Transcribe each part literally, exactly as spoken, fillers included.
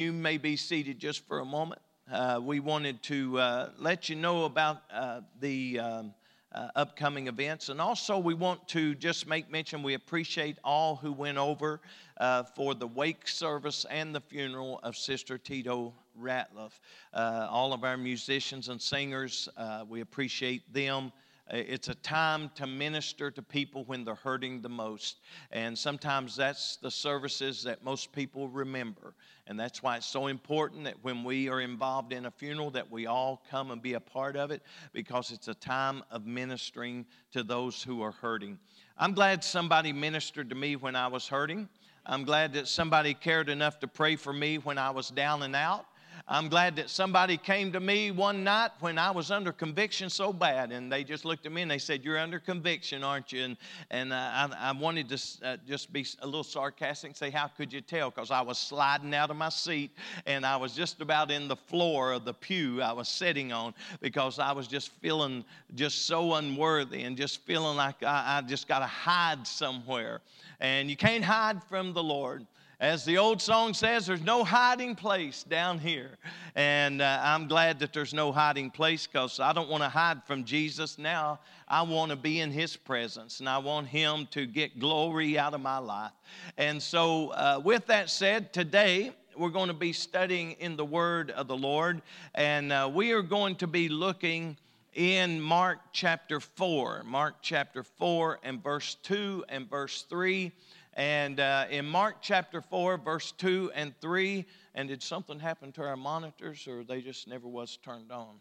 You may be seated just for a moment. Uh, we wanted to uh, let you know about uh, the um, uh, upcoming events. And also we want to just make mention we appreciate all who went over uh, for the wake service and the funeral of Sister Tito Ratliff. Uh, all of our musicians and singers, uh, we appreciate them. It's a time to minister to people when they're hurting the most. And sometimes that's the services that most people remember. And that's why it's so important that when we are involved in a funeral that we all come and be a part of it, because it's a time of ministering to those who are hurting. I'm glad somebody ministered to me when I was hurting. I'm glad that somebody cared enough to pray for me when I was down and out. I'm glad that somebody came to me one night when I was under conviction so bad, and they just looked at me and they said, "You're under conviction, aren't you?" And and uh, I, I wanted to uh, just be a little sarcastic and say, "How could you tell?" Because I was sliding out of my seat, and I was just about in the floor of the pew I was sitting on, because I was just feeling just so unworthy and just feeling like I, I just got to hide somewhere. And you can't hide from the Lord. As the old song says, there's no hiding place down here. And uh, I'm glad that there's no hiding place, because I don't want to hide from Jesus now. I want to be in His presence, and I want Him to get glory out of my life. And so uh, with that said, today we're going to be studying in the Word of the Lord. And uh, we are going to be looking in Mark chapter four. Mark chapter four and verse two and verse three. And uh, in Mark chapter four, verse two and three, and did something happen to our monitors, or they just never was turned on?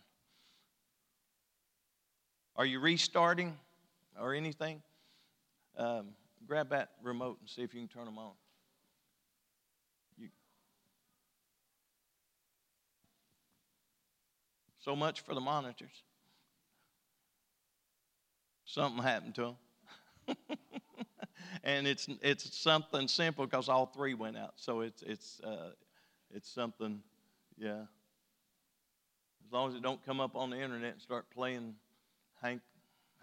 Are you restarting or anything? Um, grab that remote and see if you can turn them on. You... So much for the monitors. Something happened to them. And it's it's something simple, because all three went out. So it's it's uh, it's something, yeah. As long as it don't come up on the internet and start playing Hank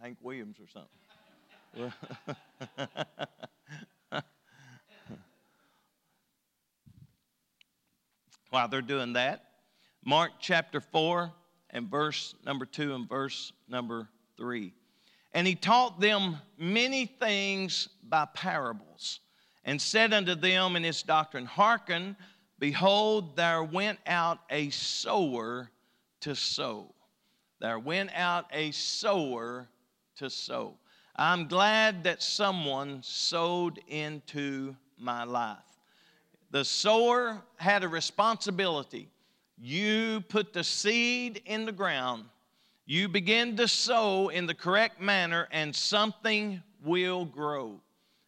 Hank Williams or something. While they're doing that, Mark chapter four and verse number two and verse number three. And He taught them many things by parables, and said unto them in His doctrine, "Hearken, behold, there went out a sower to sow." There went out a sower to sow. I'm glad that someone sowed into my life. The sower had a responsibility. You put the seed in the ground. You begin to sow in the correct manner, and something will grow.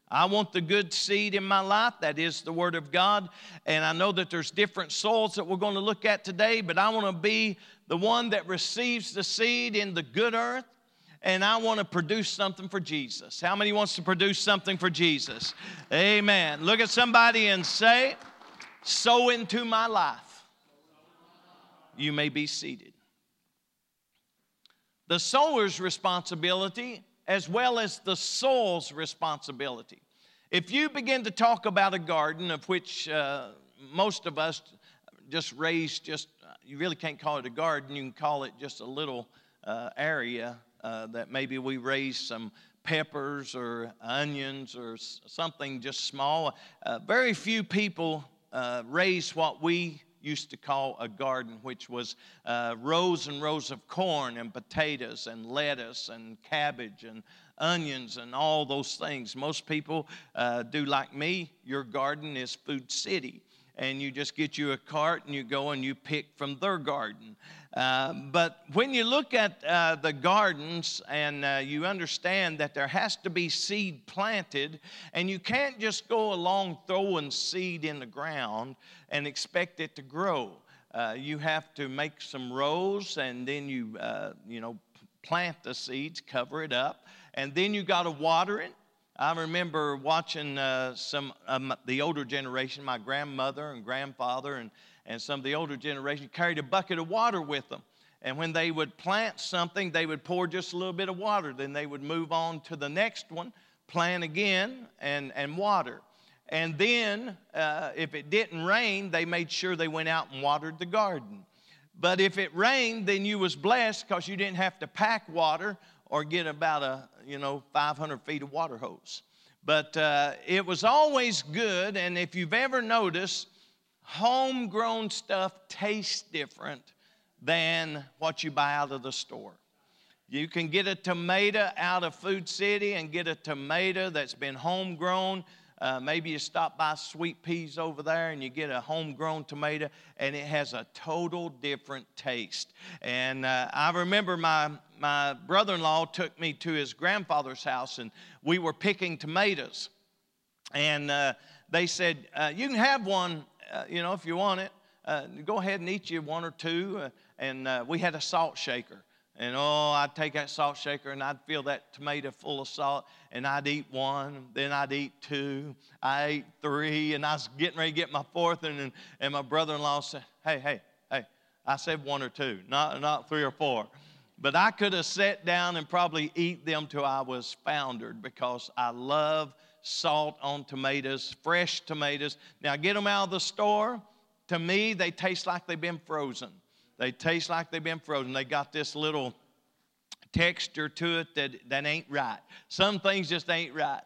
I want the good seed in my life, that is the Word of God. And I know that there's different soils that we're going to look at today, but I want to be the one that receives the seed in the good earth, and I want to produce something for Jesus. How many wants to produce something for Jesus? Amen. Look at somebody and say, "Sow into my life." You may be seated. The sower's responsibility as well as the soil's responsibility. If you begin to talk about a garden, of which uh, most of us just raise just, you really can't call it a garden, you can call it just a little uh, area uh, that maybe we raise some peppers or onions or something just small. Uh, very few people uh, raise what we used to call a garden, which was uh, rows and rows of corn and potatoes and lettuce and cabbage and onions and all those things. Most people uh, do like me. Your garden is Food City, and you just get you a cart and you go and you pick from their garden. Uh, but when you look at uh, the gardens and uh, you understand that there has to be seed planted, and you can't just go along throwing seed in the ground and expect it to grow. Uh, you have to make some rows, and then you, uh, you know, plant the seeds, cover it up, and then you got to water it. I remember watching uh, some um, the older generation, my grandmother and grandfather and, and some of the older generation carried a bucket of water with them. And when they would plant something, they would pour just a little bit of water. Then they would move on to the next one, plant again, and, and water. And then uh, if it didn't rain, they made sure they went out and watered the garden. But if it rained, then you was blessed because you didn't have to pack water or get about a, you know, five hundred feet of water hose. But uh, it was always good. And if you've ever noticed, homegrown stuff tastes different than what you buy out of the store. You can get a tomato out of Food City and get a tomato that's been homegrown. Uh, maybe you stop by Sweet Peas over there and you get a homegrown tomato, and it has a total different taste. And uh, I remember my, my brother-in-law took me to his grandfather's house, and we were picking tomatoes. And uh, they said, uh, you can have one, uh, you know, if you want it. Uh, go ahead and eat you one or two. Uh, and uh, we had a salt shaker. And, oh, I'd take that salt shaker, and I'd fill that tomato full of salt, and I'd eat one, then I'd eat two, I ate three, and I was getting ready to get my fourth, and and my brother-in-law said, hey, hey, hey, I said one or two, not, not three or four. But I could have sat down and probably eat them till I was foundered because I love salt on tomatoes, fresh tomatoes. Now, get them out of the store. To me, they taste like they've been frozen. They taste like they've been frozen. They got this little texture to it that, that ain't right. Some things just ain't right.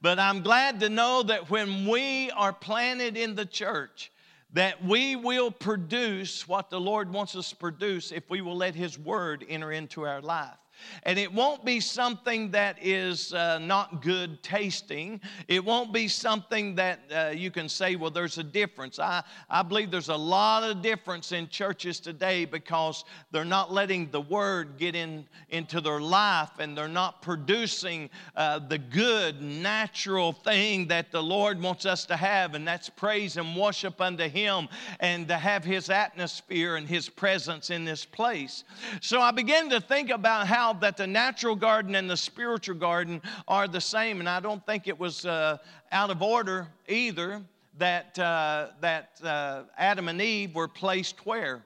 But I'm glad to know that when we are planted in the church, that we will produce what the Lord wants us to produce if we will let His Word enter into our life. And it won't be something that is uh, not good tasting. It won't be something that uh, you can say, well, there's a difference. I, I believe there's a lot of difference in churches today because they're not letting the Word get in into their life, and they're not producing uh, the good, natural thing that the Lord wants us to have, and that's praise and worship unto Him and to have His atmosphere and His presence in this place. So I began to think about how that the natural garden and the spiritual garden are the same, and I don't think it was uh, out of order either that uh, that uh, Adam and Eve were placed where?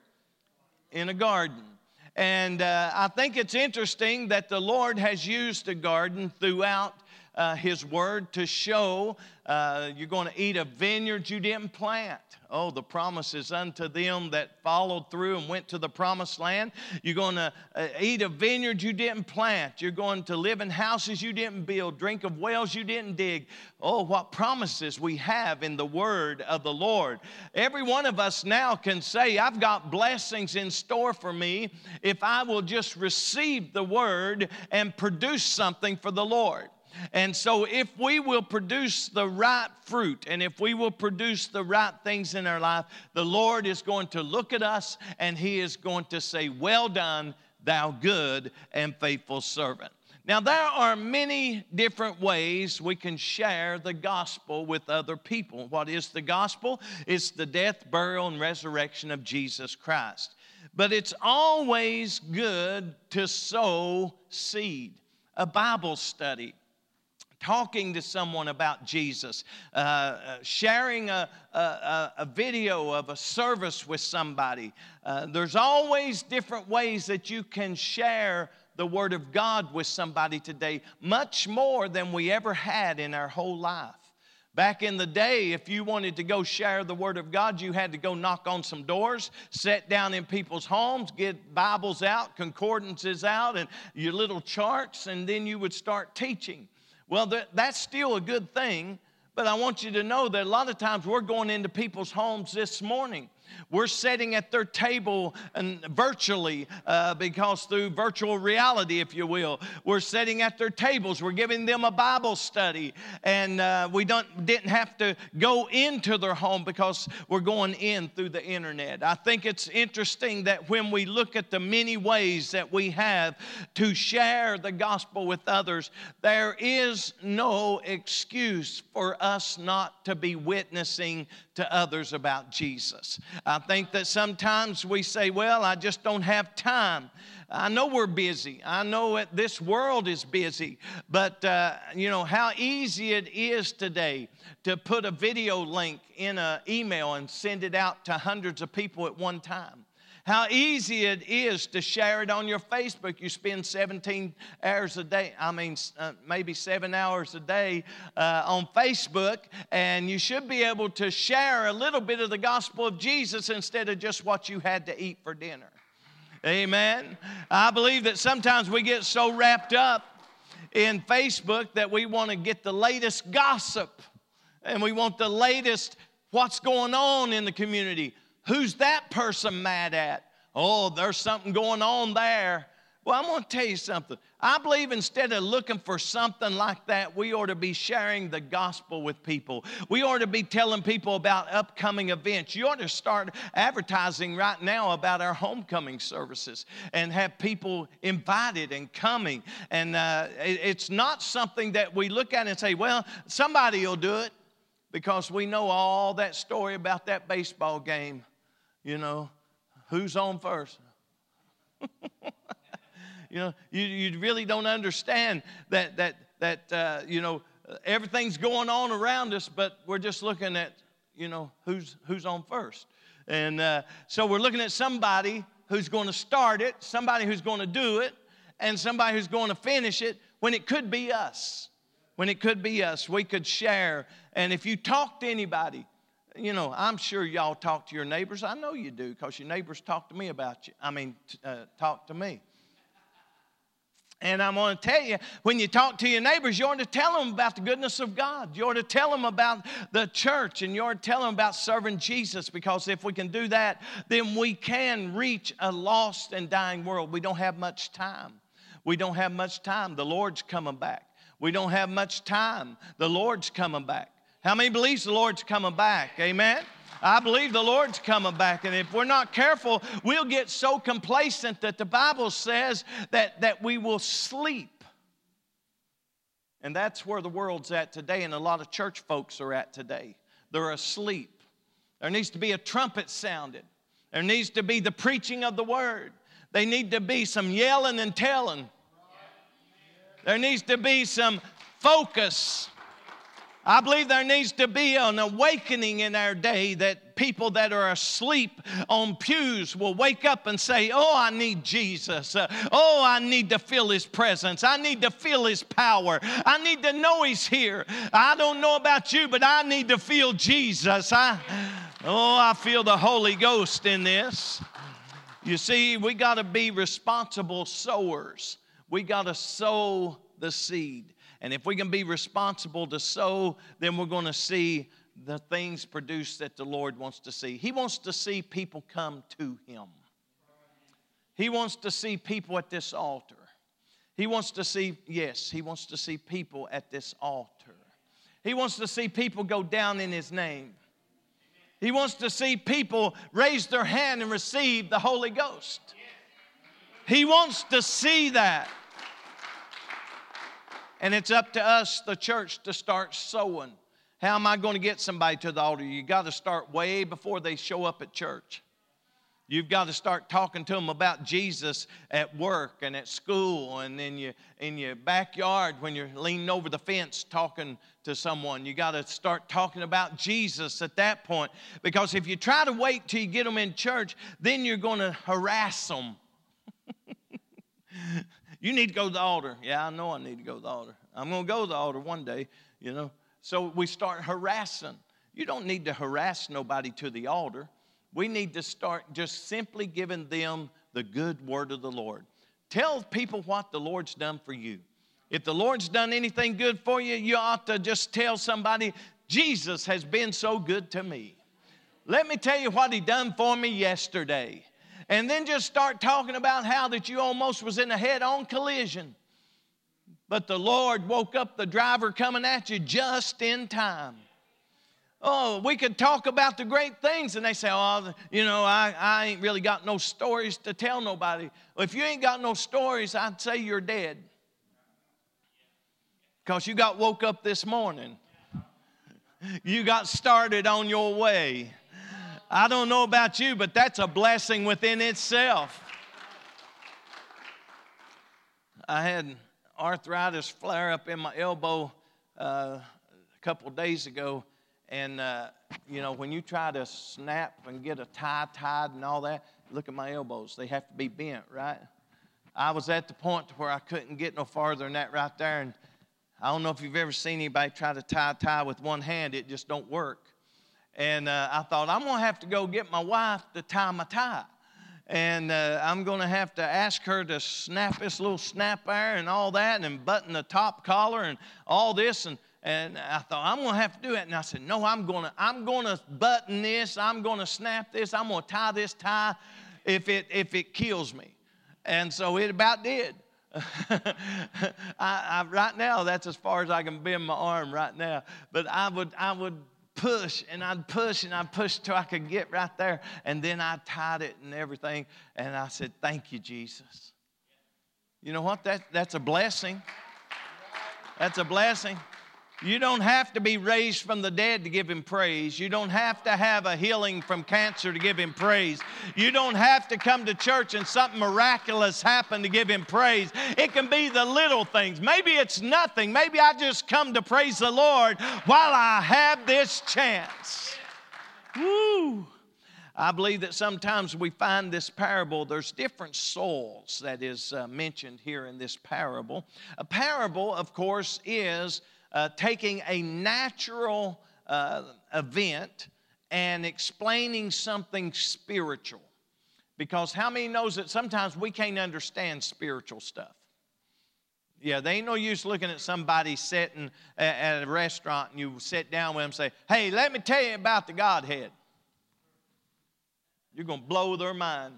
In a garden. And uh, I think it's interesting that the Lord has used the garden throughout uh, His Word to show uh, you're going to eat a vineyard you didn't plant. Oh, the promise is unto them that followed through and went to the promised land. You're going to eat a vineyard you didn't plant. You're going to live in houses you didn't build, drink of wells you didn't dig. Oh, what promises we have in the Word of the Lord. Every one of us now can say, I've got blessings in store for me if I will just receive the Word and produce something for the Lord. And so if we will produce the right fruit, and if we will produce the right things in our life, the Lord is going to look at us, and He is going to say, well done, thou good and faithful servant. Now, there are many different ways we can share the gospel with other people. What is the gospel? It's the death, burial, and resurrection of Jesus Christ. But it's always good to sow seed, a Bible study, talking to someone about Jesus, uh, uh, sharing a, a, a video of a service with somebody. Uh, there's always different ways that you can share the Word of God with somebody today, much more than we ever had in our whole life. Back in the day, if you wanted to go share the Word of God, you had to go knock on some doors, sit down in people's homes, get Bibles out, concordances out, and your little charts, and then you would start teaching. Well, that's still a good thing, but I want you to know that a lot of times we're going into people's homes this morning. We're sitting at their table and virtually uh, because through virtual reality, if you will, we're sitting at their tables. We're giving them a Bible study, and uh, we don't didn't have to go into their home because we're going in through the internet. I think it's interesting that when we look at the many ways that we have to share the gospel with others, there is no excuse for us not to be witnessing to others about Jesus. I think that sometimes we say, well, I just don't have time. I know we're busy. I know that this world is busy. But, uh, you know, how easy it is today to put a video link in an email and send it out to hundreds of people at one time. How easy it is to share it on your Facebook. You spend seventeen hours a day, I mean, uh, maybe seven hours a day uh, on Facebook, and you should be able to share a little bit of the gospel of Jesus instead of just what you had to eat for dinner. Amen. I believe that sometimes we get so wrapped up in Facebook that we want to get the latest gossip, and we want the latest what's going on in the community. Who's that person mad at? Oh, there's something going on there. Well, I'm going to tell you something. I believe instead of looking for something like that, we ought to be sharing the gospel with people. We ought to be telling people about upcoming events. You ought to start advertising right now about our homecoming services and have people invited and coming. And uh, it's not something that we look at and say, well, somebody will do it, because we know all that story about that baseball game. You know, who's on first? You know, you, you really don't understand that, that, that uh, you know, everything's going on around us, but we're just looking at, you know, who's who's on first. And uh, so we're looking at somebody who's going to start it, somebody who's going to do it, and somebody who's going to finish it, when it could be us. When it could be us, we could share. And if you talk to anybody, you know, I'm sure y'all talk to your neighbors. I know you do, because your neighbors talk to me about you. I mean, uh, talk to me. And I'm going to tell you, when you talk to your neighbors, you ought to tell them about the goodness of God. You ought to tell them about the church, and you ought to tell them about serving Jesus, because if we can do that, then we can reach a lost and dying world. We don't have much time. We don't have much time. The Lord's coming back. We don't have much time. The Lord's coming back. How many believes the Lord's coming back? Amen? I believe the Lord's coming back. And if we're not careful, we'll get so complacent that the Bible says that, that we will sleep. And that's where the world's at today, and a lot of church folks are at today. They're asleep. There needs to be a trumpet sounded. There needs to be the preaching of the word. There need to be some yelling and telling. There needs to be some focus. I believe there needs to be an awakening in our day, that people that are asleep on pews will wake up and say, oh, I need Jesus. Oh, I need to feel His presence. I need to feel His power. I need to know He's here. I don't know about you, but I need to feel Jesus. I, oh, I feel the Holy Ghost in this. You see, we got to be responsible sowers. We got to sow the seed. And if we can be responsible to sow, then we're going to see the things produced that the Lord wants to see. He wants to see people come to Him. He wants to see people at this altar. He wants to see, yes, He wants to see people at this altar. He wants to see people go down in His name. He wants to see people raise their hand and receive the Holy Ghost. He wants to see that. And it's up to us, the church, to start sowing. How am I going to get somebody to the altar? You got to start way before they show up at church. You've got to start talking to them about Jesus at work and at school and in your, in your backyard when you're leaning over the fence talking to someone. You got to start talking about Jesus at that point. Because if you try to wait till you get them in church, then you're going to harass them. You need to go to the altar. Yeah, I know I need to go to the altar. I'm going to go to the altar one day, you know. So we start harassing. You don't need to harass nobody to the altar. We need to start just simply giving them the good word of the Lord. Tell people what the Lord's done for you. If the Lord's done anything good for you, you ought to just tell somebody, Jesus has been so good to me. Let me tell you what He done for me yesterday. And then just start talking about how that you almost was in a head-on collision. But the Lord woke up the driver coming at you just in time. Oh, we could talk about the great things. And they say, oh, you know, I, I ain't really got no stories to tell nobody. Well, if you ain't got no stories, I'd say you're dead. Because you got woke up this morning. You got started on your way. I don't know about you, but that's a blessing within itself. I had arthritis flare up in my elbow uh, a couple days ago, And, uh, you know, when you try to snap and get a tie tied and all that, look at my elbows. They have to be bent, right? I was at the point where I couldn't get no farther than that right there. And I don't know if you've ever seen anybody try to tie a tie with one hand. It just don't work. And uh, I thought, I'm going to have to go get my wife to tie my tie. And uh, I'm going to have to ask her to snap this little snap there and all that and button the top collar and all this. And, and I thought, I'm going to have to do it. And I said, no, I'm going to I'm going to button this. I'm going to snap this. I'm going to tie this tie if it if it kills me. And so it about did. I, I, right now, that's as far as I can bend my arm right now. But I would I would push, and I'd push, and I'd push till I could get right there. And then I tied it and everything, and I said, thank you, Jesus. You know what? That, that's a blessing. That's a blessing. You don't have to be raised from the dead to give him praise. You don't have to have a healing from cancer to give him praise. You don't have to come to church and something miraculous happened to give him praise. It can be the little things. Maybe it's nothing. Maybe I just come to praise the Lord while I have this chance. Woo! I believe that sometimes we find this parable, there's different soils that is uh, mentioned here in this parable. A parable, of course, is... Uh, taking a natural uh, event and explaining something spiritual. Because how many knows that sometimes we can't understand spiritual stuff? Yeah, they ain't no use looking at somebody sitting at a restaurant and you sit down with them and say, hey, let me tell you about the Godhead. You're going to blow their mind.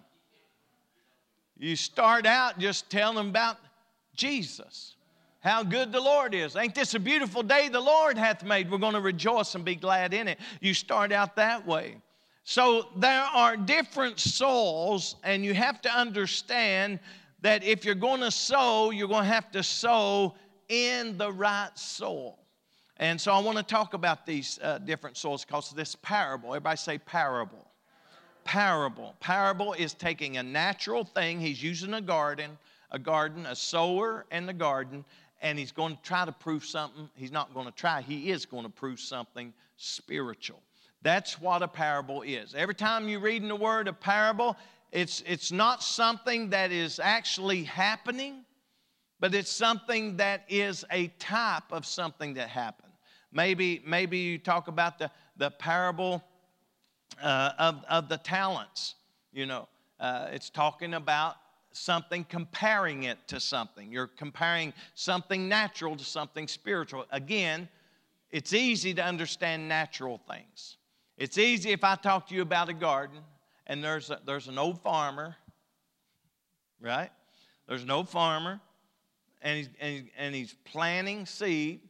You start out just telling them about Jesus. How good the Lord is. Ain't this a beautiful day the Lord hath made? We're going to rejoice and be glad in it. You start out that way. So there are different souls, and you have to understand that if you're going to sow, you're going to have to sow in the right soil. And so I want to talk about these uh, different souls because of this parable. Everybody say parable. Parable. Parable is taking a natural thing. He's using a garden, a garden, a sower and the garden, and he's going to try to prove something. He's not going to try. He is going to prove something spiritual. That's what a parable is. Every time you read in the Word a parable, it's, it's not something that is actually happening, but it's something that is a type of something that happened. Maybe, maybe you talk about the, the parable uh, of, of the talents. You know, uh, it's talking about something, comparing it to something. You're comparing something natural to something spiritual. Again, it's easy to understand natural things. It's easy if I talk to you about a garden and there's a, there's an old farmer, right? There's an old farmer and he's, and, he's, and he's planting seed,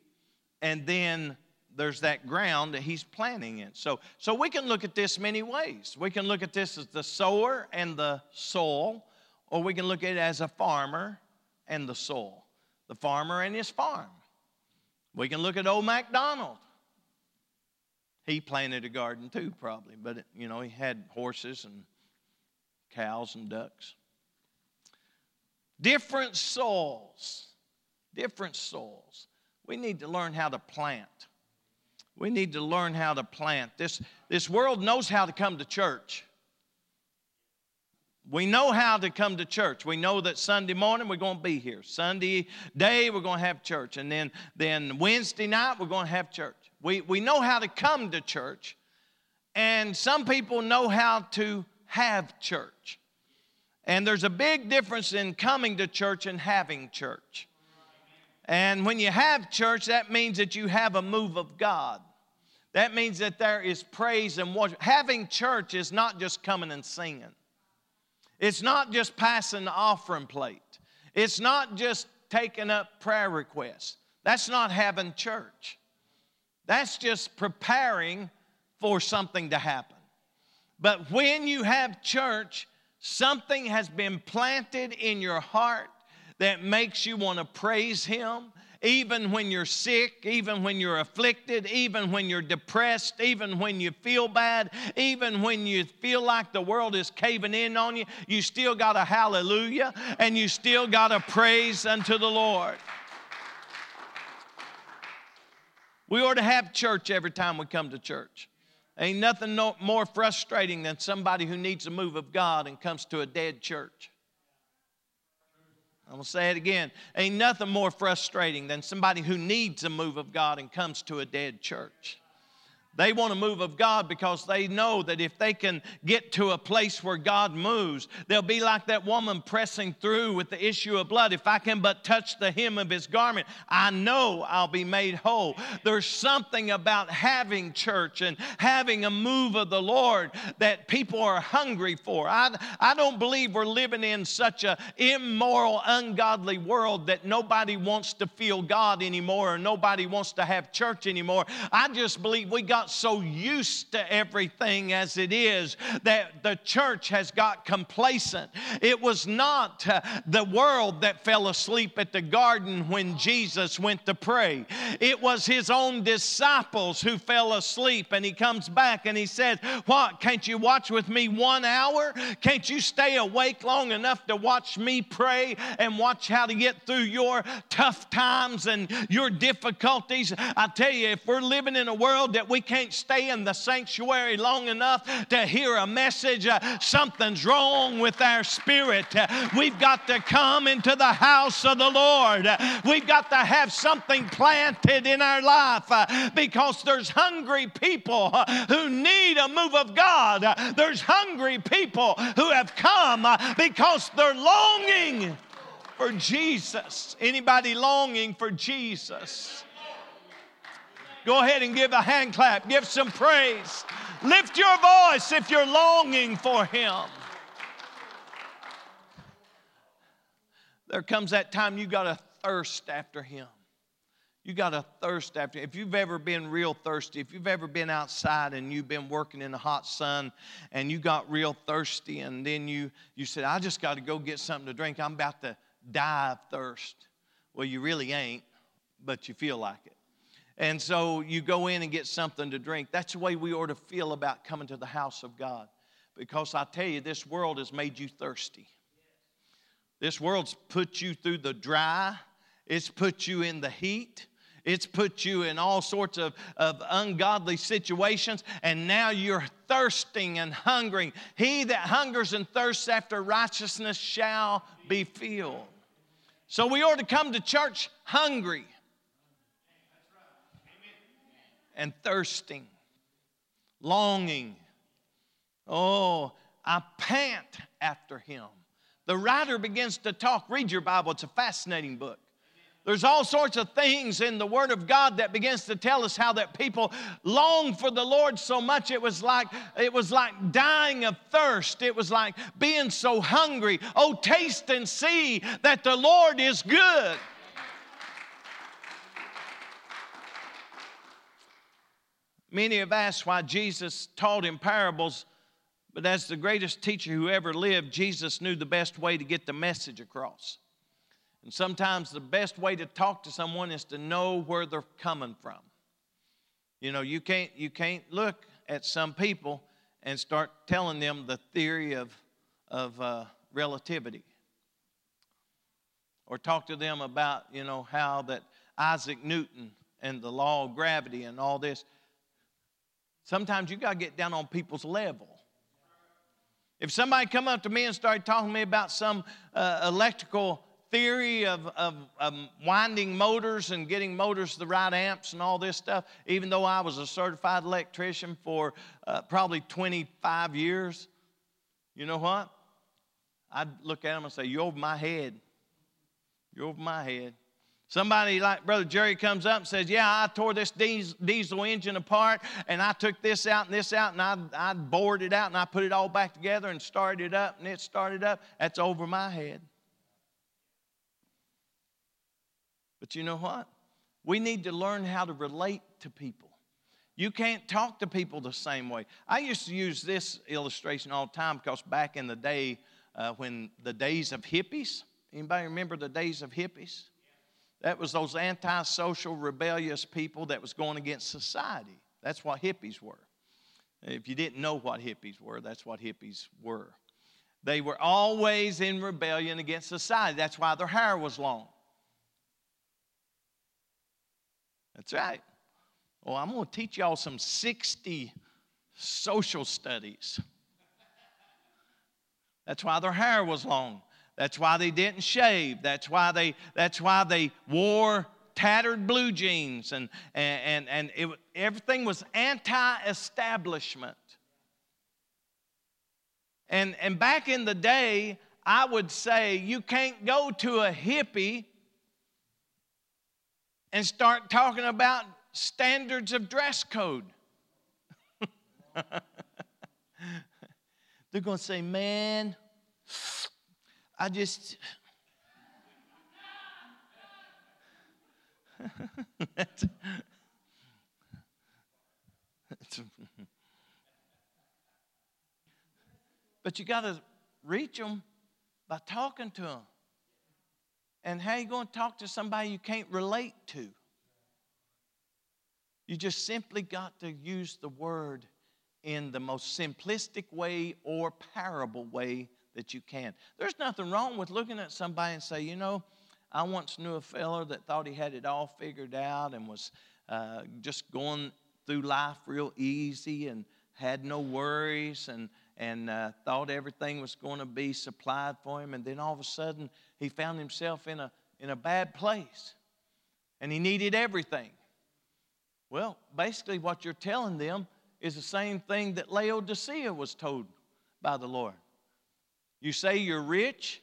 and then there's that ground that he's planting in. So, so we can look at this many ways. We can look at this as the sower and the soil, or we can look at it as a farmer and the soil. The farmer and his farm. We can look at old MacDonald. He planted a garden too, probably. But, it, you know, he had horses and cows and ducks. Different souls. Different souls. We need to learn how to plant. We need to learn how to plant. This, this world knows how to come to church. We know how to come to church. We know that Sunday morning we're going to be here. Sunday day we're going to have church. And then, then Wednesday night we're going to have church. We, we know how to come to church. And some people know how to have church. And there's a big difference in coming to church and having church. And when you have church, that means that you have a move of God. That means that there is praise and worship. Having church is not just coming and singing. It's not just passing the offering plate. It's not just taking up prayer requests. That's not having church. That's just preparing for something to happen. But when you have church, something has been planted in your heart that makes you want to praise Him. Even when you're sick, even when you're afflicted, even when you're depressed, even when you feel bad, even when you feel like the world is caving in on you, you still got a hallelujah and you still got a praise unto the Lord. We ought to have church every time we come to church. Ain't nothing no, more frustrating than somebody who needs a move of God and comes to a dead church. I'm going to say it again. Ain't nothing more frustrating than somebody who needs a move of God and comes to a dead church. They want a move of God because they know that if they can get to a place where God moves, they'll be like that woman pressing through with the issue of blood. If I can but touch the hem of his garment, I know I'll be made whole. There's something about having church and having a move of the Lord that people are hungry for. I, I don't believe we're living in such an immoral, ungodly world that nobody wants to feel God anymore or nobody wants to have church anymore. I just believe we got so used to everything as it is that the church has got complacent. It was not uh, the world that fell asleep at the garden when Jesus went to pray. It was his own disciples who fell asleep, and he comes back and he said, what, can't you watch with me one hour? Can't you stay awake long enough to watch me pray and watch how to get through your tough times and your difficulties? I tell you, if we're living in a world that we can't stay in the sanctuary long enough to hear a message. Uh, something's wrong with our spirit. Uh, we've got to come into the house of the Lord. Uh, we've got to have something planted in our life uh, because there's hungry people uh, who need a move of God. Uh, there's hungry people who have come uh, because they're longing for Jesus. Anybody longing for Jesus? Go ahead and give a hand clap. Give some praise. Lift your voice if you're longing for him. There comes that time you got to thirst after him. You got to thirst after him. If you've ever been real thirsty, if you've ever been outside and you've been working in the hot sun and you got real thirsty and then you, you said, I just got to go get something to drink. I'm about to die of thirst. Well, you really ain't, but you feel like it. And so you go in and get something to drink. That's the way we ought to feel about coming to the house of God. Because I tell you, this world has made you thirsty. This world's put you through the dry. It's put you in the heat. It's put you in all sorts of, of ungodly situations. And now you're thirsting and hungering. He that hungers and thirsts after righteousness shall be filled. So we ought to come to church hungry and thirsting, longing. Oh, I pant after him. The writer begins to talk. Read your Bible. It's a fascinating book. There's all sorts of things in the Word of God that begins to tell us how that people long for the Lord so much. It was like, it was like dying of thirst. It was like being so hungry. Oh, taste and see that the Lord is good. Many have asked why Jesus taught in parables, but as the greatest teacher who ever lived, Jesus knew the best way to get the message across. And sometimes the best way to talk to someone is to know where they're coming from. You know, you can't, you can't look at some people and start telling them the theory of, of uh, relativity. Or talk to them about, you know, how that Isaac Newton and the law of gravity and all this. Sometimes you got to get down on people's level. If somebody come up to me and started talking to me about some uh, electrical theory of, of um, winding motors and getting motors the right amps and all this stuff, even though I was a certified electrician for uh, probably twenty-five years, you know what? I'd look at them and say, you're over my head. You're over my head. Somebody like Brother Jerry comes up and says, yeah, I tore this diesel engine apart, and I took this out and this out, and I, I bored it out, and I put it all back together and started it up, and it started up. That's over my head. But you know what? We need to learn how to relate to people. You can't talk to people the same way. I used to use this illustration all the time because back in the day uh, when the days of hippies, anybody remember the days of hippies? That was those antisocial, rebellious people that was going against society. That's what hippies were. If you didn't know what hippies were, that's what hippies were. They were always in rebellion against society. That's why their hair was long. That's right. Well, I'm going to teach y'all some sixty social studies. That's why their hair was long. That's why they didn't shave. That's why they that's why they wore tattered blue jeans, and and and it, everything was anti-establishment. And and back in the day, I would say you can't go to a hippie and start talking about standards of dress code. They're going to say, man, I just... that's, that's, but you got to reach them by talking to them. And how are you going to talk to somebody you can't relate to? You just simply got to use the word in the most simplistic way or parable way that you can. There's nothing wrong with looking at somebody and say, you know, I once knew a fella that thought he had it all figured out and was uh, just going through life real easy and had no worries and, and uh, thought everything was going to be supplied for him. And then all of a sudden, he found himself in a, in a bad place and he needed everything. Well, basically what you're telling them is the same thing that Laodicea was told by the Lord. You say you're rich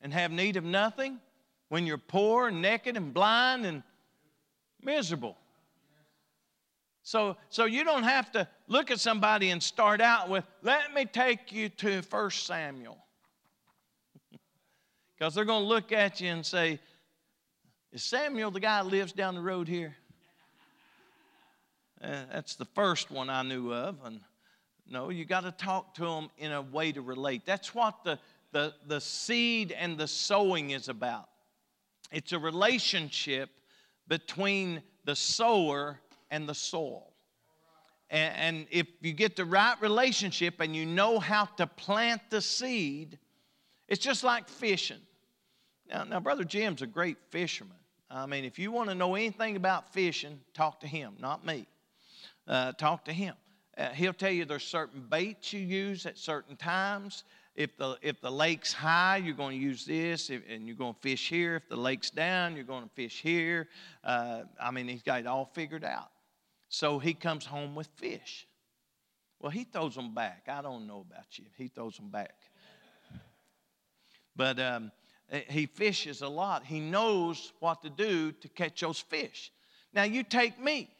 and have need of nothing when you're poor and naked and blind and miserable. So, so you don't have to look at somebody and start out with, let me take you to First Samuel. Because they're going to look at you and say, is Samuel the guy that lives down the road here? Uh, that's the first one I knew of. And no, you got to talk to them in a way to relate. That's what the, the, the seed and the sowing is about. It's a relationship between the sower and the soil. And, and if you get the right relationship and you know how to plant the seed, it's just like fishing. Now, now Brother Jim's a great fisherman. I mean, if you want to know anything about fishing, talk to him, not me. Uh, talk to him. Uh, he'll tell you there's certain baits you use at certain times. If the if the lake's high, you're going to use this, if, and you're going to fish here. If the lake's down, you're going to fish here. Uh, I mean, he's got it all figured out. So he comes home with fish. Well, he throws them back. I don't know about you. He throws them back. But um, he fishes a lot. He knows what to do to catch those fish. Now, you take me.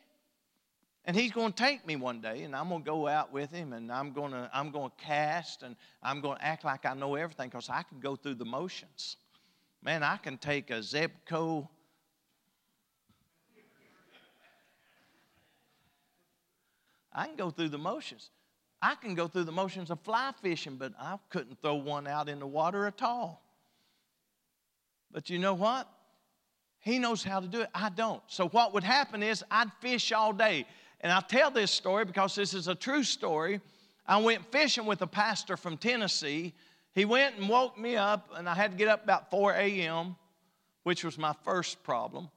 And he's going to take me one day, and I'm going to go out with him, and I'm going to I'm going to cast, and I'm going to act like I know everything because I can go through the motions. Man, I can take a Zebco. I can go through the motions. I can go through the motions of fly fishing, but I couldn't throw one out in the water at all. But you know what? He knows how to do it. I don't. So what would happen is I'd fish all day. And I tell this story because this is a true story. I went fishing with a pastor from Tennessee. He went and woke me up, and I had to get up about four a.m., which was my first problem.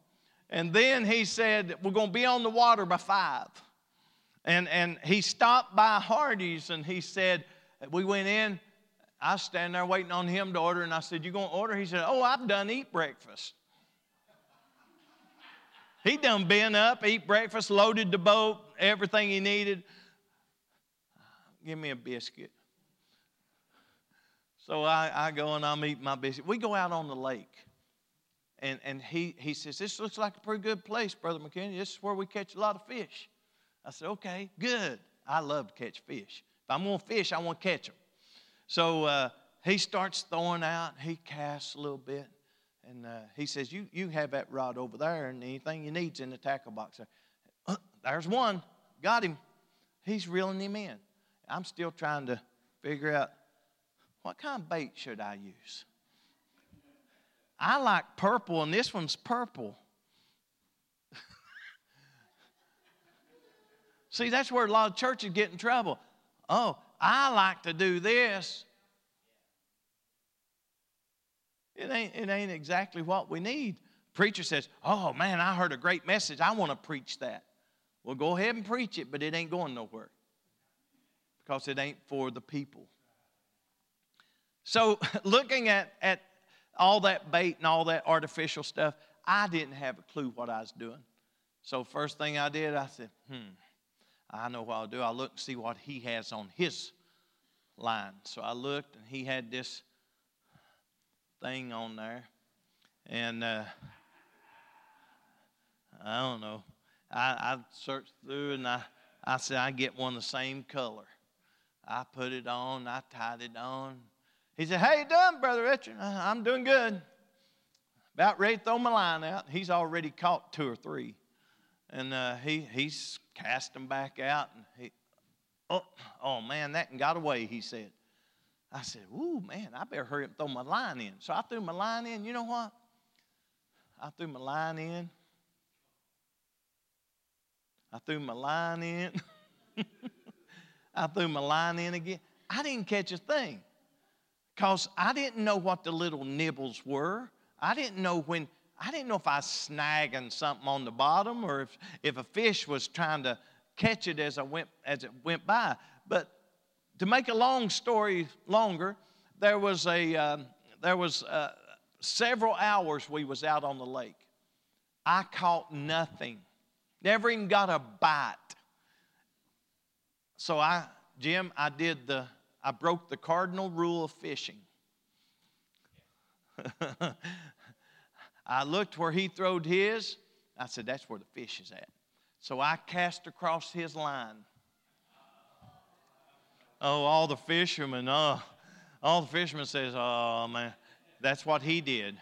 And then he said, we're going to be on the water by five. And, and he stopped by Hardee's, and he said, we went in. I was standing there waiting on him to order, and I said, you going to order? He said, oh, I've done eat breakfast. He done been up, eat breakfast, loaded the boat, everything he needed. Give me a biscuit. So I, I go and I'm eating my biscuit. We go out on the lake. And, and he, he says, this looks like a pretty good place, Brother McKinney. This is where we catch a lot of fish. I said, okay, good. I love to catch fish. If I'm going to fish, I want to catch them. So uh, he starts throwing out. He casts a little bit. And uh, he says, you, you have that rod over there, and anything you need's in the tackle box. Uh, there's one. Got him. He's reeling him in. I'm still trying to figure out, what kind of bait should I use? I like purple, and this one's purple. See, that's where a lot of churches get in trouble. Oh, I like to do this. It ain't, it ain't exactly what we need. Preacher says, oh, man, I heard a great message. I want to preach that. Well, go ahead and preach it, but it ain't going nowhere because it ain't for the people. So looking at, at all that bait and all that artificial stuff, I didn't have a clue what I was doing. So first thing I did, I said, hmm, I know what I'll do. I looked and see what he has on his line. So I looked, and he had this thing on there. And uh, I don't know. I, I searched through, and I, I said, I get one the same color. I put it on. I tied it on. He said, how you doing, Brother Richard? I'm doing good. About ready to throw my line out. He's already caught two or three. And uh, he he's cast them back out. And he, oh, oh, man, that got away, he said. I said, ooh, man, I better hurry up and throw my line in. So I threw my line in. You know what? I threw my line in. I threw my line in. I threw my line in again. I didn't catch a thing because I didn't know what the little nibbles were. I didn't know when, I didn't know if I was snagging something on the bottom or if, if a fish was trying to catch it as I went as it went by. But to make a long story longer, there was a um, there was uh, several hours we was out on the lake. I caught nothing, never even got a bite. So I, Jim, I did the I broke the cardinal rule of fishing. I looked where he throwed his. I said, that's where the fish is at. So I cast across his line. Oh, all the fishermen, oh, all the fishermen says, oh, man, that's what he did.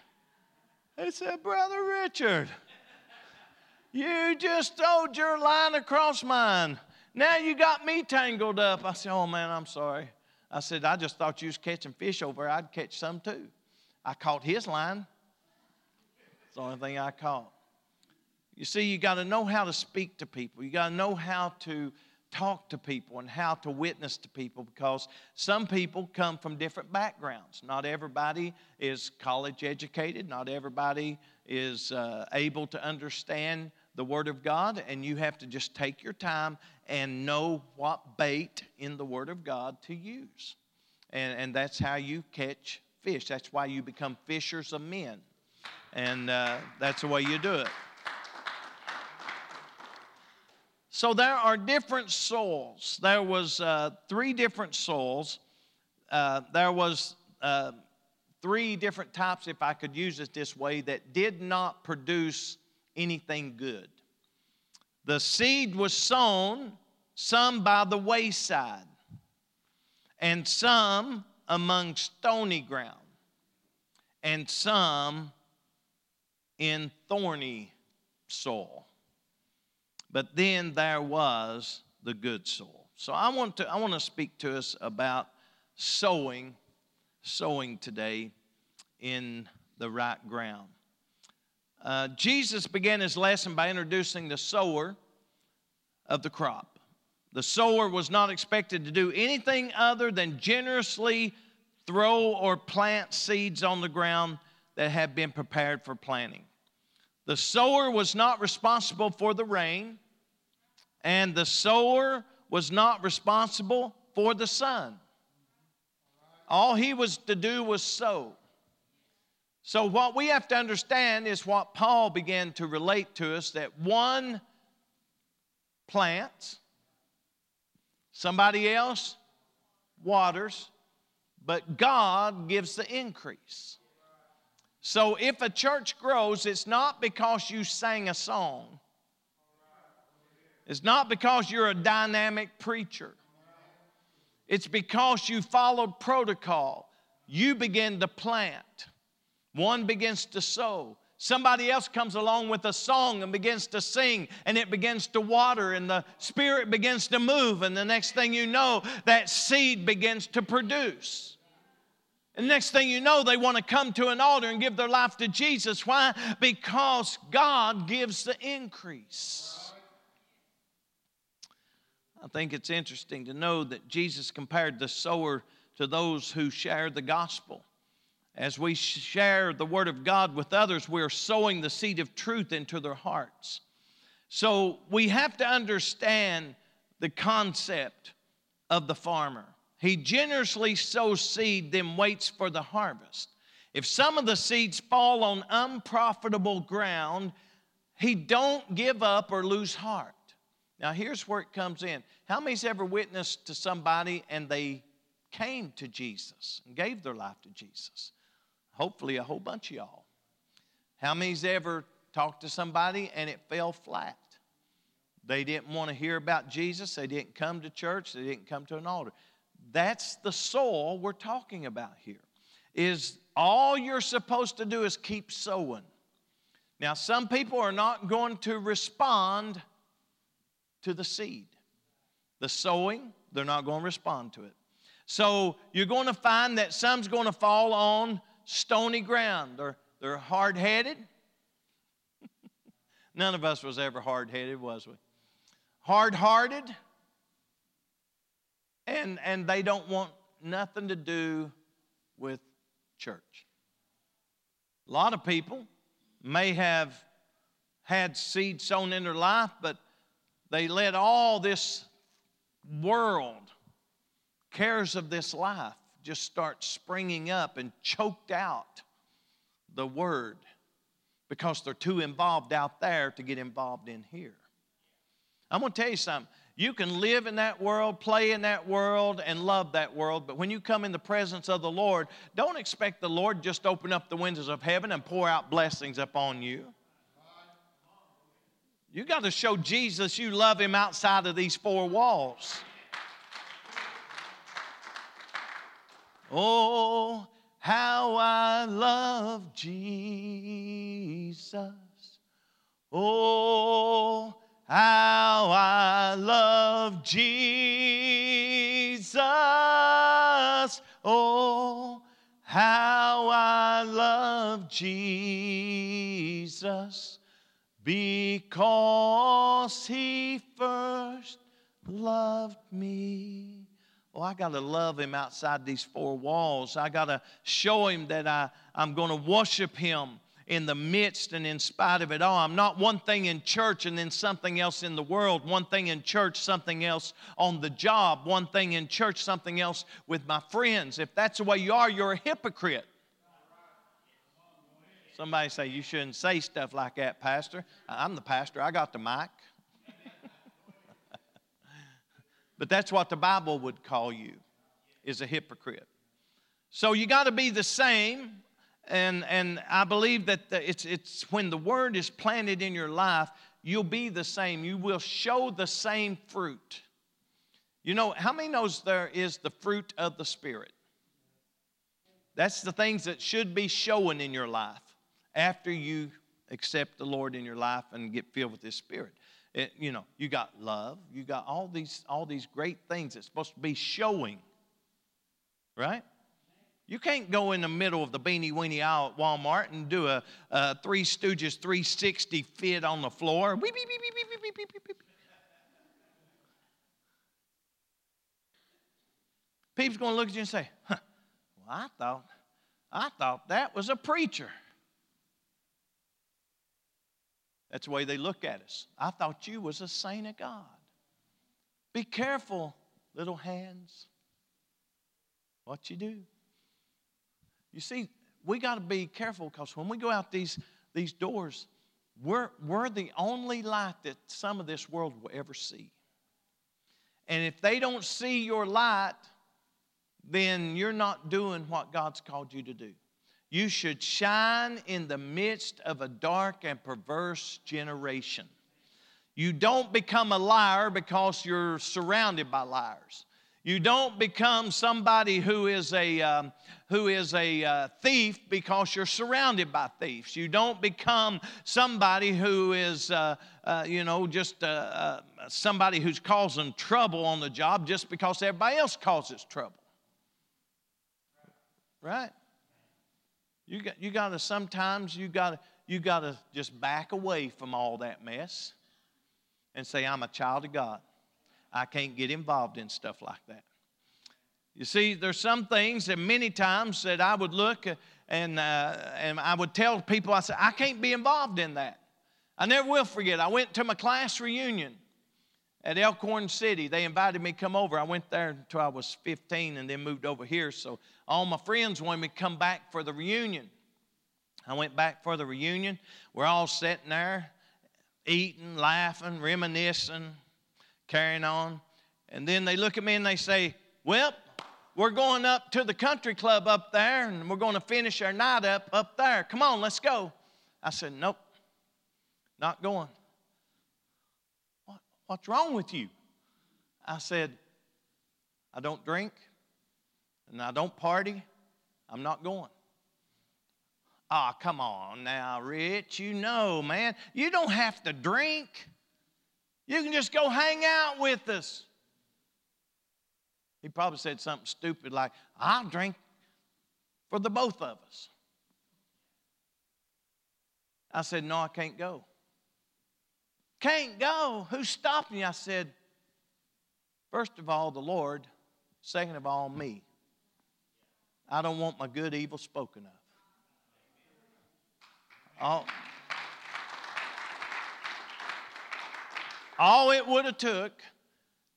They said, Brother Richard, you just throwed your line across mine. Now you got me tangled up. I said, oh, man, I'm sorry. I said, I just thought you was catching fish over there. I'd catch some too. I caught his line. It's the only thing I caught. You see, you got to know how to speak to people. You got to know how to talk to people and how to witness to people because some people come from different backgrounds. Not everybody is college educated. Not everybody is uh, able to understand the Word of God, and you have to just take your time and know what bait in the Word of God to use. And, and that's how you catch fish. That's why you become fishers of men, and uh, that's the way you do it. So there are different soils. There was uh, three different soils. Uh, there was uh, three different types, if I could use it this way, that did not produce anything good. The seed was sown, some by the wayside, and some among stony ground, and some in thorny soil. But then there was the good soil. So I want to I want to speak to us about sowing, sowing today in the right ground. Uh, Jesus began his lesson by introducing the sower of the crop. The sower was not expected to do anything other than generously throw or plant seeds on the ground that had been prepared for planting. The sower was not responsible for the rain, and the sower was not responsible for the sun. All he was to do was sow. So what we have to understand is what Paul began to relate to us, that one plants, somebody else waters, but God gives the increase. So if a church grows, it's not because you sang a song. It's not because you're a dynamic preacher. It's because you followed protocol. You begin to plant. One begins to sow. Somebody else comes along with a song and begins to sing, and it begins to water, and the Spirit begins to move, and the next thing you know, that seed begins to produce. And next thing you know, they want to come to an altar and give their life to Jesus. Why? Because God gives the increase. I think it's interesting to know that Jesus compared the sower to those who share the gospel. As we share the Word of God with others, we are sowing the seed of truth into their hearts. So we have to understand the concept of the farmer. He generously sows seed, then waits for the harvest. If some of the seeds fall on unprofitable ground, he don't give up or lose heart. Now, here's where it comes in. How many's ever witnessed to somebody and they came to Jesus and gave their life to Jesus? Hopefully a whole bunch of y'all. How many's ever talked to somebody and it fell flat? They didn't want to hear about Jesus. They didn't come to church. They didn't come to an altar. That's the soil we're talking about here. Is all you're supposed to do is keep sowing. Now, some people are not going to respond to the seed. The sowing, they're not going to respond to it. So you're going to find that some's going to fall on stony ground. They're, they're hard-headed. None of us was ever hard-headed, was we? Hard-hearted. And, and they don't want nothing to do with church. A lot of people may have had seed sown in their life, but they let all this world, cares of this life, just start springing up and choked out the word because they're too involved out there to get involved in here. I'm going to tell you something. You can live in that world, play in that world, and love that world. But when you come in the presence of the Lord, don't expect the Lord just to open up the windows of heaven and pour out blessings upon you. You got to show Jesus you love him outside of these four walls. Oh, how I love Jesus. Oh, how I love Jesus, oh, how I love Jesus, because he first loved me. Oh, I got to love him outside these four walls. I got to show him that I, I'm going to worship him in the midst and in spite of it all. I'm not one thing in church and then something else in the world. One thing in church, something else on the job. One thing in church, something else with my friends. If that's the way you are, you're a hypocrite. Somebody say, you shouldn't say stuff like that, Pastor. I'm the pastor. I got the mic. But that's what the Bible would call you, is a hypocrite. So you got to be the same. And and I believe that the, it's it's when the word is planted in your life, you'll be the same. You will show the same fruit. You know, how many knows there is the fruit of the Spirit? That's the things that should be showing in your life after you accept the Lord in your life and get filled with his Spirit. It, you know, you got love. You got all these all these great things that's supposed to be showing, right? You can't go in the middle of the beanie weenie aisle at Walmart and do a, a Three Stooges three sixty fit on the floor. Weep, beep, beep, beep, beep, beep, beep, beep, beep. People's going to look at you and say, huh, well, I thought, I thought that was a preacher. That's the way they look at us. I thought you was a saint of God. Be careful, little hands, what you do. You see, we got to be careful because when we go out these, these doors, we're, we're the only light that some of this world will ever see. And if they don't see your light, then you're not doing what God's called you to do. You should shine in the midst of a dark and perverse generation. You don't become a liar because you're surrounded by liars. You don't become somebody who is a um, who is a uh, thief because you're surrounded by thieves. You don't become somebody who is, uh, uh, you know, just uh, uh, somebody who's causing trouble on the job just because everybody else causes trouble. Right? You got you got to sometimes you got you got to just back away from all that mess and say, I'm a child of God. I can't get involved in stuff like that. You see, there's some things that many times that I would look and uh, and I would tell people, I said, I can't be involved in that. I never will forget. I went to my class reunion at Elkhorn City. They invited me to come over. I went there until I was fifteen and then moved over here. So all my friends wanted me to come back for the reunion. I went back for the reunion. We're all sitting there, eating, laughing, reminiscing, carrying on. And then they look at me and they say, well, we're going up to the country club up there, and we're going to finish our night up up there. Come on, let's go. I said, nope, not going. What, what's wrong with you? I said, I don't drink, and I don't party. I'm not going. Oh, come on now, Rich. You know, man, you don't have to drink. You can just go hang out with us. He probably said something stupid like, I'll drink for the both of us. I said, no, I can't go. Can't go? Who's stopping you? I said, first of all, the Lord. Second of all, me. I don't want my good evil spoken of. All, all it would have took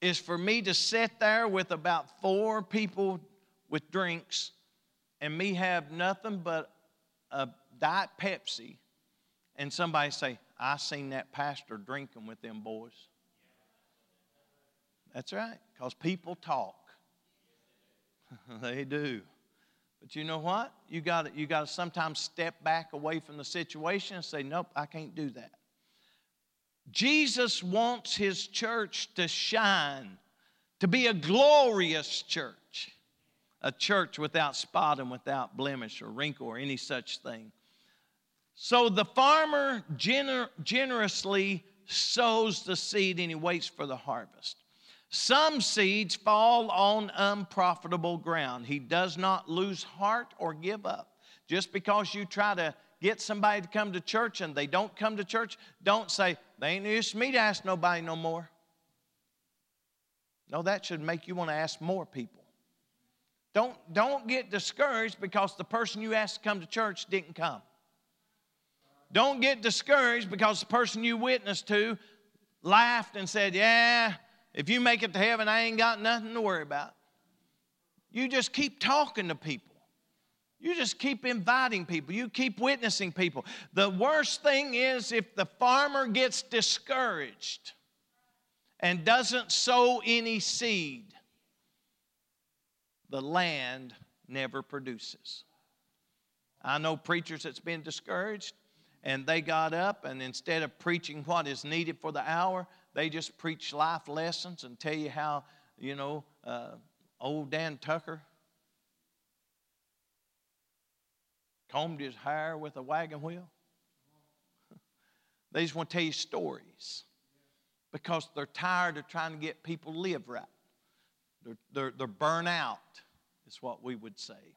is for me to sit there with about four people with drinks and me have nothing but a Diet Pepsi and somebody say, I seen that pastor drinking with them boys. That's right, because people talk. They do. But you know what? You got you got to sometimes step back away from the situation and say, nope, I can't do that. Jesus wants his church to shine, to be a glorious church, a church without spot and without blemish or wrinkle or any such thing. So the farmer gener- generously sows the seed and he waits for the harvest. Some seeds fall on unprofitable ground. He does not lose heart or give up. Just because you try to get somebody to come to church and they don't come to church, don't say, they ain't used me to ask nobody no more. No, that should make you want to ask more people. Don't, don't get discouraged because the person you asked to come to church didn't come. Don't get discouraged because the person you witnessed to laughed and said, yeah, if you make it to heaven, I ain't got nothing to worry about. You just keep talking to people. You just keep inviting people. You keep witnessing people. The worst thing is if the farmer gets discouraged and doesn't sow any seed, the land never produces. I know preachers that's been discouraged, and they got up, and instead of preaching what is needed for the hour, they just preach life lessons and tell you how, you know, uh, old Dan Tucker combed his hair with a wagon wheel. They just want to tell you stories because they're tired of trying to get people to live right. They're, they're, they're burnt out is what we would say.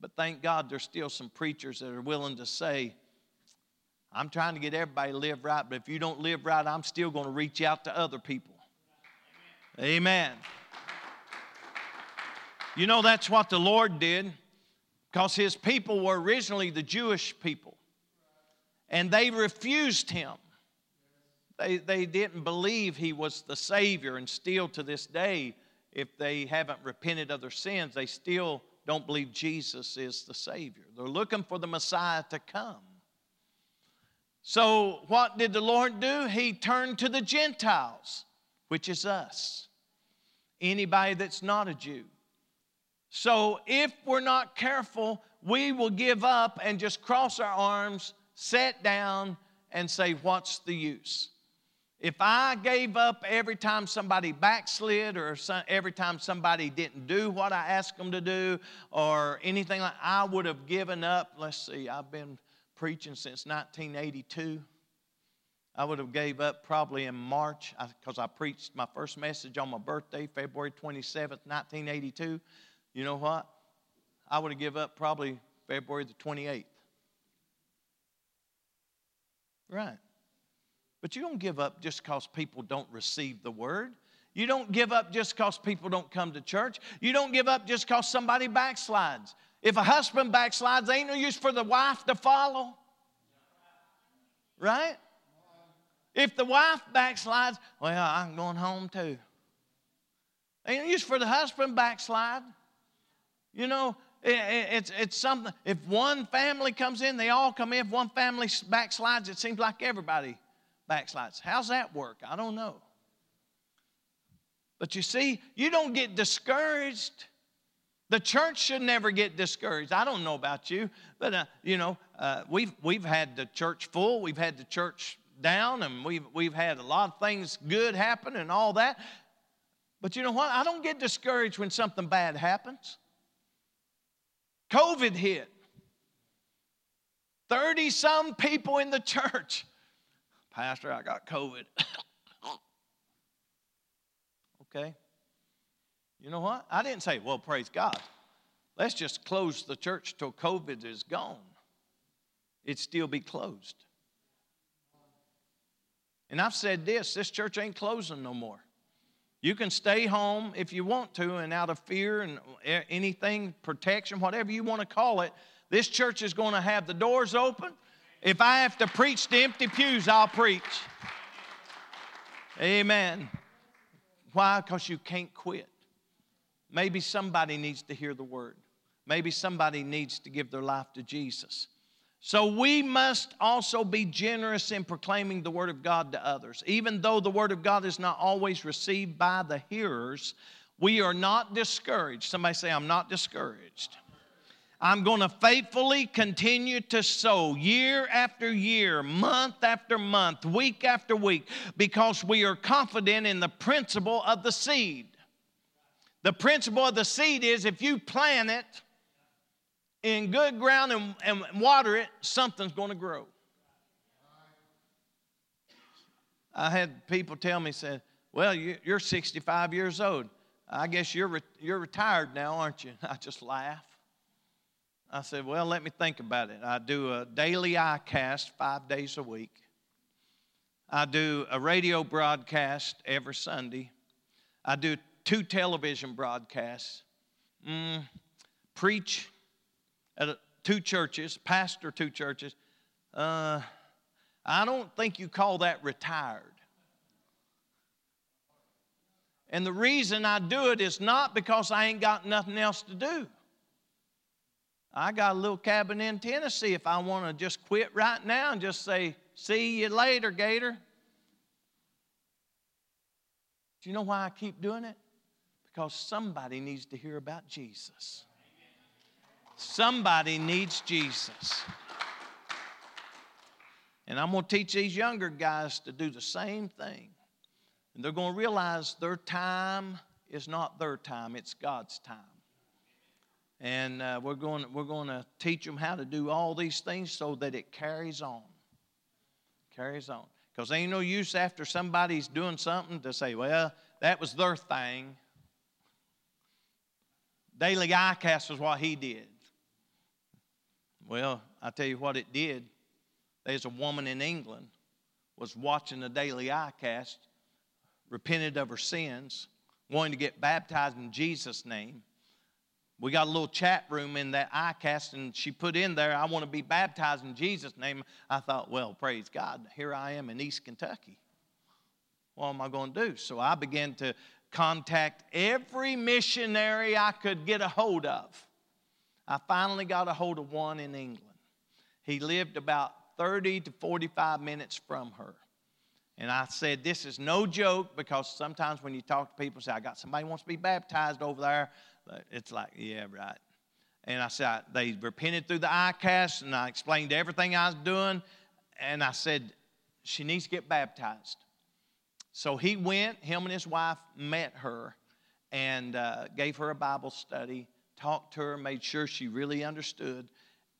But thank God there's still some preachers that are willing to say, I'm trying to get everybody to live right, but if you don't live right, I'm still going to reach out to other people. Amen. Amen. You know, that's what the Lord did. Because his people were originally the Jewish people. And they refused him. They, they didn't believe he was the Savior. And still to this day, if they haven't repented of their sins, they still don't believe Jesus is the Savior. They're looking for the Messiah to come. So what did the Lord do? He turned to the Gentiles, which is us. Anybody that's not a Jew. So if we're not careful, we will give up and just cross our arms, sit down, and say, what's the use? If I gave up every time somebody backslid or every time somebody didn't do what I asked them to do or anything like that, I would have given up. Let's see, I've been preaching since nineteen eighty-two. I would have gave up probably in March because I preached my first message on my birthday, February twenty-seventh, nineteen eighty-two. You know what? I would have given up probably February the twenty-eighth. Right. But you don't give up just because people don't receive the word. You don't give up just because people don't come to church. You don't give up just because somebody backslides. If a husband backslides, ain't no use for the wife to follow. Right? If the wife backslides, well, I'm going home too. Ain't used for the husband backslide. You know, it, it, it's it's something. If one family comes in, they all come in. If one family backslides, it seems like everybody backslides. How's that work? I don't know. But you see, you don't get discouraged. The church should never get discouraged. I don't know about you, but uh, you know, uh, we've we've had the church full, we've had the church down, and we've we've had a lot of things good happen and all that. But you know what? I don't get discouraged when something bad happens. COVID hit. thirty-some people in the church. Pastor, I got COVID. Okay. You know what? I didn't say, well, praise God. Let's just close the church till COVID is gone. It'd still be closed. And I've said this, this church ain't closing no more. You can stay home if you want to, and out of fear and anything, protection, whatever you want to call it, this church is going to have the doors open. If I have to preach to empty pews, I'll preach. Amen. Why? Because you can't quit. Maybe somebody needs to hear the word. Maybe somebody needs to give their life to Jesus. So we must also be generous in proclaiming the word of God to others. Even though the word of God is not always received by the hearers, we are not discouraged. Somebody say, I'm not discouraged. I'm going to faithfully continue to sow year after year, month after month, week after week, because we are confident in the principle of the seed. The principle of the seed is if you plant it in good ground and, and water it, something's going to grow. I had people tell me, said, well, you're sixty-five years old. I guess you're re- you're retired now, aren't you? I just laugh. I said, well, let me think about it. I do a daily eye cast five days a week. I do a radio broadcast every Sunday. I do two television broadcasts, mm, preach at two churches, pastor two churches. Uh, I don't think you call that retired. And the reason I do it is not because I ain't got nothing else to do. I got a little cabin in Tennessee if I want to just quit right now and just say, see you later, Gator. Do you know why I keep doing it? Because somebody needs to hear about Jesus. Somebody needs Jesus. And I'm going to teach these younger guys to do the same thing. And they're going to realize their time is not their time, it's God's time. And uh, we're going we're going to teach them how to do all these things so that it carries on. Carries on. Because ain't no use after somebody's doing something to say, well, that was their thing. Daily eye cast was what he did. Well, I tell you what it did. There's a woman in England was watching the daily eye cast, repented of her sins, wanting to get baptized in Jesus' name. We got a little chat room in that eye cast, and she put in there, I want to be baptized in Jesus' name. I thought, well, praise God, here I am in East Kentucky. What am I going to do? So I began to contact every missionary I could get a hold of. I finally got a hold of one in England. He lived about thirty to forty-five minutes from her. And I said, this is no joke, because sometimes when you talk to people and say, I got somebody who wants to be baptized over there, it's like, yeah, right. And I said, they repented through the eye cast, and I explained everything I was doing. And I said, she needs to get baptized. So he went, him and his wife met her and uh, gave her a Bible study, talked to her, made sure she really understood,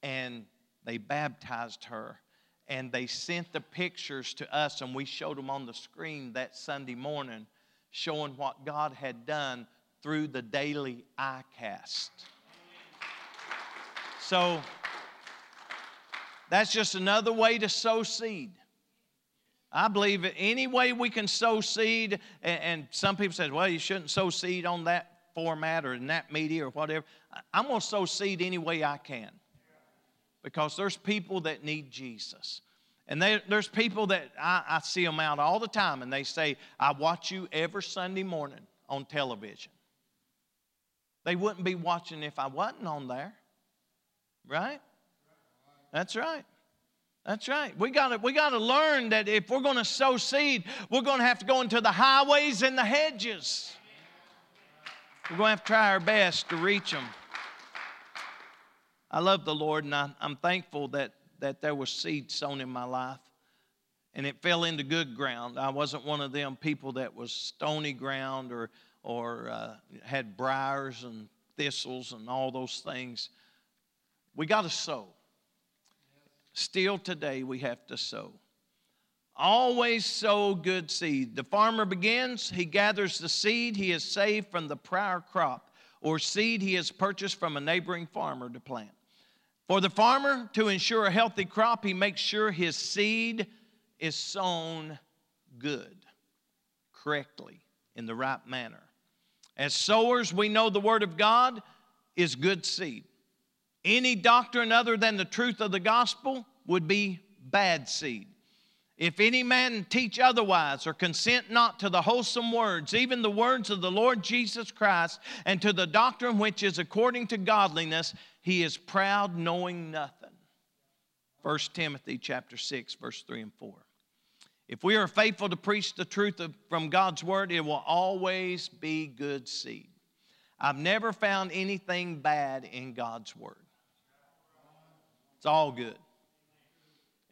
and they baptized her. And they sent the pictures to us, and we showed them on the screen that Sunday morning, showing what God had done through the daily eye cast. So that's just another way to sow seed. I believe that any way we can sow seed, and, and some people say, well, you shouldn't sow seed on that format or in that media or whatever. I'm going to sow seed any way I can, because there's people that need Jesus. And they, there's people that I, I see them out all the time, and they say, I watch you every Sunday morning on television. They wouldn't be watching if I wasn't on there. Right? That's right. That's right. We got to we got to learn that if we're going to sow seed, we're going to have to go into the highways and the hedges. We're going to have to try our best to reach them. I love the Lord, and I, I'm thankful that, that there was seed sown in my life, and it fell into good ground. I wasn't one of them people that was stony ground or, or uh, had briars and thistles and all those things. We got to sow. Still today, we have to sow. Always sow good seed. The farmer begins, he gathers the seed he has saved from the prior crop, or seed he has purchased from a neighboring farmer to plant. For the farmer, to ensure a healthy crop, he makes sure his seed is sown good, correctly, in the right manner. As sowers, we know the Word of God is good seed. Any doctrine other than the truth of the gospel would be bad seed. If any man teach otherwise or consent not to the wholesome words, even the words of the Lord Jesus Christ, and to the doctrine which is according to godliness, he is proud, knowing nothing. First Timothy chapter six, verse three and four. If we are faithful to preach the truth of, from God's word, it will always be good seed. I've never found anything bad in God's word. It's all good.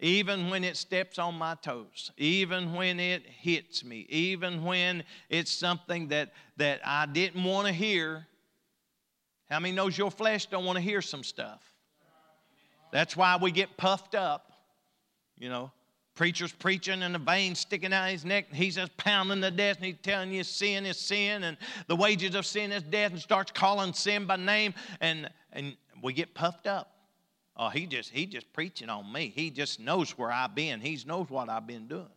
Even when it steps on my toes, even when it hits me, even when it's something that, that I didn't want to hear. How many knows your flesh don't want to hear some stuff? That's why we get puffed up. You know, preacher's preaching and the veins sticking out of his neck, and he's just pounding the desk, and he's telling you sin is sin, and the wages of sin is death, and starts calling sin by name, and, and we get puffed up. Oh, he just he just preaching on me. He just knows where I've been. He knows what I've been doing.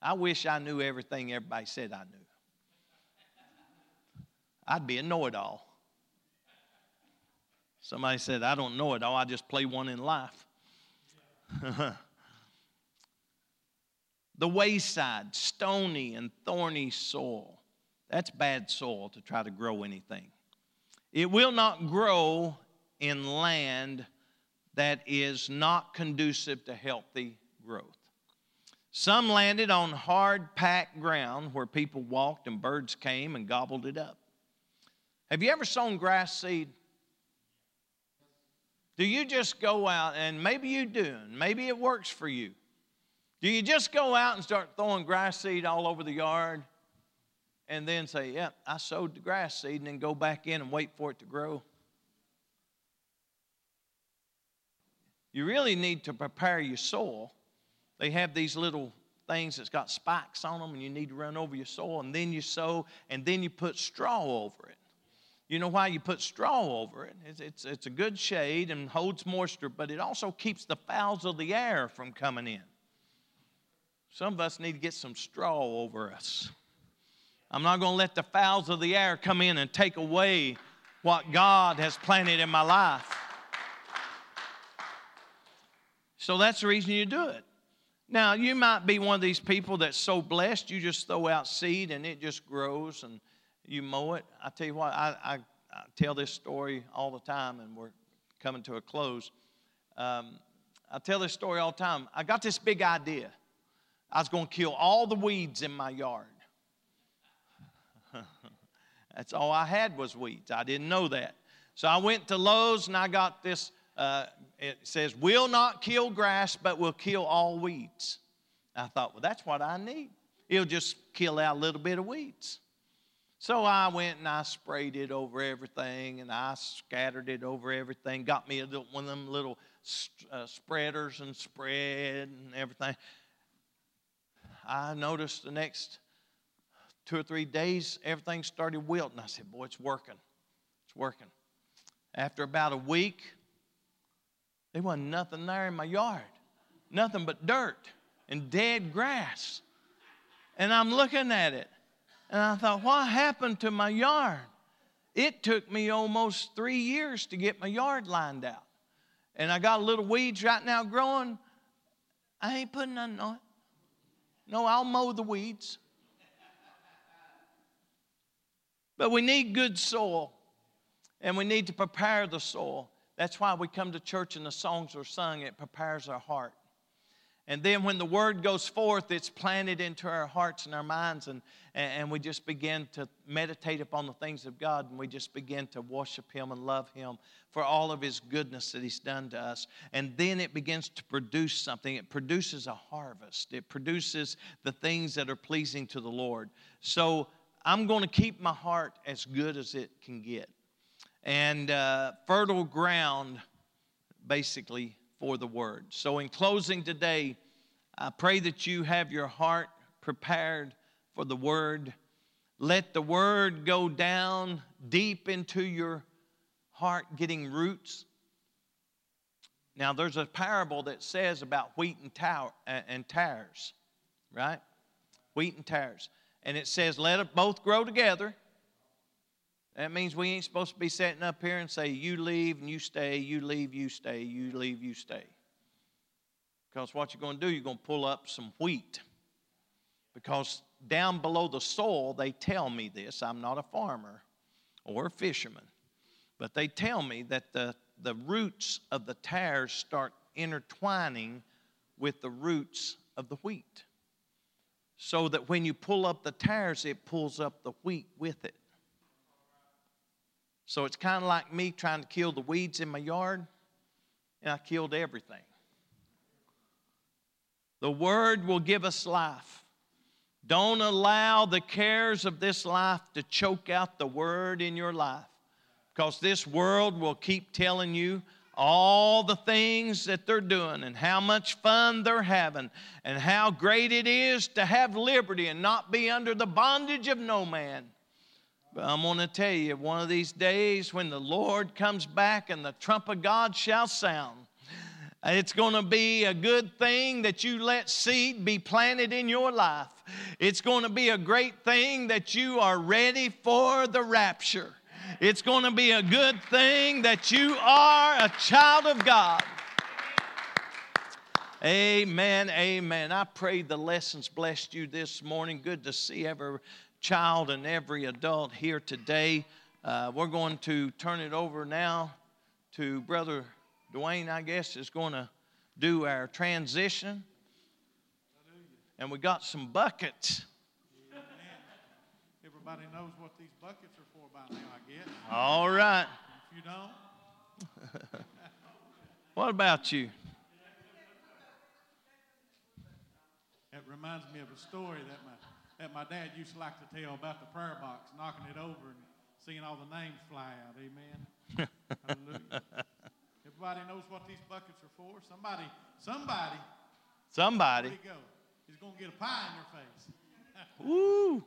I wish I knew everything everybody said I knew. I'd be a know-it-all. Somebody said, I don't know it all. I just play one in life. The wayside, stony and thorny soil. That's bad soil to try to grow anything. It will not grow in land that is not conducive to healthy growth. Some landed on hard packed ground where people walked and birds came and gobbled it up. Have you ever sown grass seed? Do you just go out, and maybe you do, and maybe it works for you. Do you just go out and start throwing grass seed all over the yard and then say, yeah, I sowed the grass seed, and then go back in and wait for it to grow? You really need to prepare your soil. They have these little things that's got spikes on them, and you need to run over your soil, and then you sow, and then you put straw over it. You know why you put straw over it? It's, it's, it's a good shade and holds moisture, but it also keeps the fowls of the air from coming in. Some of us need to get some straw over us. I'm not going to let the fowls of the air come in and take away what God has planted in my life. So that's the reason you do it. Now, you might be one of these people that's so blessed, you just throw out seed and it just grows and you mow it. I tell you what, I, I, I tell this story all the time, and we're coming to a close. Um, I tell this story all the time. I got this big idea. I was going to kill all the weeds in my yard. That's all I had was weeds. I didn't know that. So I went to Lowe's and I got this. Uh, it says, will not kill grass, but will kill all weeds. I thought, well, that's what I need. It'll just kill out a little bit of weeds. So I went and I sprayed it over everything, and I scattered it over everything. Got me a little, one of them little uh, spreaders and spread and everything. I noticed the next two or three days, everything started wilting. I said, boy, it's working. It's working. After about a week, there wasn't nothing there in my yard. Nothing but dirt and dead grass. And I'm looking at it. And I thought, what happened to my yard? It took me almost three years to get my yard lined out. and I got little weeds right now growing, I ain't putting nothing on it. No, I'll mow the weeds. But we need good soil, and we need to prepare the soil. That's why we come to church and the songs are sung. It prepares our heart. And then when the word goes forth, it's planted into our hearts and our minds, and, and we just begin to meditate upon the things of God, and we just begin to worship Him and love Him for all of His goodness that He's done to us. And then it begins to produce something. It produces a harvest. It produces the things that are pleasing to the Lord. So I'm going to keep my heart as good as it can get. And uh, fertile ground, basically, for the word. So in closing today, I pray that you have your heart prepared for the word. Let the word go down deep into your heart, getting roots. Now, there's a parable that says about wheat and, tower, uh, and tares, right? Wheat and tares. And it says, let them both grow together. That means we ain't supposed to be sitting up here and say, you leave and you stay, you leave, you stay, you leave, you stay. Because what you're going to do, you're going to pull up some wheat. Because down below the soil, they tell me this. I'm not a farmer or a fisherman. But they tell me that the, the roots of the tares start intertwining with the roots of the wheat. So that when you pull up the tares, it pulls up the wheat with it. So it's kind of like me trying to kill the weeds in my yard, and I killed everything. The Word will give us life. Don't allow the cares of this life to choke out the Word in your life, because this world will keep telling you all the things that they're doing and how much fun they're having and how great it is to have liberty and not be under the bondage of no man. But I'm going to tell you, one of these days when the Lord comes back and the trump of God shall sound, it's going to be a good thing that you let seed be planted in your life. It's going to be a great thing that you are ready for the rapture. It's going to be a good thing that you are a child of God. Amen, amen. I pray the lessons blessed you this morning. Good to see everyone. Child and every adult here today. Uh, we're going to turn it over now to Brother Dwayne, I guess, is going to do our transition. And we got some buckets. Yeah, everybody knows what these buckets are for by now, I guess. All right. If you don't. What about you? That reminds me of a story that my that my dad used to like to tell about the prayer box, knocking it over and seeing all the names fly out. Amen. Hallelujah. Everybody knows what these buckets are for. Somebody, somebody, somebody there you go, is going to get a pie in their face. Woo.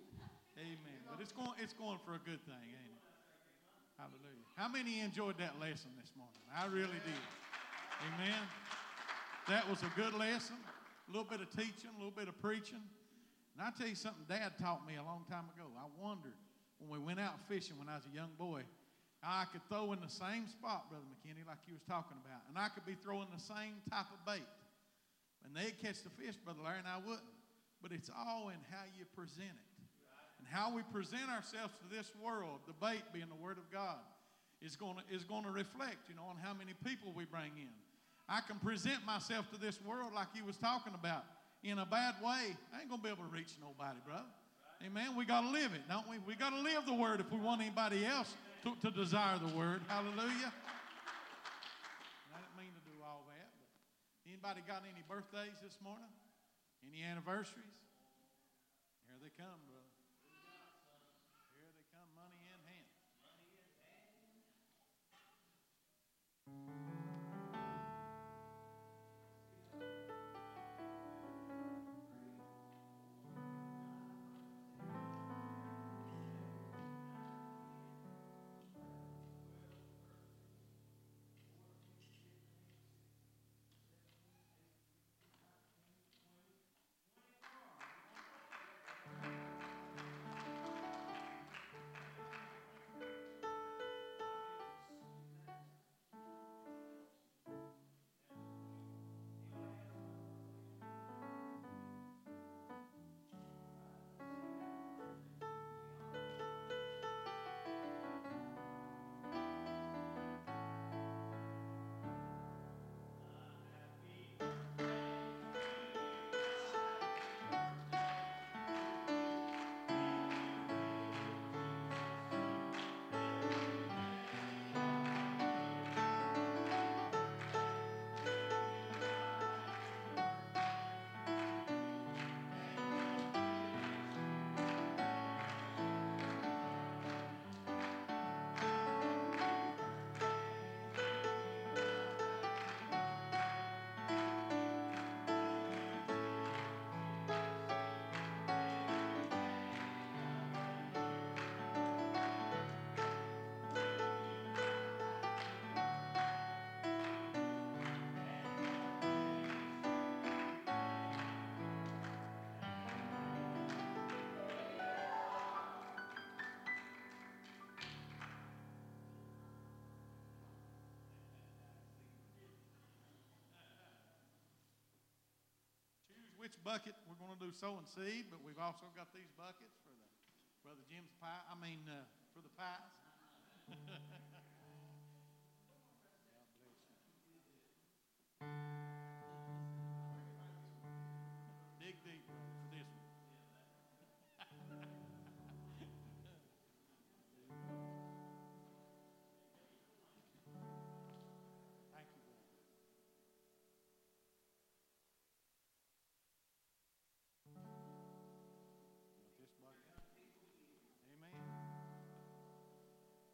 Amen. But it's going, it's going for a good thing, ain't it? Hallelujah. How many enjoyed that lesson this morning? I really did. Amen. That was a good lesson. A little bit of teaching, a little bit of preaching. And I tell you something Dad taught me a long time ago. I wondered when we went out fishing when I was a young boy, how I could throw in the same spot, Brother McKinney, like you was talking about. And I could be throwing the same type of bait. And they'd catch the fish, Brother Larry, and I wouldn't. But it's all in how you present it. And how we present ourselves to this world, the bait being the Word of God, is going to, is going to reflect, you know, on how many people we bring in. I can present myself to this world like you was talking about. In a bad way, I ain't going to be able to reach nobody, brother. Right. Amen. We got to live it, don't we? We got to live the word if we want anybody else to, to desire the word. Hallelujah. And I didn't mean to do all that. But anybody got any birthdays this morning? Any anniversaries? Here they come, brother. Here they come, money in hand. Money in hand. which bucket we're going to do sowing seed, but we've also got these buckets for the Brother Jim's pie. I mean, uh, for the pies. Dig deep, brother, for this one.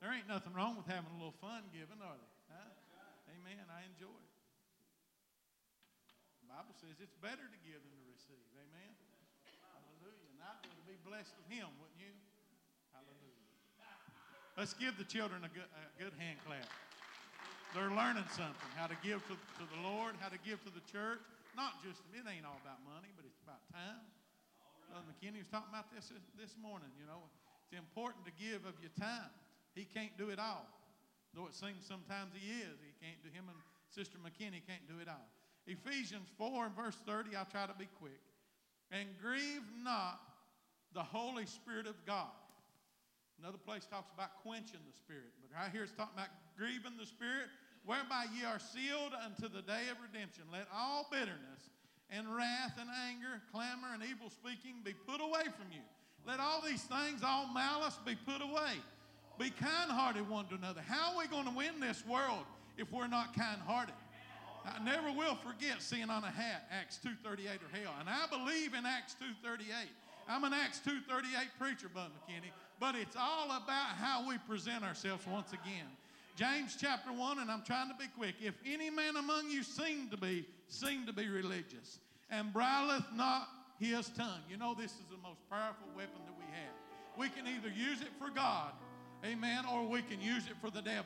There ain't nothing wrong with having a little fun giving, are they? Huh? Amen. I enjoy it. The Bible says it's better to give than to receive. Amen. Hallelujah. And I'd rather be blessed with him, wouldn't you? Hallelujah. Let's give the children a good, a good hand clap. They're learning something, how to give to, to the Lord, how to give to the church. Not just, it ain't all about money, but it's about time. Brother McKinney was talking about this this morning, you know. It's important to give of your time. He can't do it all, though it seems sometimes he is. He can't do him and Sister McKinney can't do it all. Ephesians four and verse thirty, I'll try to be quick. And grieve not the Holy Spirit of God. Another place talks about quenching the Spirit, but right here it's talking about grieving the Spirit, whereby ye are sealed unto the day of redemption. Let all bitterness and wrath and anger, clamor and evil speaking be put away from you. Let all these things, all malice be put away. Be kind-hearted one to another. How are we going to win this world if we're not kind-hearted? I never will forget seeing on a hat Acts two thirty-eight or hell. And I believe in Acts two thirty-eight. I'm an Acts two thirty-eight preacher, Bud McKinney. But it's all about how we present ourselves once again. James chapter one, and I'm trying to be quick. If any man among you seem to be, seem to be religious, and bridleth not his tongue. You know, this is the most powerful weapon that we have. We can either use it for God, amen, or we can use it for the devil.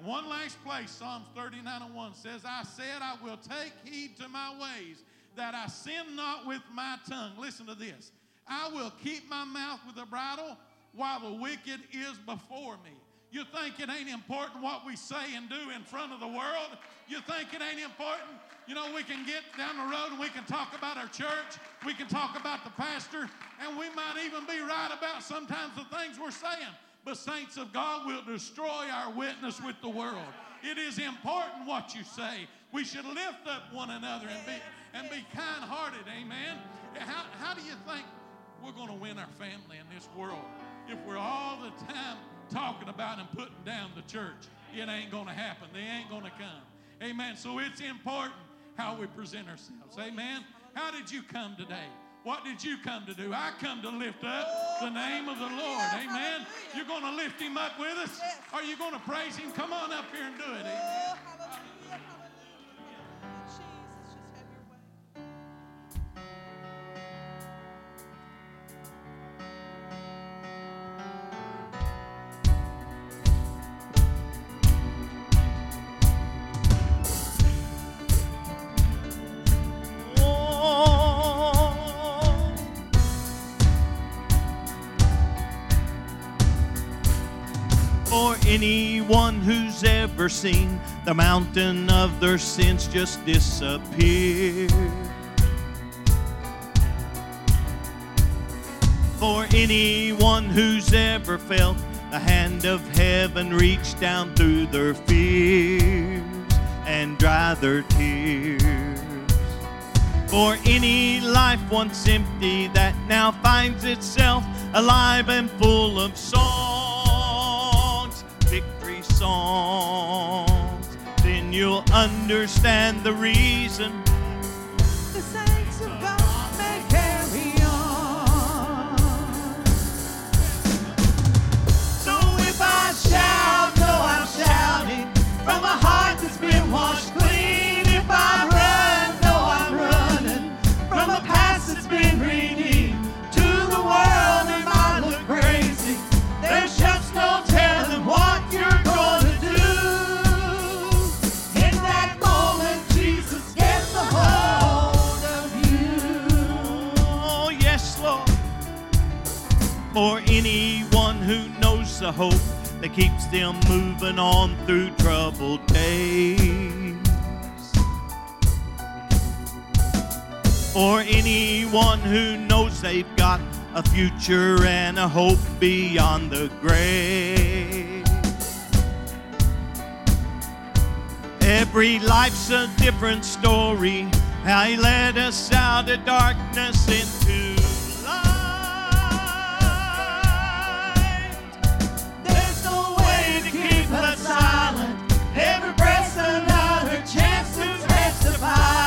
Amen. One last place, Psalms thirty-nine and one says, I said I will take heed to my ways, that I sin not with my tongue. Listen to this. I will keep my mouth with a bridle while the wicked is before me. You think it ain't important what we say and do in front of the world? You think it ain't important? You know, we can get down the road and we can talk about our church. We can talk about the pastor. And we might even be right about sometimes the things we're saying. But saints of God will destroy our witness with the world. It is important what you say. We should lift up one another and be and be kind-hearted, amen? How, how do you think we're going to win our family in this world if we're all the time talking about and putting down the church? It ain't going to happen. They ain't going to come, amen? So it's important how we present ourselves, amen? How did you come today? What did you come to do? I come to lift up the name of the Lord. Amen. You're going to lift him up with us? Are you going to praise him? Come on up here and do it. Amen. Anyone who's ever seen the mountain of their sins just disappear. For anyone who's ever felt the hand of heaven reach down through their fears and dry their tears. For any life once empty that now finds itself alive and full of song. Songs, then you'll understand the reason the saints of God may carry on. So if I shout, though I'm shouting from a heart that's been washed clean, if I run, though I'm running from a past that's been redeemed, to the world it might look crazy. There's just no telling what you're for anyone who knows the hope that keeps them moving on through troubled days. for anyone who knows they've got a future and a hope beyond the grave. Every life's a different story, how He led us out of darkness into light. There's no way to keep us silent, every breath's another chance to testify.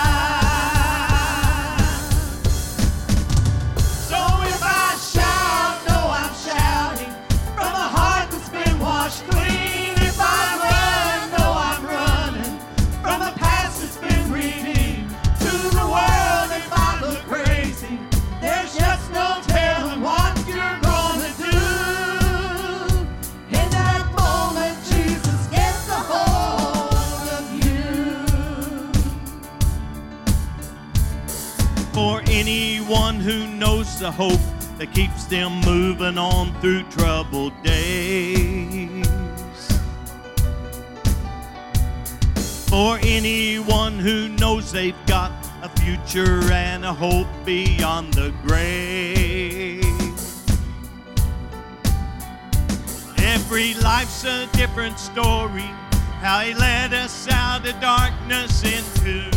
Anyone who knows the hope that keeps them moving on through troubled days. For anyone who knows they've got a future and a hope beyond the grave. Every life's a different story, how He led us out of darkness into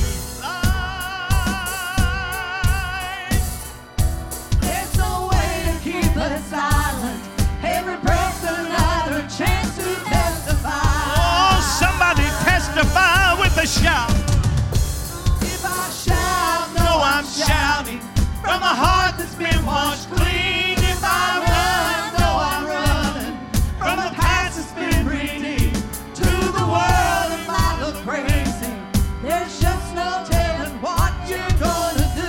silent, every breath another chance to testify. Oh, somebody testify with a shout. If I shout, no, no I'm shouting, shouting from a heart that's been washed clean. If I run, no, I'm running from a past that's been redeemed. To the world, if I look crazy, there's just no telling what you're gonna do.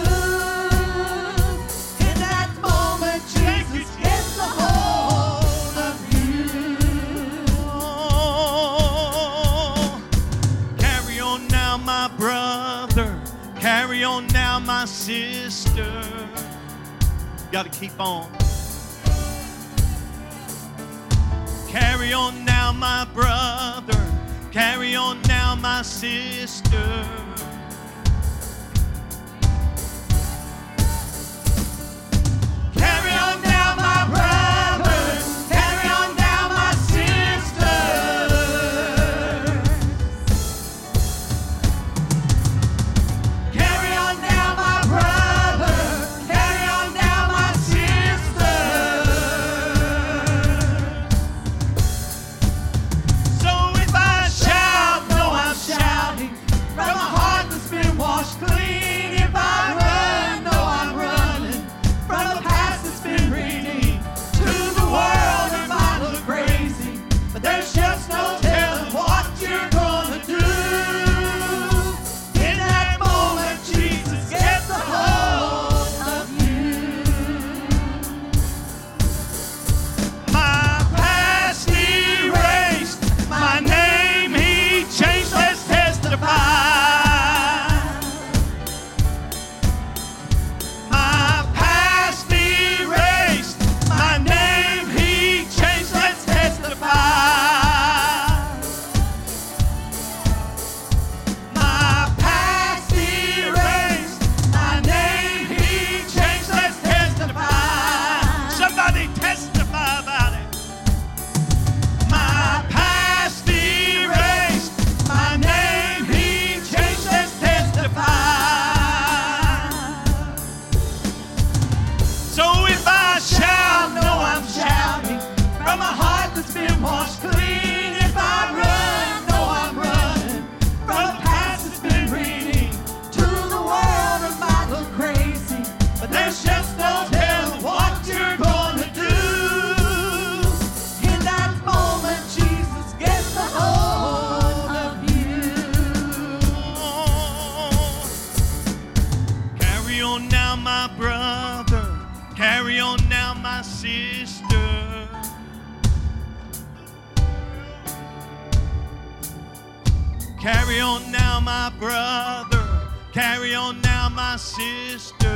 Carry on now, my sister. Gotta keep on. Carry on now, my brother. Carry on now, my sister. Carry on now, my brother. Carry on now, my sister. Carry on now, my brother. Carry on now, my sister. Carry on now, my brother. Carry on now, my sister.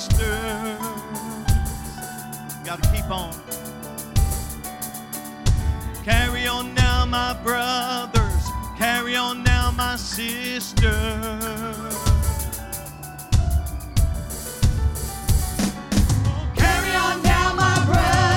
sisters. Gotta keep on. Carry on now, my brothers. Carry on now, my sisters. Carry on now, my brothers.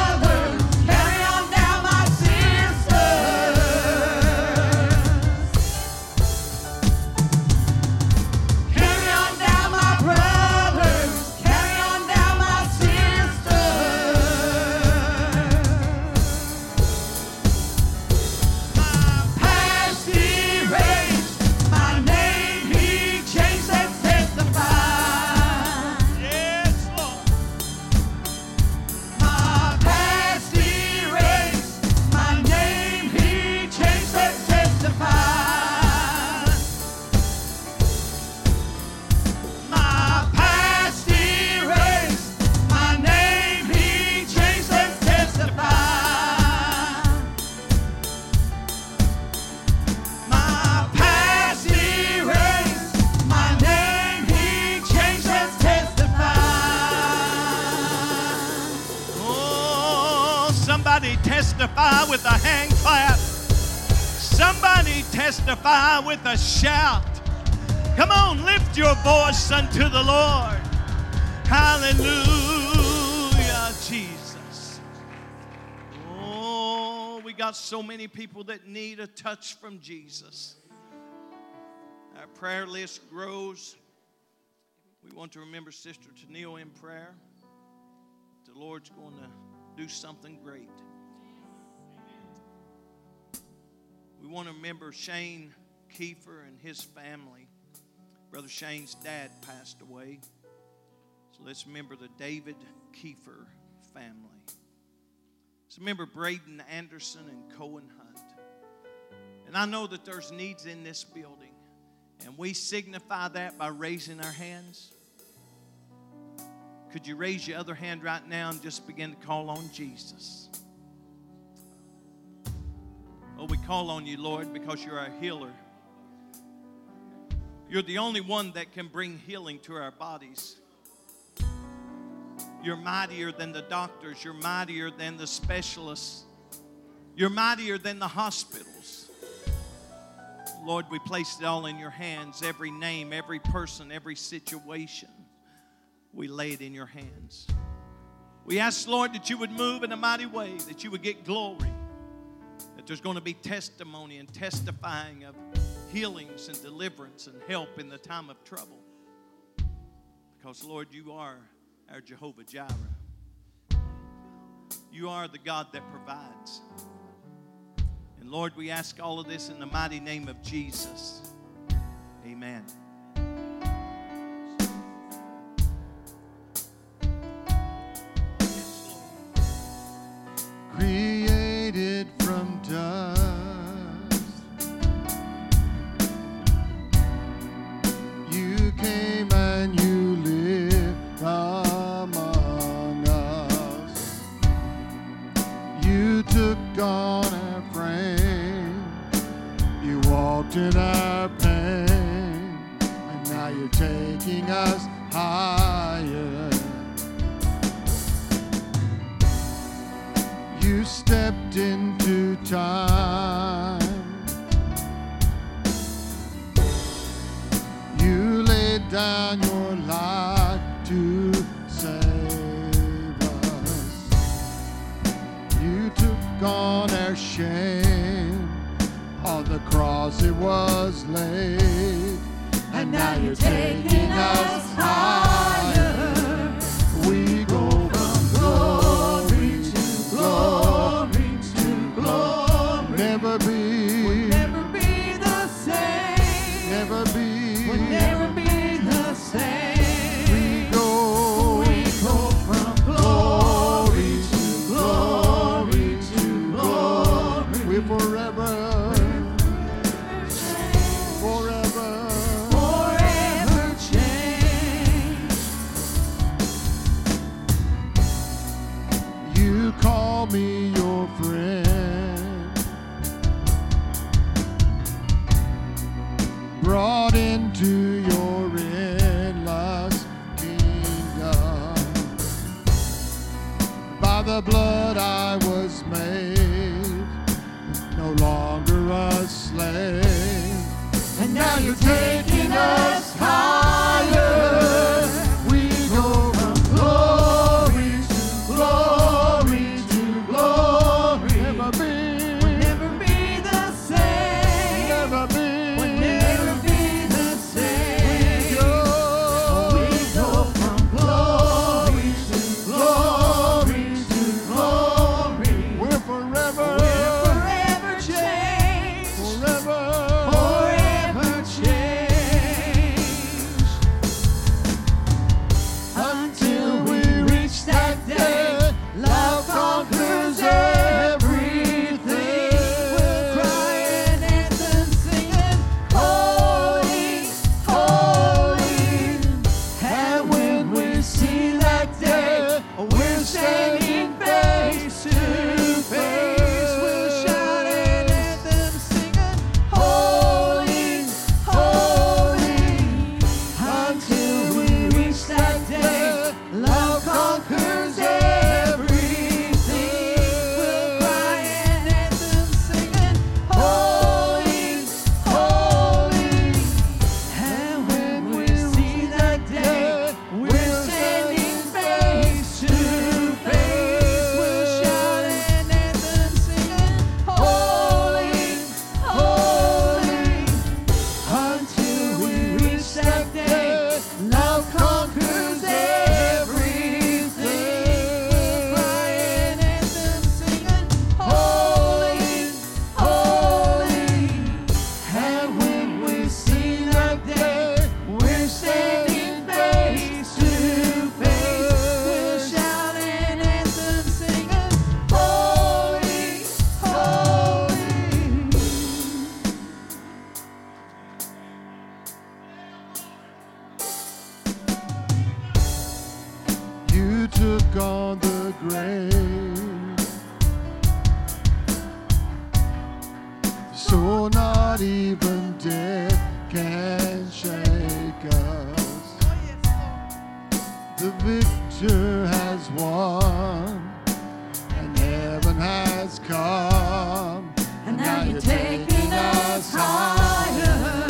Testify with a hand clap. Somebody testify with a shout. Come on, lift your voice unto the Lord. Hallelujah, Jesus. Oh, we got so many people that need a touch from Jesus. Our prayer list grows. We want to remember Sister Tenille in prayer. The Lord's going to do something great. We want to remember Shane Kiefer and his family. Brother Shane's dad passed away. So let's remember the David Kiefer family. Let's remember Braden Anderson and Cohen Hunt. And I know that there's needs in this building. And we signify that by raising our hands. Could you raise your other hand right now and just begin to call on Jesus? Oh, we call on you, Lord, because you're our healer. You're the only one that can bring healing to our bodies. You're mightier than the doctors. You're mightier than the specialists. You're mightier than the hospitals. Lord, we place it all in your hands. Every name, every person, every situation, we lay it in your hands. We ask, Lord, that you would move in a mighty way, that you would get glory. There's going to be testimony and testifying of healings and deliverance and help in the time of trouble. Because, Lord, you are our Jehovah Jireh. You are the God that provides. And, Lord, we ask all of this in the mighty name of Jesus. Amen. From dust, you came and you lived among us. You took on our frame, you walked in our pain, and now you're taking us higher. You stepped into time. You laid down your life to save us. You took on our shame. On the cross it was laid. And now you're taking us higher. We go from glory to glory. Forever, forever change. Oh, not even death can shake us. The victor has won, and heaven has come. And now, now you're, you're taking, taking us higher.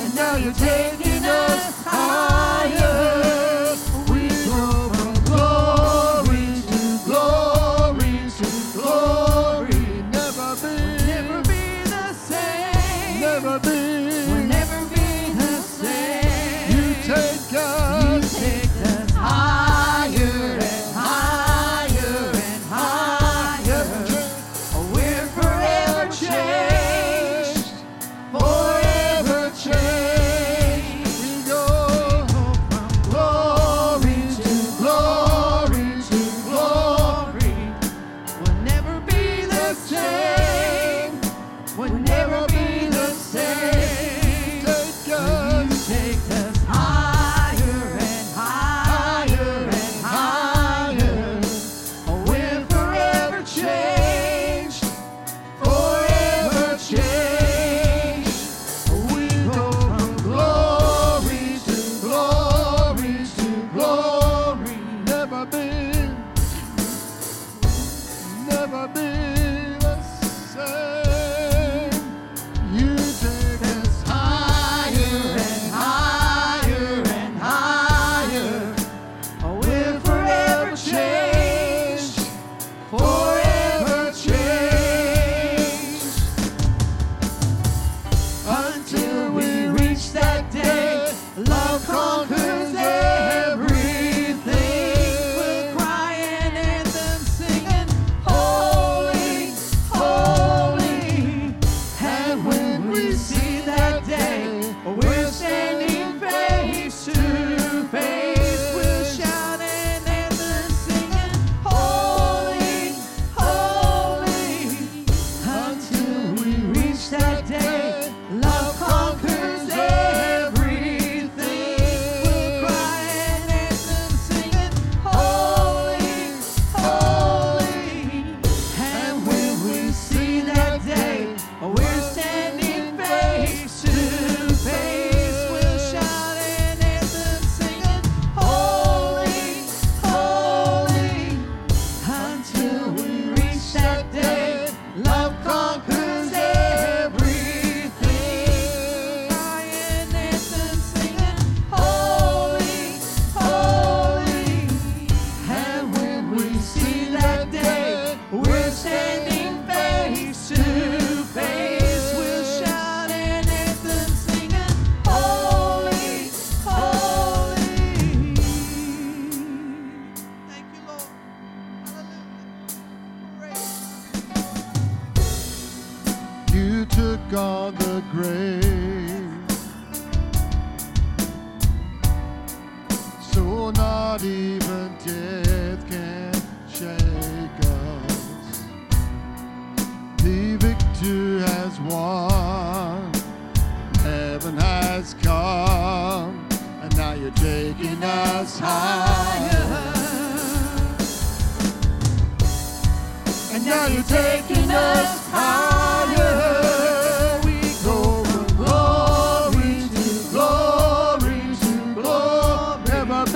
And now you're taking us higher. Never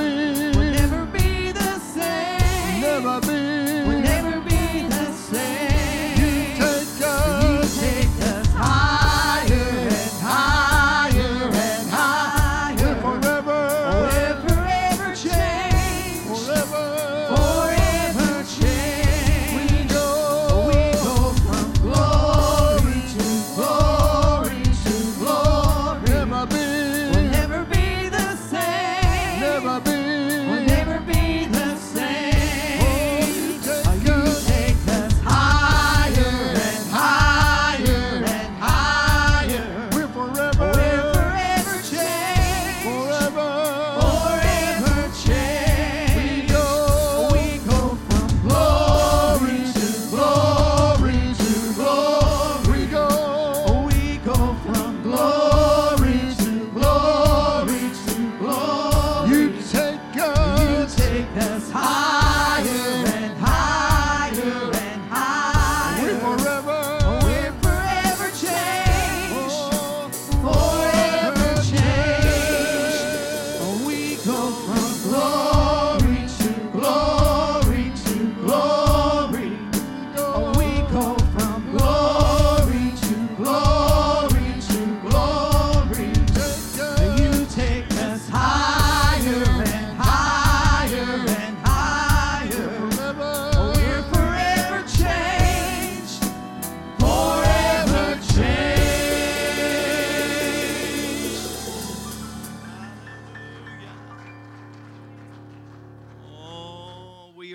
be the same.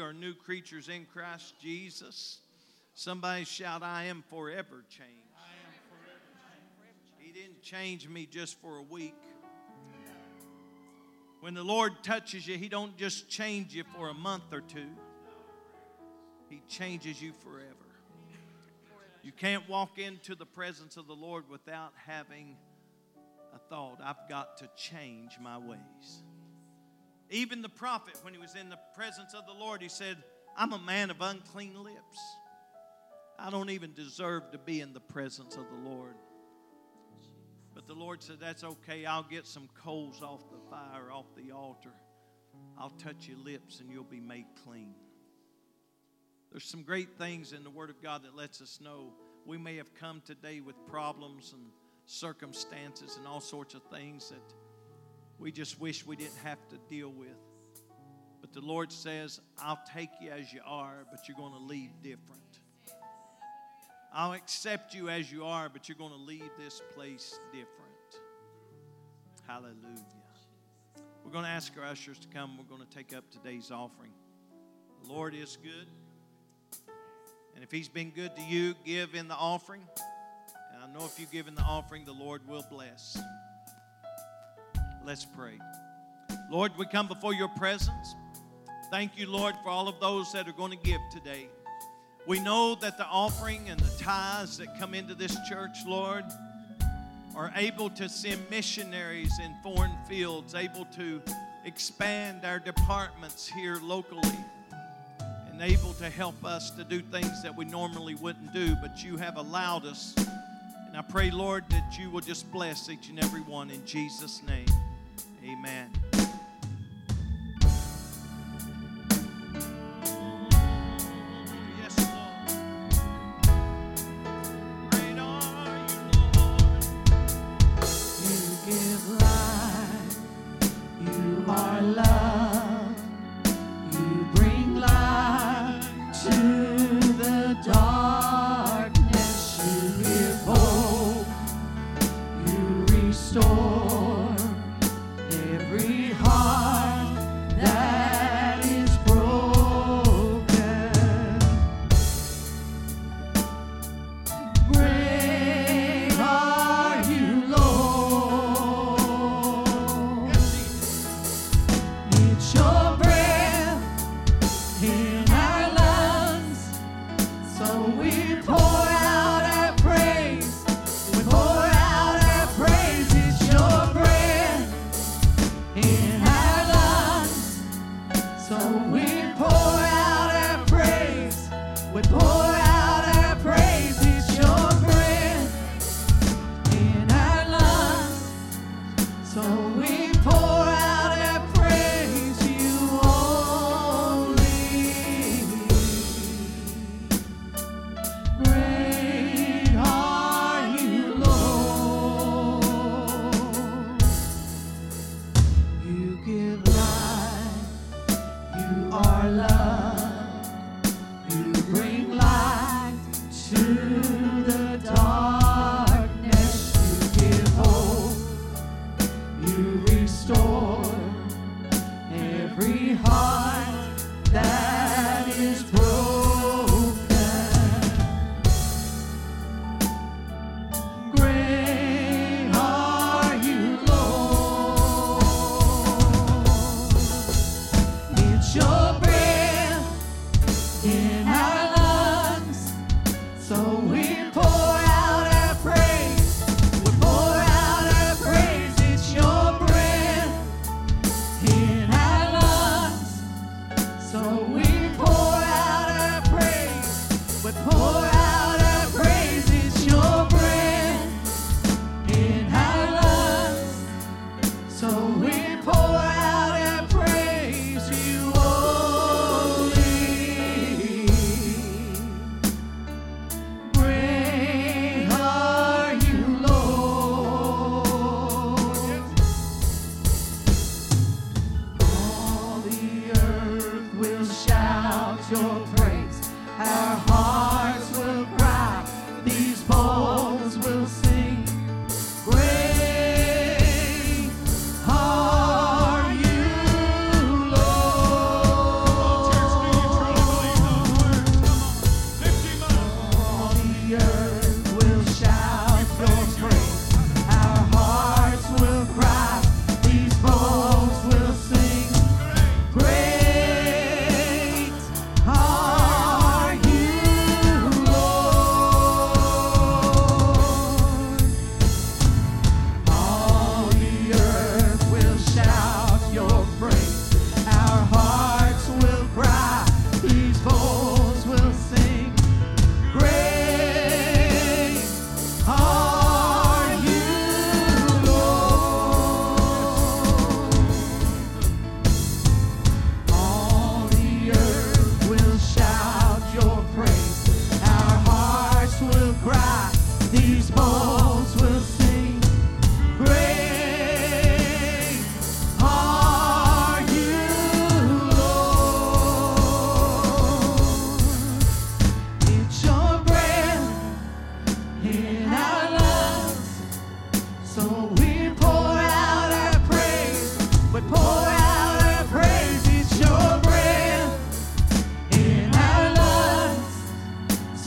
are new creatures in Christ Jesus. Somebody shout, I am forever changed. I am forever changed. He didn't change me just for a week. When the Lord touches you, He don't just change you for a month or two. He changes you forever. You can't walk into the presence of the Lord without having a thought, I've got to change my ways. Even the prophet, when he was in the presence of the Lord, he said, I'm a man of unclean lips. I don't even deserve to be in the presence of the Lord. But the Lord said, that's okay. I'll get some coals off the fire, off the altar. I'll touch your lips and you'll be made clean. There's some great things in the Word of God that lets us know. We may have come today with problems and circumstances and all sorts of things that we just wish we didn't have to deal with. But the Lord says, I'll take you as you are, but you're going to leave different. I'll accept you as you are, but you're going to leave this place different. Hallelujah. We're going to ask our ushers to come. We're going to take up today's offering. The Lord is good. And if He's been good to you, give in the offering. And I know if you give in the offering, the Lord will bless. Let's pray. Lord, we come before Your presence. Thank You, Lord, for all of those that are going to give today. We know that the offering and the tithes that come into this church, Lord, are able to send missionaries in foreign fields, able to expand our departments here locally, and able to help us to do things that we normally wouldn't do, but You have allowed us. And I pray, Lord, that You will just bless each and every one in Jesus' name. Amen.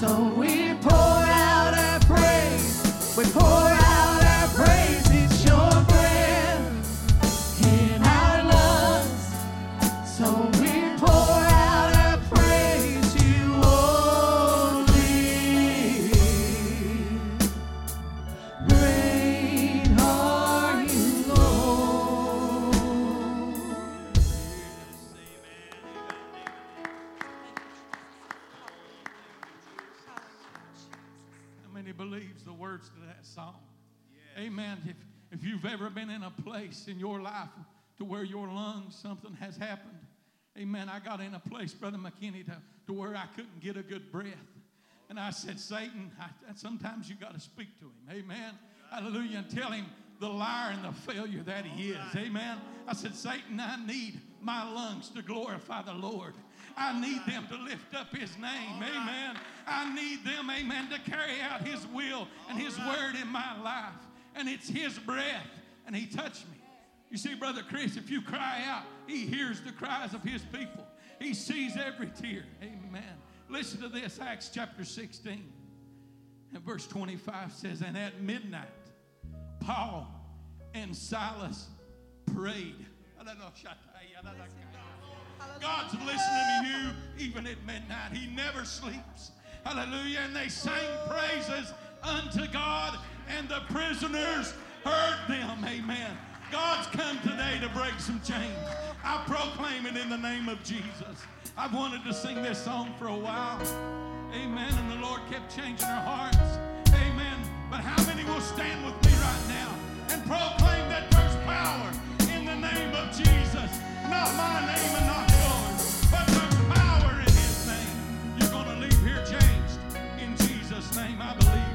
So we pour out our praise. We pour out our praise. It's your breath in our lungs. So we pour out our praise to you only. Great are you, Lord. Believes the words to that song. Yes. Amen. If if you've ever been in a place in your life to where your lungs, something has happened, amen. I got in a place, Brother McKinney, to, to where I couldn't get a good breath. And I said, Satan, I, sometimes you got to speak to him. Amen. Right. Hallelujah. And tell him the liar and the failure that All he right. is. Amen. I said, Satan, I need my lungs to glorify the Lord. I need them to lift up his name. All amen. Right. I need them, amen, to carry out his will and his right. word in my life. And it's his breath. And he touched me. You see, Brother Chris, if you cry out, he hears the cries of his people. He sees every tear. Amen. Listen to this. Acts chapter sixteen and verse twenty-five says, and at midnight, Paul and Silas prayed. God's listening to you even at midnight. He never sleeps. Hallelujah. And they sang praises unto God, and the prisoners heard them. Amen. God's come today to break some chains. I proclaim it in the name of Jesus. I've wanted to sing this song for a while. Amen. And the Lord kept changing our hearts. Amen. But how many will stand with me right now and proclaim that there's power in the name of Jesus? Not my name and not yours, but there's power in his name. You're going to leave here changed. In Jesus' name, I believe that.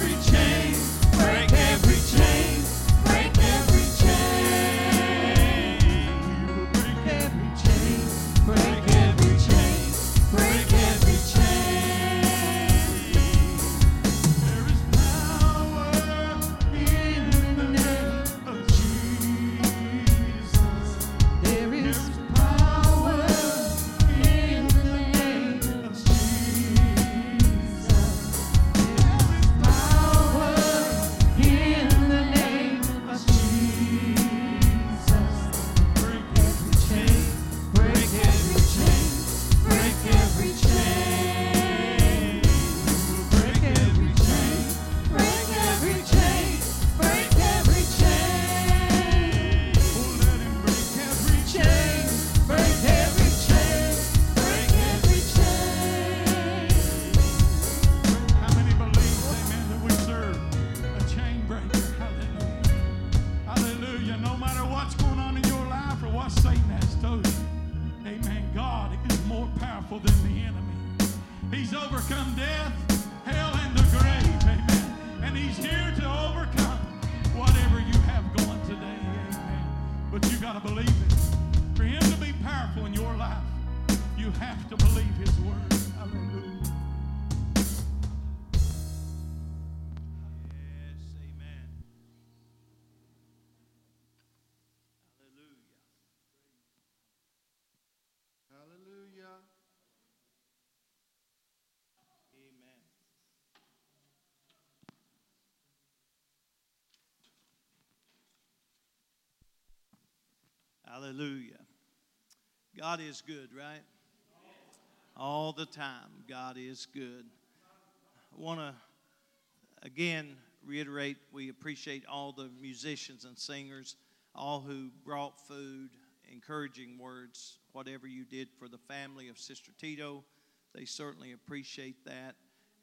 every chain, break every chain, break every chain. You break every chain, break every chain, break every chain. There is power in the name of Jesus. There is power in the name of Jesus. There is power in the name of Jesus. Break every chain, break every chain, break every chain. Break every chain, break every chain, break every chain. Oh, let him break every chain, break every chain, break every chain. How many believe, amen, that we serve a chain breaker? Hallelujah. Hallelujah. No matter what's going on in your life or what Satan has told you, amen, God is more powerful than the enemy. He's overcome death, hell, and the grave, amen. And he's here to overcome whatever you have going today, amen. But you got to believe it. For him to be powerful in your life, you have to believe his word. Hallelujah. Yes, amen. Hallelujah. Hallelujah. Amen. Hallelujah. God is good, right? All the time, God is good. I want to, again, reiterate, we appreciate all the musicians and singers, all who brought food, encouraging words, whatever you did for the family of Sister Tito. They certainly appreciate that,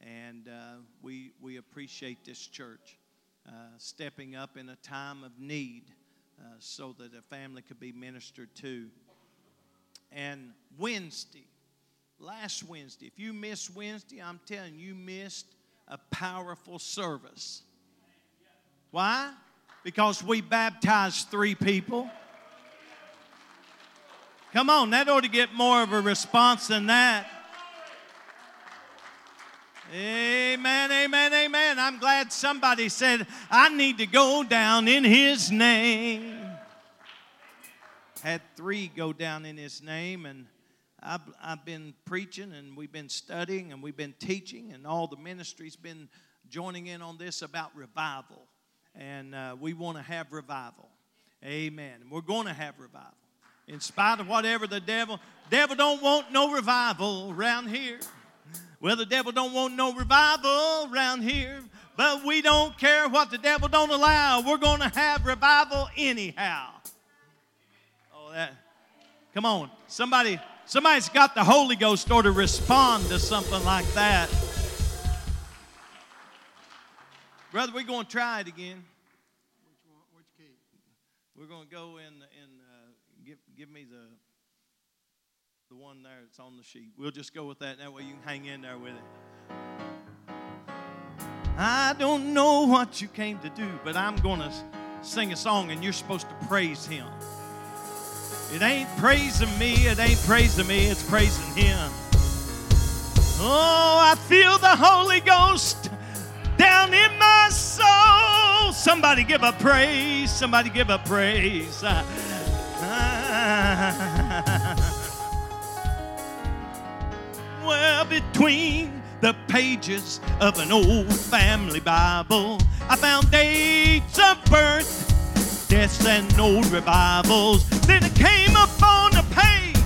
and uh, we, we appreciate this church uh, stepping up in a time of need uh, so that a family could be ministered to. And Wednesday, last Wednesday, if you missed Wednesday, I'm telling you, you missed a powerful service. Why? Because we baptized three people. Come on, that ought to get more of a response than that. Amen, amen, amen. I'm glad somebody said, I need to go down in his name. Had three go down in his name, and I've, I've been preaching, and we've been studying, and we've been teaching, and all the ministries been joining in on this about revival, and uh, we want to have revival. Amen. We're going to have revival. In spite of whatever the devil, devil don't want no revival around here. Well, the devil don't want no revival around here, but we don't care what the devil don't allow. We're going to have revival anyhow. Oh, that! Come on, somebody, somebody's got the Holy Ghost or to respond to something like that. Brother, we're going to try it again. Which one? Which key? We're going to go in in. Give, give me the the one there that's on the sheet. We'll just go with that. That way you can hang in there with it. I don't know what you came to do, but I'm going to sing a song, and you're supposed to praise him. It ain't praising me. It ain't praising me. It's praising him. Oh, I feel the Holy Ghost down in my soul. Somebody give a praise. Somebody give a praise. I, well, between the pages of an old family Bible, I found dates of birth, deaths, and old revivals. Then it came up on a page.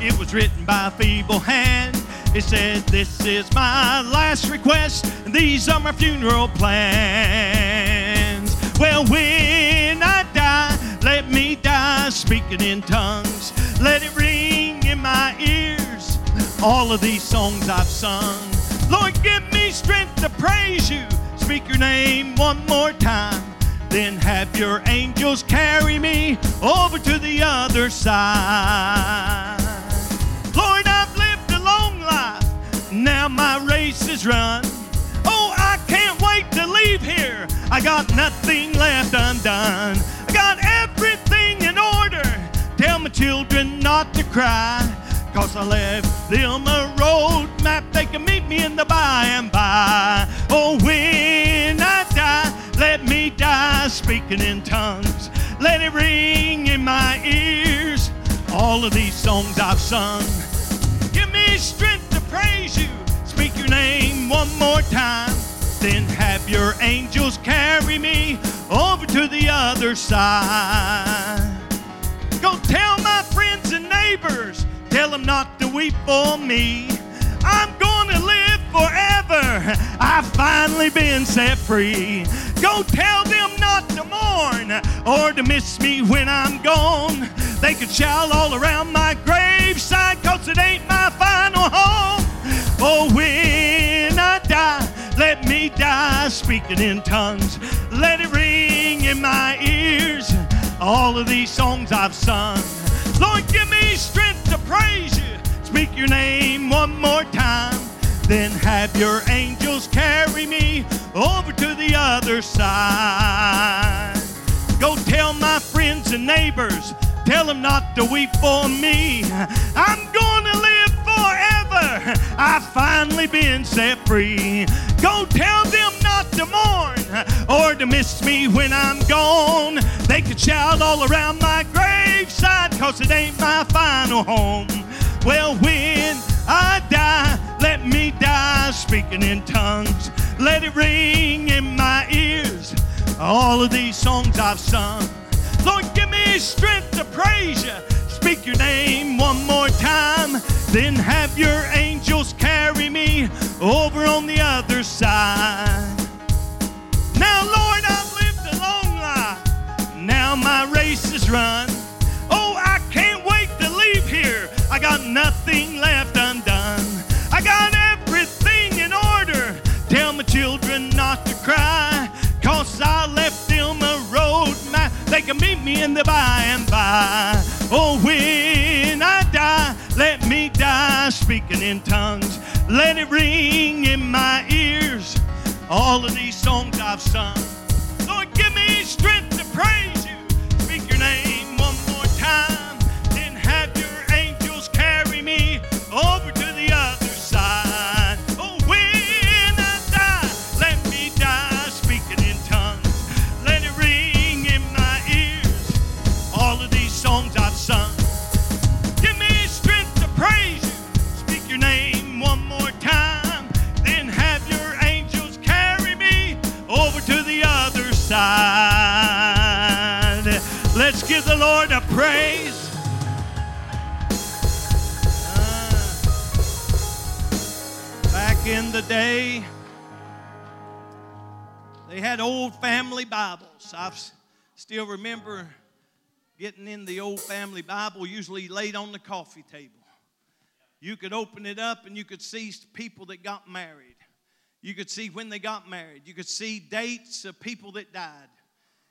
It was written by a feeble hand. It said, this is my last request, and these are my funeral plans. Well, when I die, let me die speaking in tongues. Let it ring in my ears, all of these songs I've sung. Lord, give me strength to praise you. Speak your name one more time. Then have your angels carry me over to the other side. Lord, I've lived a long life. Now my race is run. Oh, I can't wait to leave. I got nothing left undone. I got everything in order. Tell my children not to cry, 'cause I left them a road map. They can meet me in the by and by. Oh, when I die, let me die speaking in tongues. Let it ring in my ears, all of these songs I've sung. Give me strength to praise you, speak your name one more time. Then have your angels carry me over to the other side. Go tell my friends and neighbors, tell them not to weep for me. I'm gonna live forever, I've finally been set free. Go tell them not to mourn or to miss me when I'm gone. They could shout all around my graveside, 'cause it ain't my final home. Oh, when I die, let me die speaking in tongues. Let it ring in my ears, all of these songs I've sung. Lord, give me strength to praise you, speak your name one more time. Then have your angels carry me over to the other side. Go tell my friends and neighbors, tell them not to weep for me. I'm gonna live forever, I've finally been set free. Go tell them not to mourn or to miss me when I'm gone. They could shout all around my graveside, 'cause it ain't my final home. Well, when I die, let me die speaking in tongues. Let it ring in my ears, all of these songs I've sung. Lord, give me strength to praise you, speak your name one more time. Then have your angels carry me over on the other side. Now, Lord, I've lived a long life, now my race is run. Oh, I can't wait to leave here, I got nothing left undone. I got everything in order. Tell my children not to cry, 'cause I left them a road map. They can meet me in the by and by. Oh, when I die, let me die speaking in tongues. Let it ring in my ears, all of these songs I've sung. Lord, give me strength to praise you, speak your name one more time. Then have your angels carry me over to the other. Oh, when I die, let me die speaking in tongues. Let it ring in my ears, all of these songs I've sung. Give me strength to praise you, speak your name one more time. Then have your angels carry me over to the other side. Let's give the Lord a praise. In the day, they had old family Bibles. I still remember getting in the old family Bible, usually laid on the coffee table. You could open it up and you could see people that got married. You could see when they got married. You could see dates of people that died.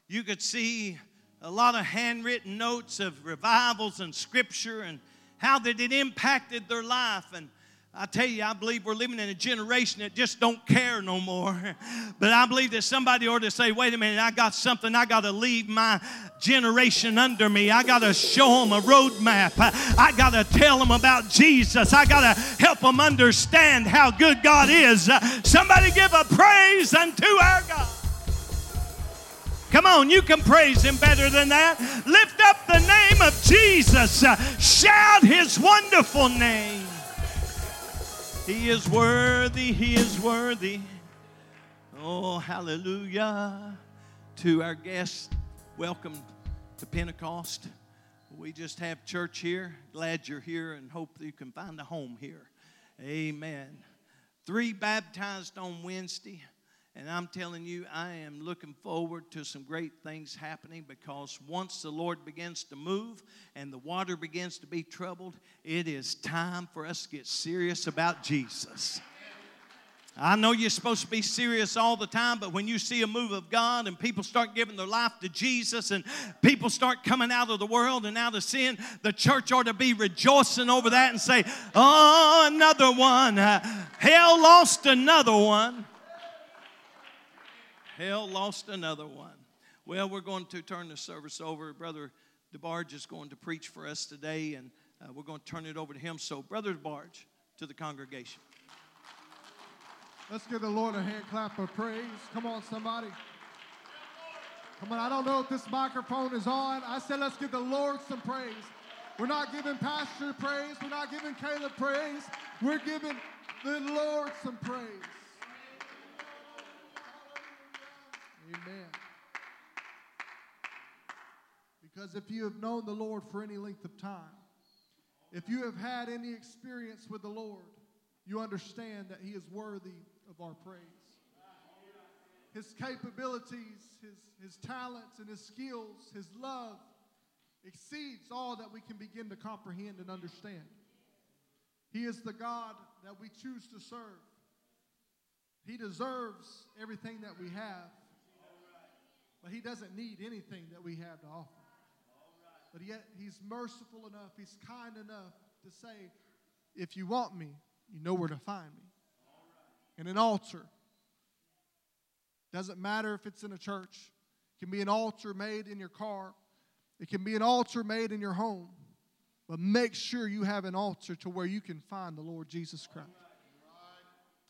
You could see a lot of handwritten notes of revivals and scripture and how that it impacted their life. And I tell you, I believe we're living in a generation that just don't care no more. But I believe that somebody ought to say, wait a minute, I got something. I got to leave my generation under me. I got to show them a roadmap. I, I got to tell them about Jesus. I got to help them understand how good God is. Uh, somebody give a praise unto our God. Come on, you can praise him better than that. Lift up the name of Jesus. Uh, shout his wonderful name. He is worthy, he is worthy. Oh, hallelujah. To our guests, welcome to Pentecost. We just have church here. Glad you're here and hope that you can find a home here. Amen. Three baptized on Wednesday. And I'm telling you, I am looking forward to some great things happening, because once the Lord begins to move and the water begins to be troubled, it is time for us to get serious about Jesus. I know you're supposed to be serious all the time, but when you see a move of God and people start giving their life to Jesus and people start coming out of the world and out of sin, the church ought to be rejoicing over that and say, oh, another one. Hell lost another one. hell, lost another one. Well, we're going to turn the service over. Brother DeBarge is going to preach for us today, and uh, we're going to turn it over to him. So, Brother DeBarge, to the congregation. Let's give the Lord a hand clap of praise. Come on, somebody. Come on, I don't know if this microphone is on. I said let's give the Lord some praise. We're not giving Pastor praise. We're not giving Caleb praise. We're giving the Lord some praise. Amen. Because if you have known the Lord for any length of time, if you have had any experience with the Lord, you understand that He is worthy of our praise. His capabilities, his, his talents, and his skills, his love exceeds all that we can begin to comprehend and understand. He is the God that we choose to serve. He deserves everything that we have, but He doesn't need anything that we have to offer. But yet He's merciful enough, He's kind enough to say, if you want me, you know where to find me. In an altar. Doesn't matter if it's in a church. It can be an altar made in your car. It can be an altar made in your home. But make sure you have an altar to where you can find the Lord Jesus Christ.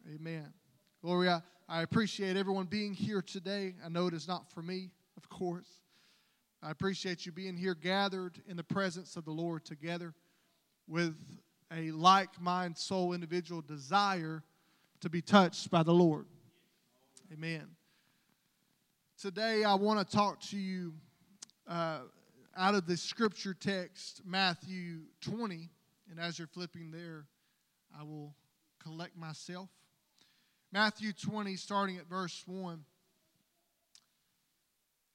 Right. Amen. Gloria, I appreciate everyone being here today. I know it is not for me, of course. I appreciate you being here gathered in the presence of the Lord together with a like-minded soul individual desire to be touched by the Lord. Amen. Today I want to talk to you uh, out of the scripture text, Matthew twenty. And as you're flipping there, I will collect myself. Matthew twenty, starting at verse one.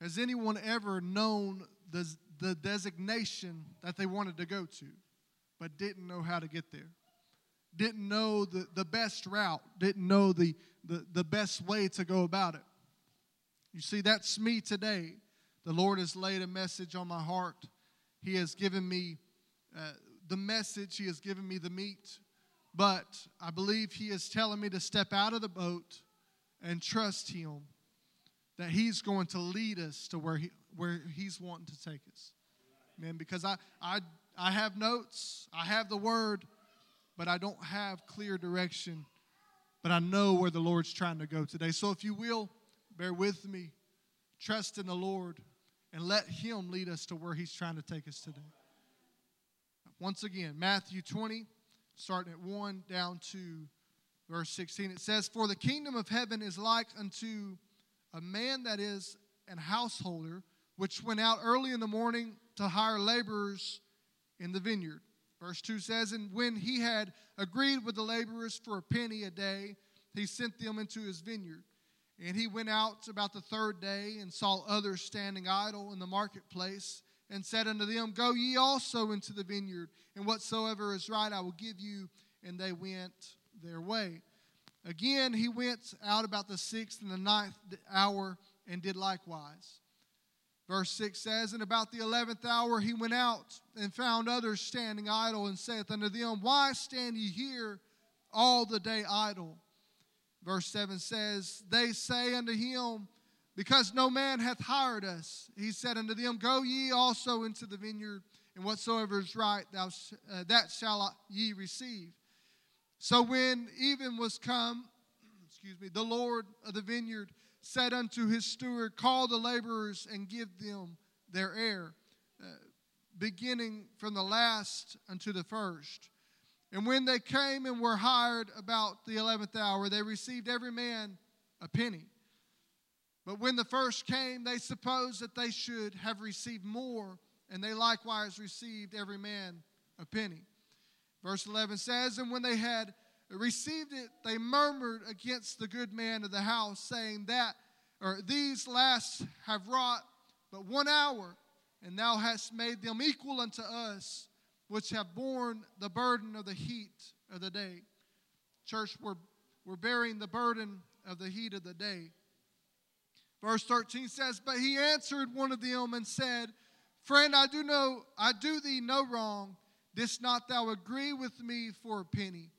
Has anyone ever known the, the designation that they wanted to go to, but didn't know how to get there? Didn't know the, the best route, didn't know the, the, the best way to go about it. You see, that's me today. The Lord has laid a message on my heart. He has given me uh, the message. He has given me the meat. But I believe He is telling me to step out of the boat and trust Him that He's going to lead us to where he, where He's wanting to take us. Amen. Because I, I, I have notes. I have the word. But I don't have clear direction, but I know where the Lord's trying to go today. So if you will, bear with me, trust in the Lord, and let Him lead us to where He's trying to take us today. Once again, Matthew twenty, starting at one down to verse sixteen. It says, "For the kingdom of heaven is like unto a man that is an householder, which went out early in the morning to hire laborers in the vineyard." Verse two says, "And when he had agreed with the laborers for a penny a day, he sent them into his vineyard. And he went out about the third day and saw others standing idle in the marketplace, and said unto them, Go ye also into the vineyard, and whatsoever is right I will give you. And they went their way. Again he went out about the sixth and the ninth hour, and did likewise." Verse six says, "And about the eleventh hour he went out and found others standing idle, and saith unto them, Why stand ye here all the day idle?" Verse seven says, "They say unto him, Because no man hath hired us. He said unto them, Go ye also into the vineyard, and whatsoever is right, thou sh- uh, that shall ye receive. So when even was come, excuse me, the Lord of the vineyard said unto his steward, Call the laborers and give them their hire, uh, beginning from the last unto the first. And when they came and were hired about the eleventh hour, they received every man a penny. But when the first came, they supposed that they should have received more, and they likewise received every man a penny." Verse eleven says, "And when they had received it, they murmured against the good man of the house, saying, that or these last have wrought but one hour, and thou hast made them equal unto us, which have borne the burden of the heat of the day." Church, we're, we're bearing the burden of the heat of the day. Verse thirteen says, "But he answered one of them and said, Friend, I do know I do thee no wrong. Didst not thou agree with me for a penny?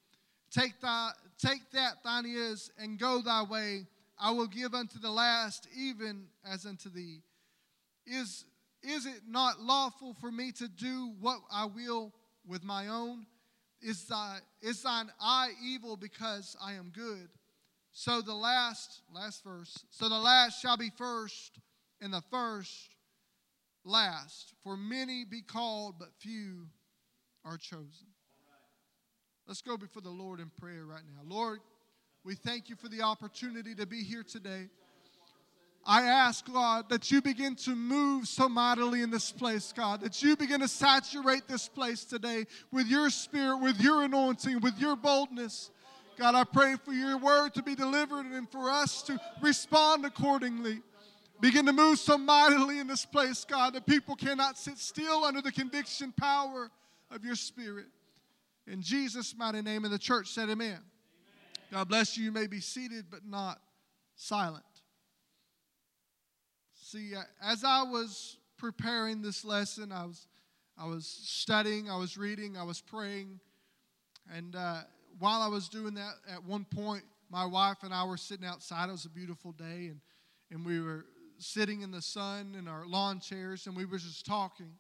Take, thy, take that thine is, and go thy way. I will give unto the last, even as unto thee. Is, is it not lawful for me to do what I will with my own? Is, thy, is thine eye evil because I am good? So the last, last verse, so the last shall be first, and the first last. For many be called, but few are chosen. Let's go before the Lord in prayer right now. Lord, we thank you for the opportunity to be here today. I ask, God, that you begin to move so mightily in this place, God, that you begin to saturate this place today with your spirit, with your anointing, with your boldness. God, I pray for your word to be delivered and for us to respond accordingly. Begin to move so mightily in this place, God, that people cannot sit still under the conviction power of your spirit. In Jesus' mighty name, and the church said amen. Amen. God bless you. You may be seated, but not silent. See, as I was preparing this lesson, I was, I was studying, I was reading, I was praying. And uh, while I was doing that, at one point, my wife and I were sitting outside. It was a beautiful day, and, and we were sitting in the sun in our lawn chairs, and we were just talking,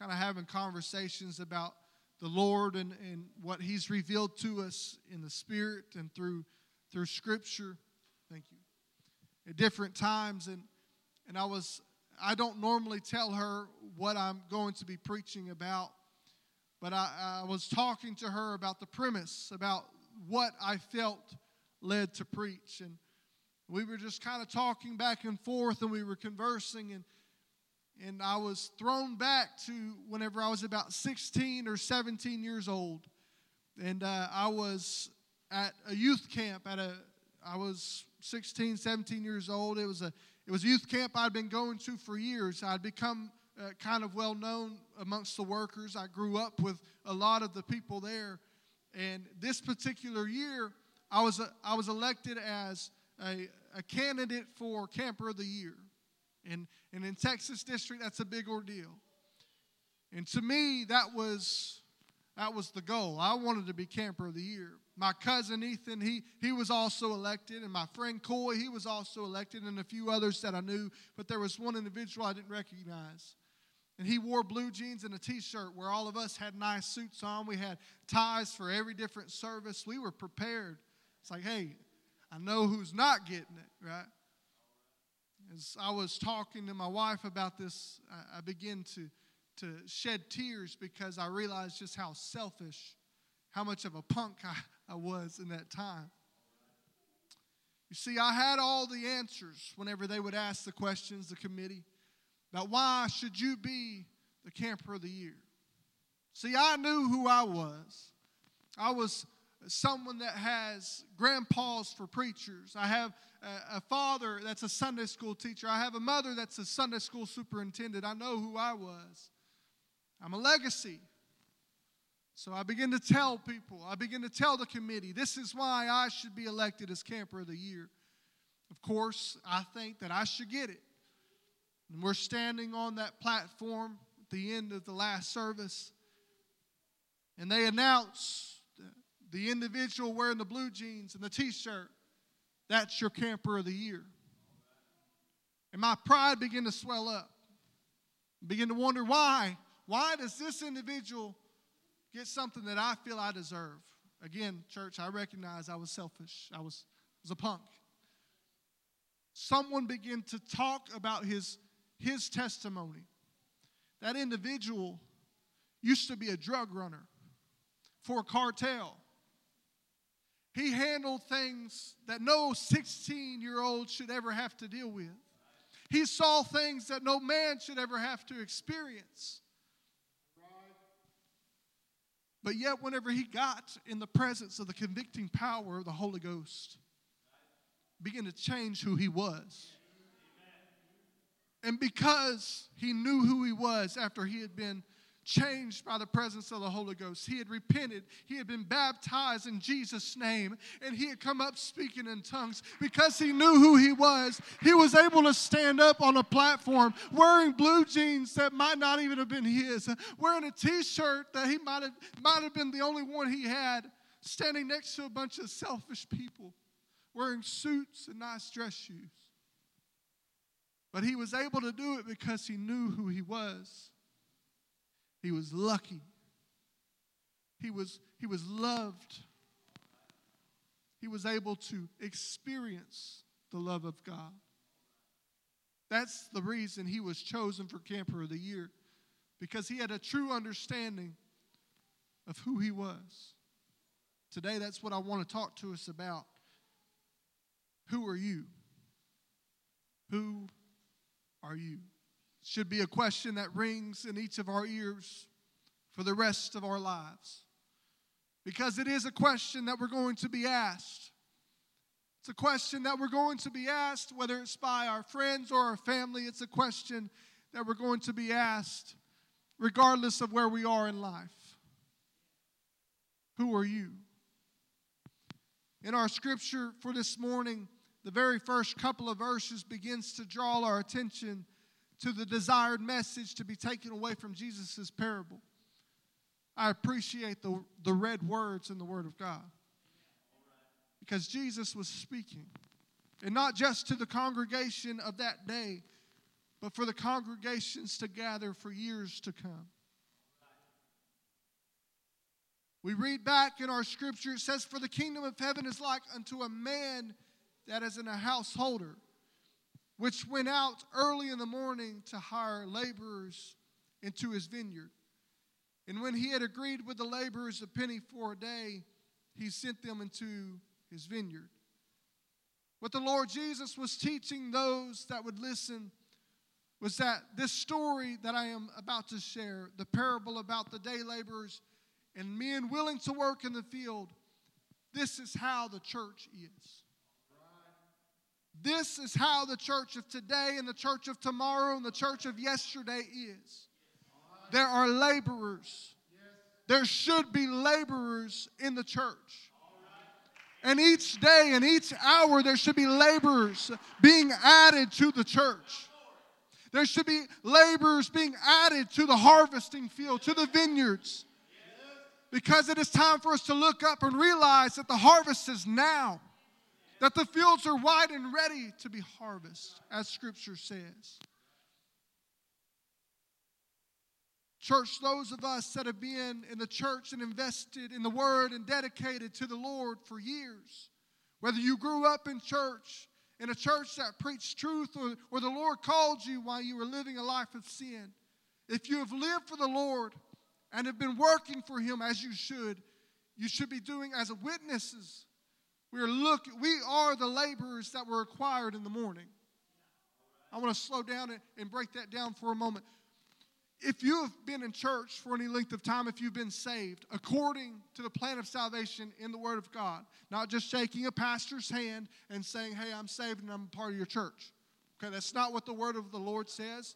kind of having conversations about the Lord and, and what he's revealed to us in the Spirit and through through Scripture, thank you, at different times. And and I was, I don't normally tell her what I'm going to be preaching about, but I, I was talking to her about the premise, about what I felt led to preach. And we were just kind of talking back and forth, and we were conversing, and And I was thrown back to whenever I was about sixteen or seventeen years old. And uh, I was at a youth camp. At a, I was sixteen, seventeen years old. It was a it was a youth camp I'd been going to for years. I'd become uh, kind of well-known amongst the workers. I grew up with a lot of the people there. And this particular year, I was, a, I was elected as a, a candidate for Camper of the Year. And, and in Texas district, that's a big ordeal. And to me, that was that was the goal. I wanted to be Camper of the Year. My cousin Ethan, he he was also elected. And my friend Coy, he was also elected. And a few others that I knew. But there was one individual I didn't recognize. And he wore blue jeans and a T-shirt, where all of us had nice suits on. We had ties for every different service. We were prepared. It's like, hey, I know who's not getting it, right? As I was talking to my wife about this, I began to, to shed tears because I realized just how selfish, how much of a punk I, I was in that time. You see, I had all the answers whenever they would ask the questions, the committee, about why should you be the Camper of the Year? See, I knew who I was. I was someone that has grandpas for preachers. I have a, a father that's a Sunday school teacher. I have a mother that's a Sunday school superintendent. I know who I was. I'm a legacy. So I begin to tell people. I begin to tell the committee, this is why I should be elected as Camper of the Year. Of course, I think that I should get it. And we're standing on that platform at the end of the last service. And they announce the individual wearing the blue jeans and the T-shirt, that's your Camper of the Year. And my pride began to swell up. I began to wonder why. Why does this individual get something that I feel I deserve? Again, church, I recognize I was selfish. I was, was a punk. Someone began to talk about his, his testimony. That individual used to be a drug runner for a cartel. He handled things that no sixteen-year-old should ever have to deal with. He saw things that no man should ever have to experience. But yet, whenever he got in the presence of the convicting power of the Holy Ghost, began to change who he was. And because he knew who he was after he had been changed by the presence of the Holy Ghost. He had repented. He had been baptized in Jesus' name. And he had come up speaking in tongues. Because he knew who he was, he was able to stand up on a platform wearing blue jeans that might not even have been his. Wearing a T-shirt that he might have, might have been the only one he had. Standing next to a bunch of selfish people. wearing suits and nice dress shoes. But he was able to do it because he knew who he was. He was lucky. He was, he was loved. He was able to experience the love of God. That's the reason he was chosen for Camper of the Year, because he had a true understanding of who he was. Today, that's what I want to talk to us about. Who are you? Who are you? Should be a question that rings in each of our ears for the rest of our lives, because it is a question that we're going to be asked. It's a question that we're going to be asked, whether it's by our friends or our family. It's a question that we're going to be asked regardless of where we are in life. Who are you? In our scripture for this morning, the very first couple of verses begins to draw our attention to the desired message to be taken away from Jesus' parable. I appreciate the, the red words in the Word of God, because Jesus was speaking, and not just to the congregation of that day, but for the congregations to gather for years to come. We read back in our scripture, it says, "For the kingdom of heaven is like unto a man that is in a householder, which went out early in the morning to hire laborers into his vineyard. And when he had agreed with the laborers a penny for a day, he sent them into his vineyard." What the Lord Jesus was teaching those that would listen was that this story that I am about to share, the parable about the day laborers and men willing to work in the field, this is how the church is. This is how the church of today and the church of tomorrow and the church of yesterday is. There are laborers. There should be laborers in the church. And each day and each hour there should be laborers being added to the church. There should be laborers being added to the harvesting field, to the vineyards. Because it is time for us to look up and realize that the harvest is now. That the fields are wide and ready to be harvested, as Scripture says. Church, those of us that have been in the church and invested in the Word and dedicated to the Lord for years, whether you grew up in church, in a church that preached truth, or, or the Lord called you while you were living a life of sin, if you have lived for the Lord and have been working for Him as you should, you should be doing as witnesses. We are look. We are the laborers that were acquired in the morning. I want to slow down and break that down for a moment. If you have been in church for any length of time, if you've been saved, according to the plan of salvation in the Word of God, not just shaking a pastor's hand and saying, "Hey, I'm saved and I'm part of your church." Okay, that's not what the Word of the Lord says.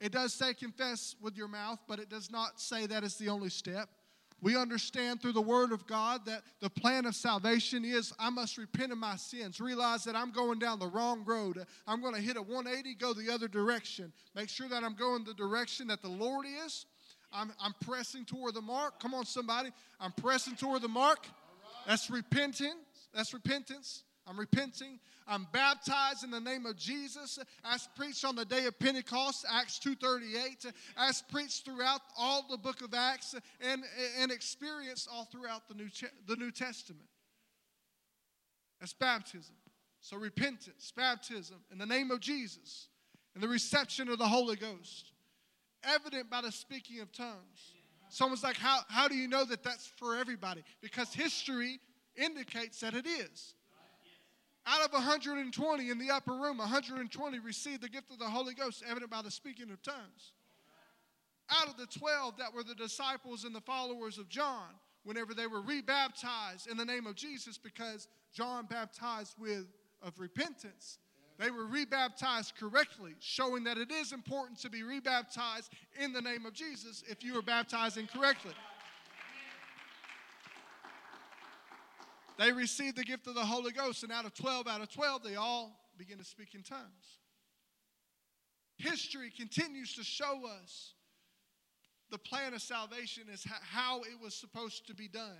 It does say confess with your mouth, but it does not say that is the only step. We understand through the Word of God that the plan of salvation is I must repent of my sins, realize that I'm going down the wrong road. I'm going to hit a one eighty, go the other direction. Make sure that I'm going the direction that the Lord is. I'm, I'm pressing toward the mark. Come on, somebody. I'm pressing toward the mark. That's repentance. That's repentance. I'm repenting. I'm baptized in the name of Jesus, as preached on the day of Pentecost, Acts two thirty-eight, as preached throughout all the book of Acts and, and experienced all throughout the New, the New Testament. That's baptism. So repentance, baptism in the name of Jesus, and the reception of the Holy Ghost, evident by the speaking of tongues. Someone's like, how, how do you know that that's for everybody? Because history indicates that it is. Out of one hundred twenty in the upper room, one hundred twenty received the gift of the Holy Ghost, evident by the speaking of tongues. Out of the twelve that were the disciples and the followers of John, whenever they were rebaptized in the name of Jesus, because John baptized with of repentance, they were rebaptized correctly, showing that it is important to be rebaptized in the name of Jesus if you are baptized incorrectly. They received the gift of the Holy Ghost, and out of twelve, out of twelve, they all begin to speak in tongues. History continues to show us the plan of salvation is how it was supposed to be done.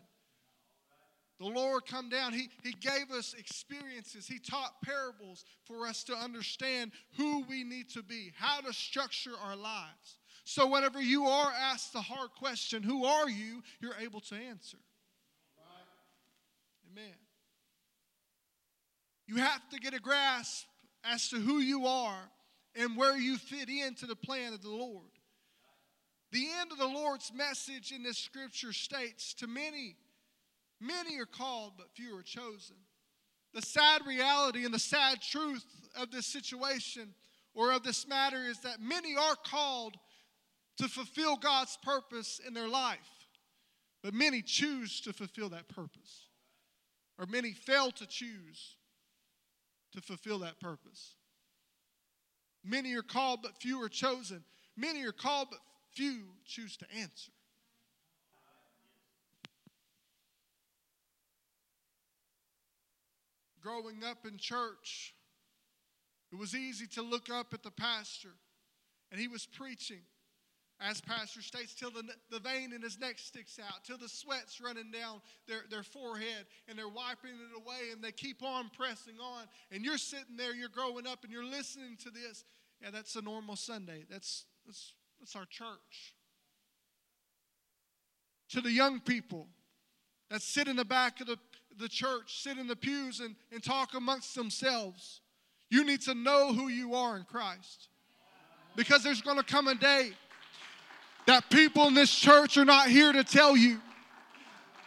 The Lord come down. He, he gave us experiences. He taught parables for us to understand who we need to be, how to structure our lives. So whenever you are asked the hard question, who are you, you're able to answer. Right. Amen. You have to get a grasp as to who you are and where you fit into the plan of the Lord. The end of the Lord's message in this scripture states, to many, many are called, but few are chosen. The sad reality and the sad truth of this situation or of this matter is that many are called to fulfill God's purpose in their life, but many choose to fulfill that purpose, or many fail to choose to fulfill that purpose. Many are called, but few are chosen. Many are called, but few choose to answer. Growing up in church, it was easy to look up at the pastor, and he was preaching, as pastor states, till the, the vein in his neck sticks out, till the sweat's running down their, their forehead, and they're wiping it away, and they keep on pressing on. And you're sitting there, you're growing up, and you're listening to this. Yeah, that's a normal Sunday. That's that's that's our church. To the young people that sit in the back of the the church, sit in the pews and, and talk amongst themselves. You need to know who you are in Christ. Because there's going to come a day that people in this church are not here to tell you.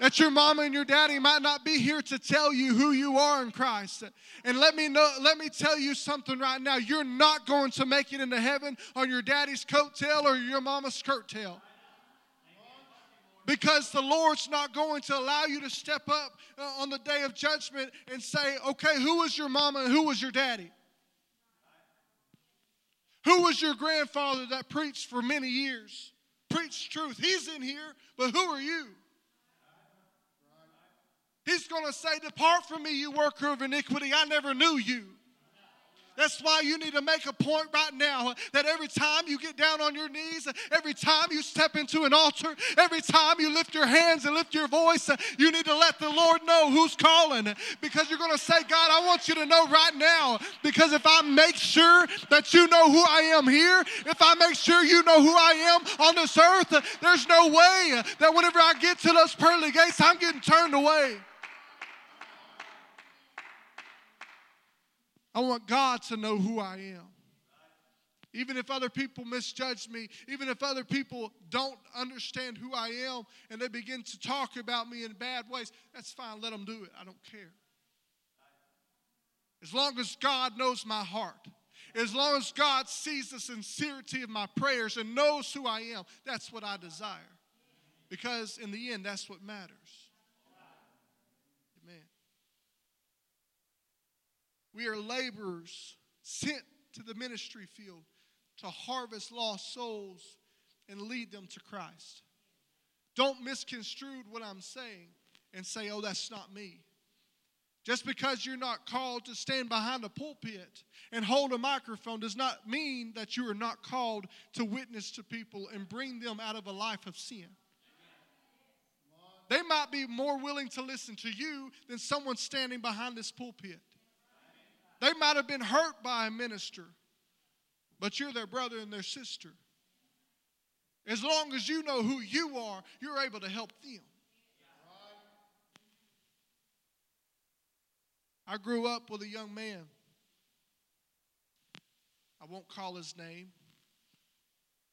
That your mama and your daddy might not be here to tell you who you are in Christ. And let me know, let me tell you something right now. You're not going to make it into heaven on your daddy's coattail or your mama's curtail. Because the Lord's not going to allow you to step up on the day of judgment and say, okay, who was your mama and who was your daddy? Who was your grandfather that preached for many years? Preached truth. He's in here, but who are you? He's going to say, depart from me, you worker of iniquity. I never knew you. That's why you need to make a point right now that every time you get down on your knees, every time you step into an altar, every time you lift your hands and lift your voice, you need to let the Lord know who's calling, because you're going to say, God, I want you to know right now, because if I make sure that you know who I am here, if I make sure you know who I am on this earth, there's no way that whenever I get to those pearly gates, I'm getting turned away. I want God to know who I am. Even if other people misjudge me, even if other people don't understand who I am and they begin to talk about me in bad ways, that's fine. Let them do it. I don't care. As long as God knows my heart, as long as God sees the sincerity of my prayers and knows who I am, that's what I desire. Because in the end, that's what matters. We are laborers sent to the ministry field to harvest lost souls and lead them to Christ. Don't misconstrue what I'm saying and say, oh, that's not me. Just because you're not called to stand behind a pulpit and hold a microphone does not mean that you are not called to witness to people and bring them out of a life of sin. They might be more willing to listen to you than someone standing behind this pulpit. They might have been hurt by a minister, but you're their brother and their sister. As long as you know who you are, you're able to help them. I grew up with a young man. I won't call his name.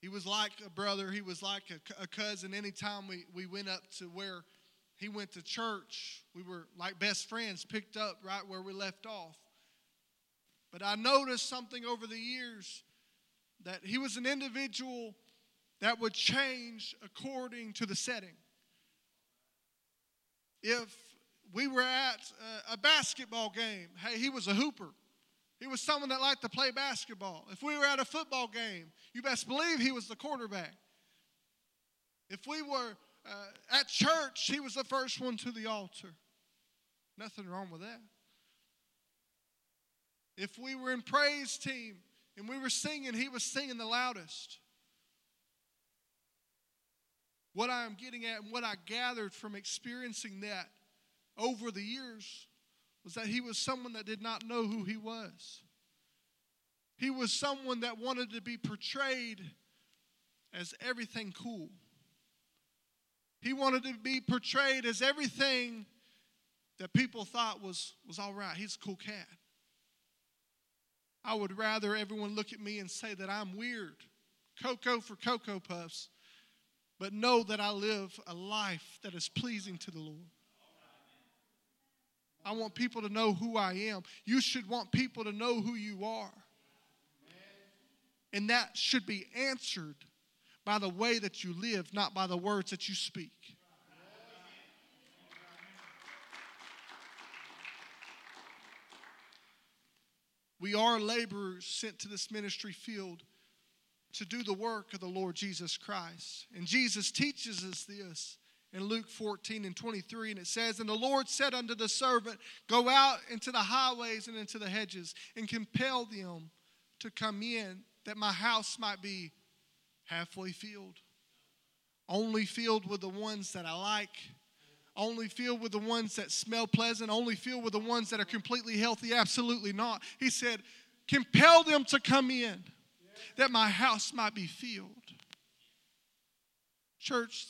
He was like a brother. He was like a, a cousin. Anytime we, we went up to where he went to church, we were like best friends, picked up right where we left off. But I noticed something over the years, that he was an individual that would change according to the setting. If we were at a basketball game, hey, he was a hooper. He was someone that liked to play basketball. If we were at a football game, you best believe he was the quarterback. If we were uh, at church, he was the first one to the altar. Nothing wrong with that. If we were in praise team and we were singing, he was singing the loudest. What I am getting at and what I gathered from experiencing that over the years was that he was someone that did not know who he was. He was someone that wanted to be portrayed as everything cool. He wanted to be portrayed as everything that people thought was, was all right. He's a cool cat. I would rather everyone look at me and say that I'm weird, Cocoa for Cocoa Puffs, but know that I live a life that is pleasing to the Lord. I want people to know who I am. You should want people to know who you are. And that should be answered by the way that you live, not by the words that you speak. We are laborers sent to this ministry field to do the work of the Lord Jesus Christ. And Jesus teaches us this in Luke fourteen and twenty-three. And it says, "And the Lord said unto the servant, Go out into the highways and into the hedges, and compel them to come in, that my house might be halfway filled." Only filled with the ones that I like. Only filled with the ones that smell pleasant. Only filled with the ones that are completely healthy. Absolutely not. He said, compel them to come in, that my house might be filled. Church,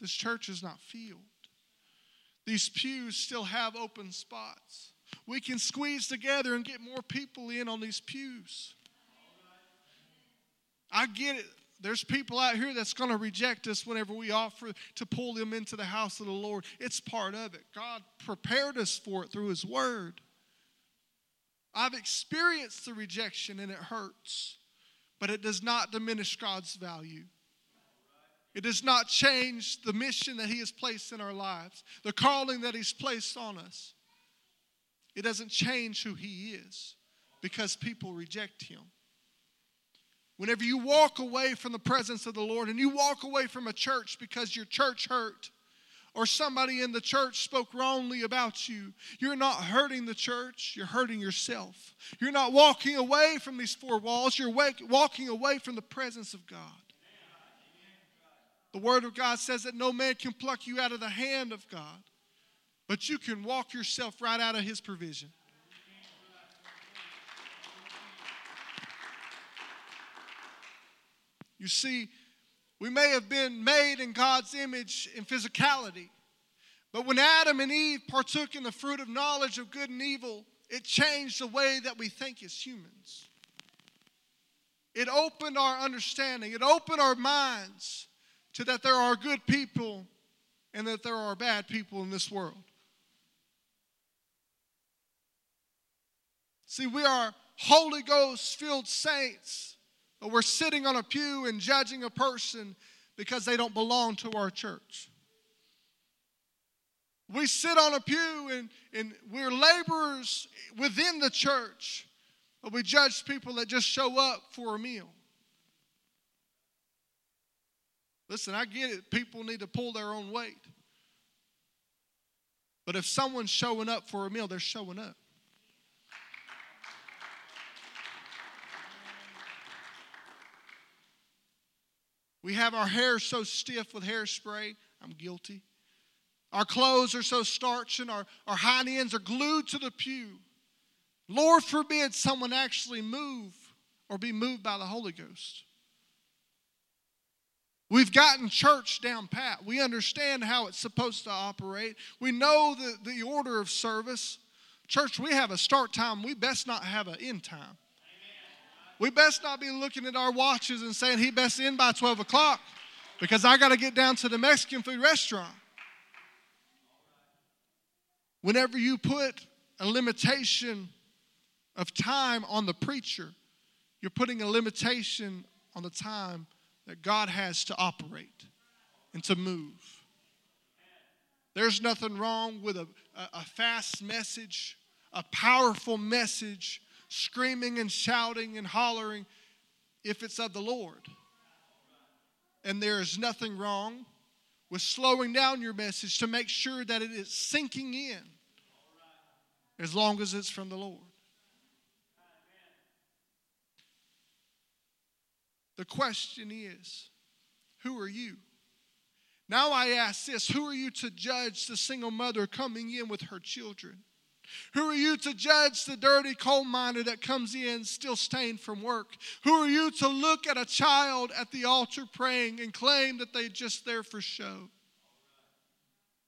this church is not filled. These pews still have open spots. We can squeeze together and get more people in on these pews. I get it. There's people out here that's going to reject us whenever we offer to pull them into the house of the Lord. It's part of it. God prepared us for it through His Word. I've experienced the rejection and it hurts, but it does not diminish God's value. It does not change the mission that He has placed in our lives, the calling that He's placed on us. It doesn't change who He is because people reject Him. Whenever you walk away from the presence of the Lord and you walk away from a church because your church hurt or somebody in the church spoke wrongly about you, you're not hurting the church, you're hurting yourself. You're not walking away from these four walls, you're walking away from the presence of God. The Word of God says that no man can pluck you out of the hand of God, but you can walk yourself right out of His provision. You see, we may have been made in God's image in physicality, but when Adam and Eve partook in the fruit of knowledge of good and evil, it changed the way that we think as humans. It opened our understanding. It opened our minds to that there are good people and that there are bad people in this world. See, we are Holy Ghost-filled saints. But we're sitting on a pew and judging a person because they don't belong to our church. We sit on a pew and, and we're laborers within the church, but we judge people that just show up for a meal. Listen, I get it. People need to pull their own weight. But if someone's showing up for a meal, they're showing up. We have our hair so stiff with hairspray. I'm guilty. Our clothes are so starched and our, our hind ends are glued to the pew. Lord forbid someone actually move or be moved by the Holy Ghost. We've gotten church down pat. We understand how it's supposed to operate. We know the, the order of service. Church, we have a start time. We best not have an end time. We best not be looking at our watches and saying, he best in by twelve o'clock because I got to get down to the Mexican food restaurant. Whenever you put a limitation of time on the preacher, you're putting a limitation on the time that God has to operate and to move. There's nothing wrong with a, a fast message, a powerful message, screaming and shouting and hollering if it's of the Lord. And there is nothing wrong with slowing down your message to make sure that it is sinking in as long as it's from the Lord. The question is, who are you? Now I ask this, who are you to judge the single mother coming in with her children? Who are you to judge the dirty coal miner that comes in still stained from work? Who are you to look at a child at the altar praying and claim that they're just there for show?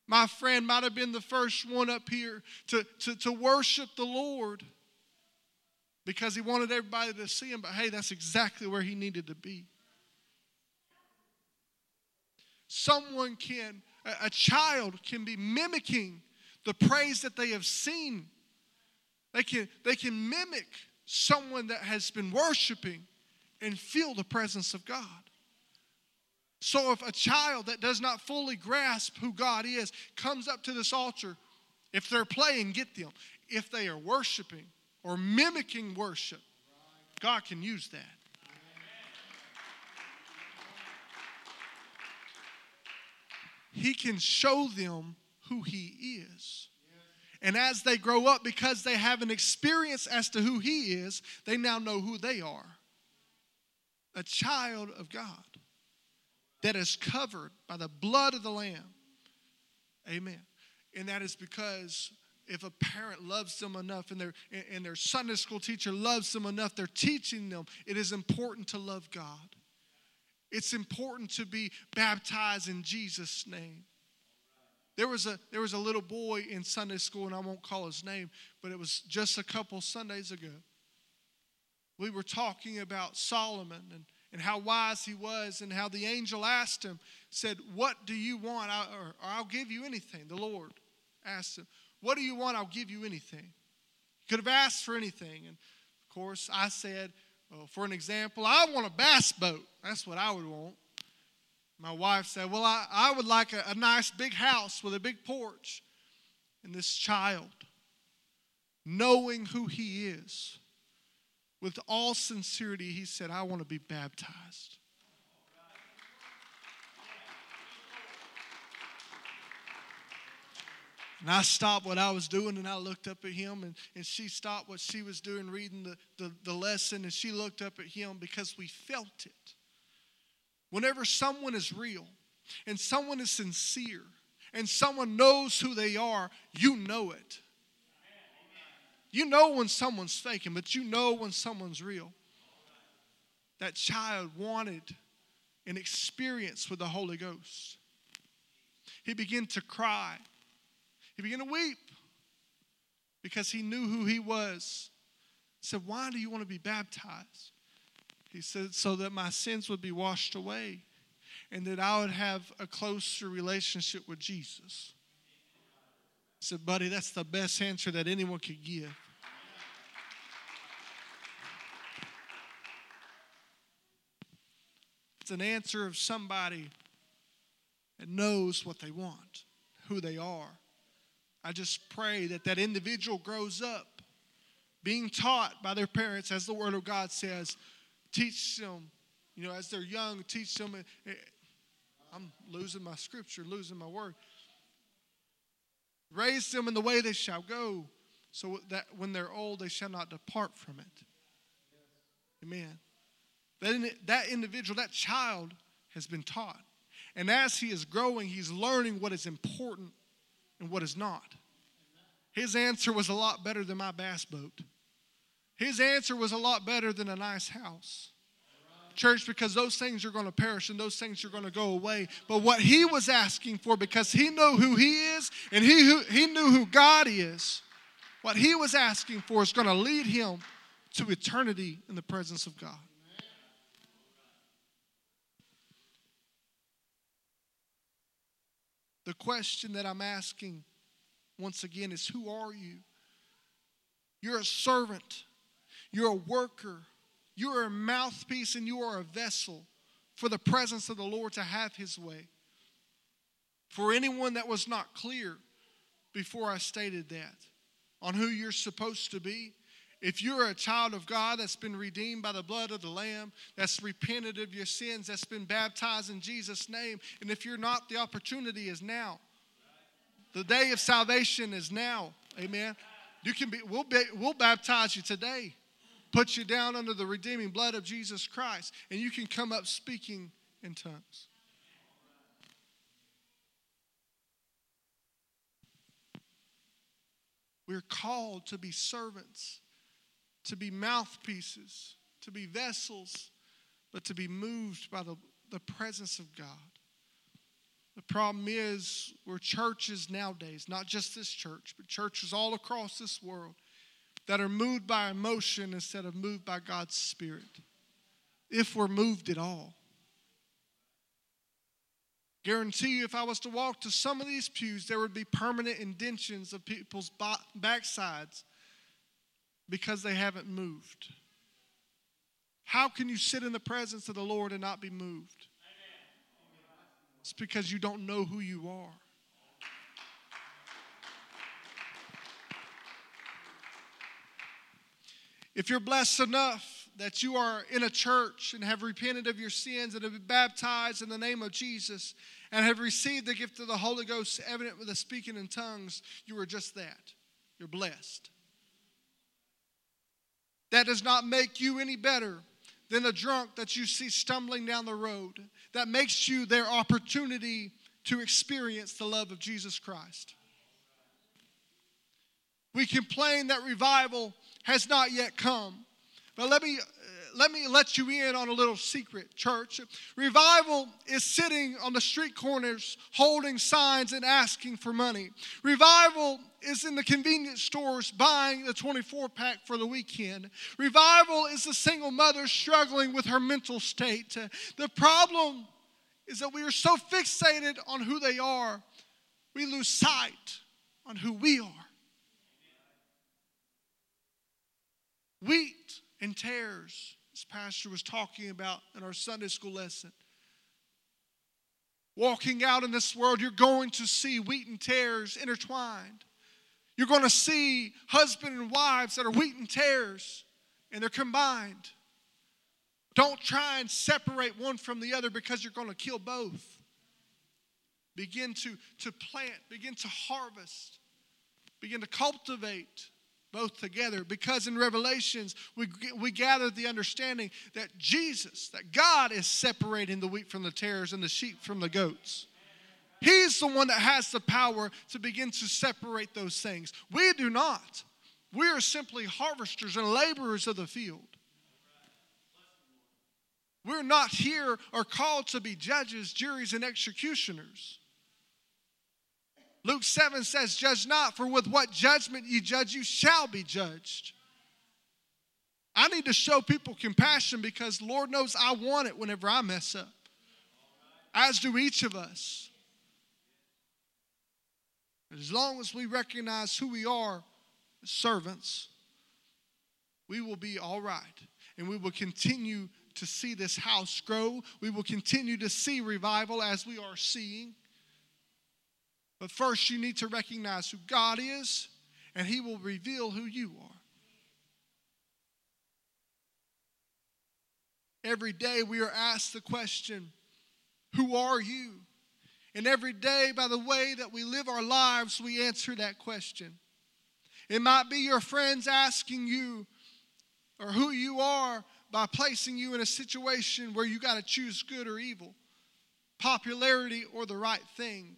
My friend might have been the first one up here to, to, to worship the Lord because he wanted everybody to see him. But hey, that's exactly where he needed to be. Someone can, a child can be mimicking the praise that they have seen. They can, they can mimic someone that has been worshiping and feel the presence of God. So if a child that does not fully grasp who God is comes up to this altar, if they're playing, get them. If they are worshiping or mimicking worship, God can use that. He can show them who he is. And as they grow up, because they have an experience as to who he is, they now know who they are. A child of God that is covered by the blood of the Lamb. Amen. And that is because if a parent loves them enough and their, and their Sunday school teacher loves them enough, they're teaching them it is important to love God. It's important to be baptized in Jesus' name. There was a there was a little boy in Sunday school, and I won't call his name, but it was just a couple Sundays ago. We were talking about Solomon and, and how wise he was and how the angel asked him, said, what do you want? I, or, or I'll give you anything. The Lord asked him, what do you want? I'll give you anything. He could have asked for anything. And, of course, I said, well, for an example, I want a bass boat. That's what I would want. My wife said, well, I, I would like a, a nice big house with a big porch. And this child, knowing who he is, with all sincerity, he said, I want to be baptized. And I stopped what I was doing, and I looked up at him, and, and she stopped what she was doing, reading the, the, the lesson, and she looked up at him because we felt it. Whenever someone is real and someone is sincere and someone knows who they are, you know it. You know when someone's faking, but you know when someone's real. That child wanted an experience with the Holy Ghost. He began to cry. He began to weep because he knew who he was. He said, why do you want to be baptized? He said, so that my sins would be washed away and that I would have a closer relationship with Jesus. I said, buddy, that's the best answer that anyone could give. It's an answer of somebody that knows what they want, who they are. I just pray that that individual grows up being taught by their parents, as the Word of God says. Teach them, you know, as they're young, teach them. I'm losing my scripture, losing my word. Raise them in the way they shall go, so that when they're old, they shall not depart from it. Amen. That, that individual, that child has been taught. And as he is growing, he's learning what is important and what is not. His answer was a lot better than my bass boat. His answer was a lot better than a nice house. Church, because those things are going to perish and those things are going to go away. But what he was asking for, because he knew who he is and he, who, he knew who God is, what he was asking for is going to lead him to eternity in the presence of God. The question that I'm asking once again is, who are you? You're a servant. You're a worker, you are a mouthpiece, and you are a vessel for the presence of the Lord to have his way. For anyone that was not clear before I stated that, on who you're supposed to be, if you're a child of God that's been redeemed by the blood of the Lamb, that's repented of your sins, that's been baptized in Jesus' name, and if you're not, the opportunity is now. The day of salvation is now. Amen. You can be, we'll, be, we'll baptize you today. Put you down under the redeeming blood of Jesus Christ, and you can come up speaking in tongues. We're called to be servants, to be mouthpieces, to be vessels, but to be moved by the, the presence of God. The problem is we're churches nowadays, not just this church, but churches all across this world that are moved by emotion instead of moved by God's Spirit, if we're moved at all. Guarantee you, if I was to walk to some of these pews, there would be permanent indentions of people's backsides because they haven't moved. How can you sit in the presence of the Lord and not be moved? It's because you don't know who you are. If you're blessed enough that you are in a church and have repented of your sins and have been baptized in the name of Jesus and have received the gift of the Holy Ghost evident with the speaking in tongues, you are just that. You're blessed. That does not make you any better than a drunk that you see stumbling down the road. That makes you their opportunity to experience the love of Jesus Christ. We complain that revival has not yet come. But let me, let me let you in on a little secret, church. Revival is sitting on the street corners holding signs and asking for money. Revival is in the convenience stores buying the twenty-four pack for the weekend. Revival is the single mother struggling with her mental state. The problem is that we are so fixated on who they are, we lose sight on who we are. Wheat and tares, this pastor was talking about in our Sunday school lesson. Walking out in this world, you're going to see wheat and tares intertwined. You're going to see husband and wives that are wheat and tares, and they're combined. Don't try and separate one from the other because you're going to kill both. Begin to, to plant, begin to harvest, begin to cultivate both together, because in Revelations we we gather the understanding that Jesus, that God is separating the wheat from the tares and the sheep from the goats. He's the one that has the power to begin to separate those things. We do not. We are simply harvesters and laborers of the field. We're not here or called to be judges, juries, and executioners. Luke seven says, "Judge not, for with what judgment ye judge, you shall be judged." I need to show people compassion because Lord knows I want it whenever I mess up. As do each of us. As long as we recognize who we are as servants, we will be all right. And we will continue to see this house grow. We will continue to see revival as we are seeing. But first you need to recognize who God is, and He will reveal who you are. Every day we are asked the question, who are you? And every day by the way that we live our lives, we answer that question. It might be your friends asking you or who you are by placing you in a situation where you got to choose good or evil, popularity or the right thing.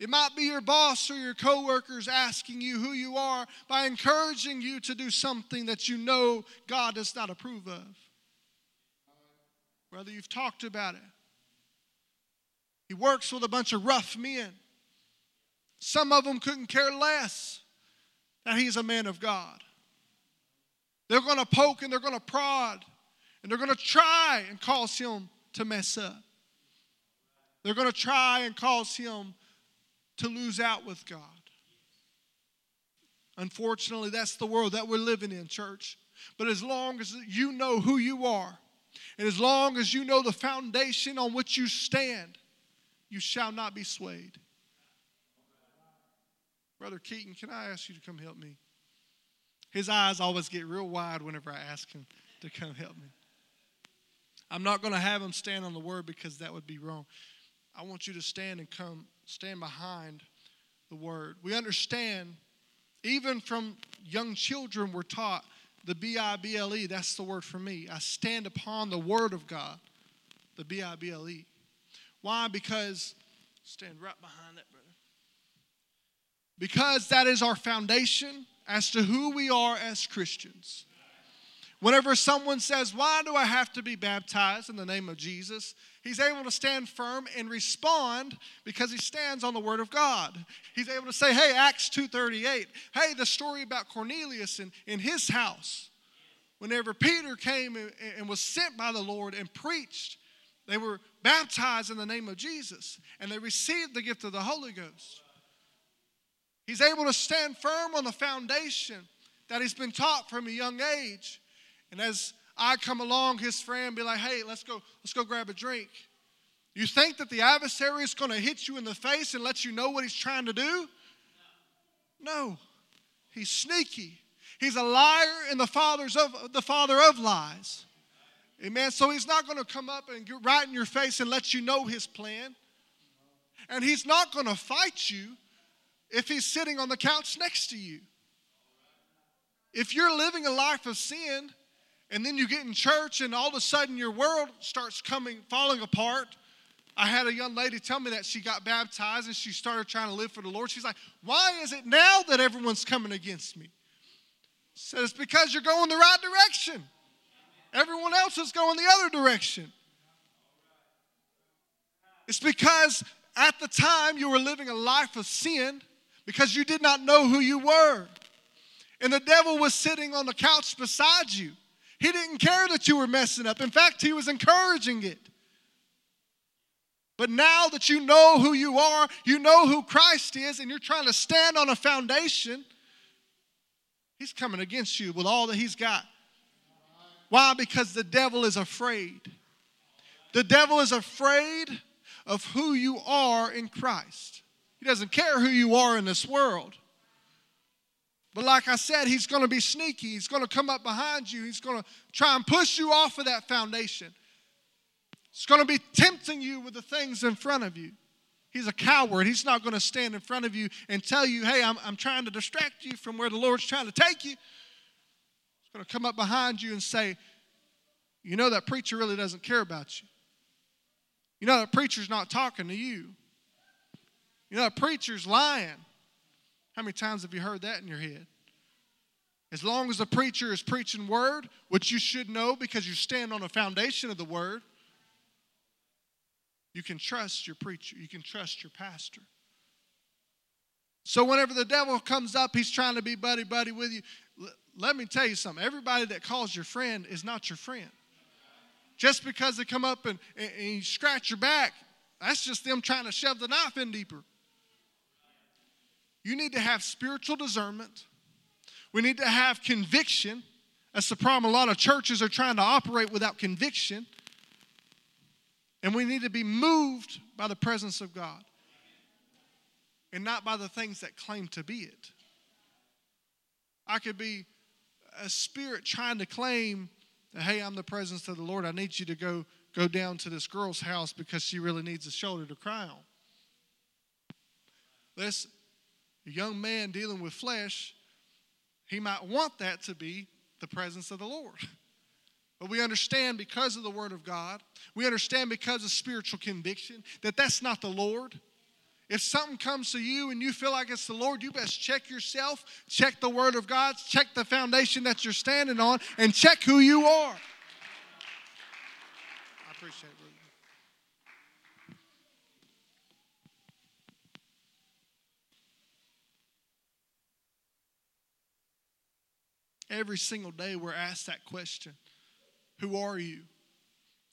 It might be your boss or your coworkers asking you who you are by encouraging you to do something that you know God does not approve of. Brother, you've talked about it. He works with a bunch of rough men. Some of them couldn't care less that he's a man of God. They're going to poke and they're going to prod, and they're going to try and cause him to mess up. They're going to try and cause him to lose out with God. Unfortunately, that's the world that we're living in, church. But as long as you know who you are, and as long as you know the foundation on which you stand, you shall not be swayed. Brother Keaton, can I ask you to come help me? His eyes always get real wide whenever I ask him to come help me. I'm not going to have him stand on the word because that would be wrong. I want you to stand and come. Stand behind the word. We understand, even from young children, we're taught the B I B L E. That's the word for me. I stand upon the word of God, the B I B L E. Why? Because, stand right behind that, brother. because that is our foundation as to who we are as Christians. Whenever someone says, why do I have to be baptized in the name of Jesus? He's able to stand firm and respond because he stands on the Word of God. He's able to say, hey, Acts two thirty-eight. Hey, the story about Cornelius in, in his house. Whenever Peter came and, and was sent by the Lord and preached, they were baptized in the name of Jesus. And they received the gift of the Holy Ghost. He's able to stand firm on the foundation that he's been taught from a young age. And as I come along, his friend be like, hey, let's go, let's go grab a drink. You think that the adversary is going to hit you in the face and let you know what he's trying to do? No. He's sneaky. He's a liar and the father's of the father of lies. Amen. So he's not going to come up and get right in your face and let you know his plan. And he's not going to fight you if he's sitting on the couch next to you. If you're living a life of sin, and then you get in church and all of a sudden your world starts coming, falling apart. I had a young lady tell me that she got baptized and she started trying to live for the Lord. She's like, why is it now that everyone's coming against me? She said, it's because you're going the right direction. Everyone else is going the other direction. It's because at the time you were living a life of sin because you did not know who you were. And the devil was sitting on the couch beside you. He didn't care that you were messing up. In fact, he was encouraging it. But now that you know who you are, you know who Christ is, and you're trying to stand on a foundation, he's coming against you with all that he's got. Why? Because the devil is afraid. The devil is afraid of who you are in Christ. He doesn't care who you are in this world. But like I said, he's going to be sneaky. He's going to come up behind you. He's going to try and push you off of that foundation. He's going to be tempting you with the things in front of you. He's a coward. He's not going to stand in front of you and tell you, hey, I'm, I'm trying to distract you from where the Lord's trying to take you. He's going to come up behind you and say, you know that preacher really doesn't care about you. You know that preacher's not talking to you. You know that preacher's lying. How many times have you heard that in your head? As long as the preacher is preaching word, which you should know because you stand on the foundation of the word, you can trust your preacher. You can trust your pastor. So whenever the devil comes up, he's trying to be buddy-buddy with you. L- let me tell you something. Everybody that calls your friend is not your friend. Just because they come up and, and, and you scratch your back, that's just them trying to shove the knife in deeper. You need to have spiritual discernment. We need to have conviction. That's the problem. A lot of churches are trying to operate without conviction. And we need to be moved by the presence of God and not by the things that claim to be it. I could be a spirit trying to claim that, hey, I'm the presence of the Lord. I need you to go, go down to this girl's house because she really needs a shoulder to cry on. Listen. A young man dealing with flesh, he might want that to be the presence of the Lord. But we understand because of the Word of God, we understand because of spiritual conviction, that that's not the Lord. If something comes to you and you feel like it's the Lord, you best check yourself, check the Word of God, check the foundation that you're standing on, and check who you are. I appreciate it, brother. Every single day we're asked that question, who are you?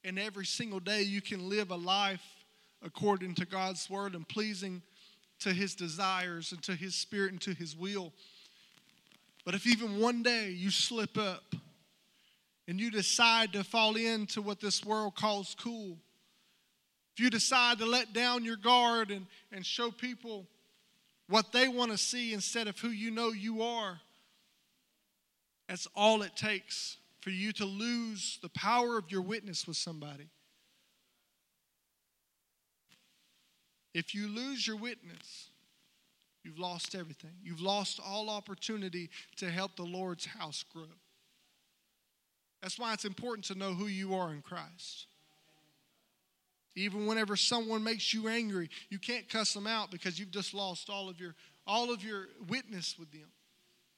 And every single day you can live a life according to God's word and pleasing to his desires and to his spirit and to his will. But if even one day you slip up and you decide to fall into what this world calls cool, if you decide to let down your guard and, and show people what they want to see instead of who you know you are, that's all it takes for you to lose the power of your witness with somebody. If you lose your witness, you've lost everything. You've lost all opportunity to help the Lord's house grow. That's why it's important to know who you are in Christ. Even whenever someone makes you angry, you can't cuss them out because you've just lost all of your all of your witness with them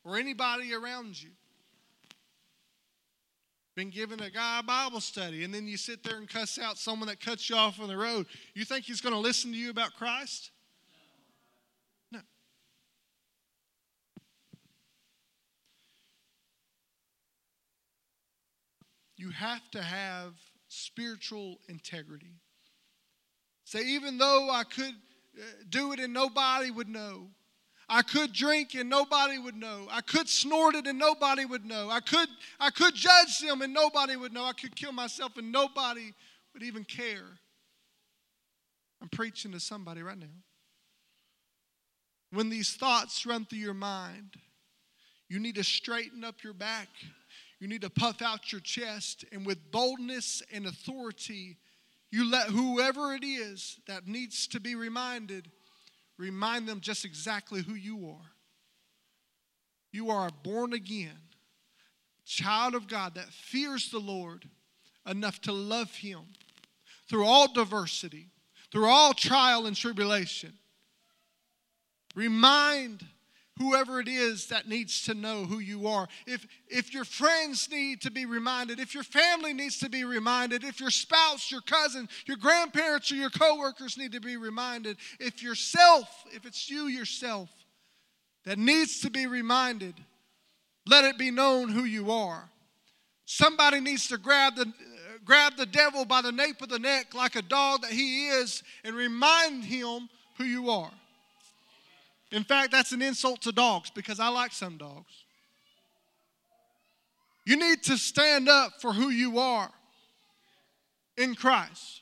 or anybody around you. Been giving a guy a Bible study, and then you sit there and cuss out someone that cuts you off on the road. You think he's going to listen to you about Christ? No. You have to have spiritual integrity. Say, even though I could do it and nobody would know, I could drink and nobody would know. I could snort it and nobody would know. I could I could judge them and nobody would know. I could kill myself and nobody would even care. I'm preaching to somebody right now. When these thoughts run through your mind, you need to straighten up your back. You need to puff out your chest, and with boldness and authority, you let whoever it is that needs to be reminded, remind them just exactly who you are. You are a born again child of God that fears the Lord enough to love Him through all diversity, through all trial and tribulation. Remind whoever it is that needs to know who you are. If, if your friends need to be reminded, if your family needs to be reminded, if your spouse, your cousin, your grandparents, or your coworkers need to be reminded, if yourself, if it's you yourself that needs to be reminded, let it be known who you are. Somebody needs to grab the, uh, grab the devil by the nape of the neck like a dog that he is and remind him who you are. In fact, that's an insult to dogs because I like some dogs. You need to stand up for who you are in Christ.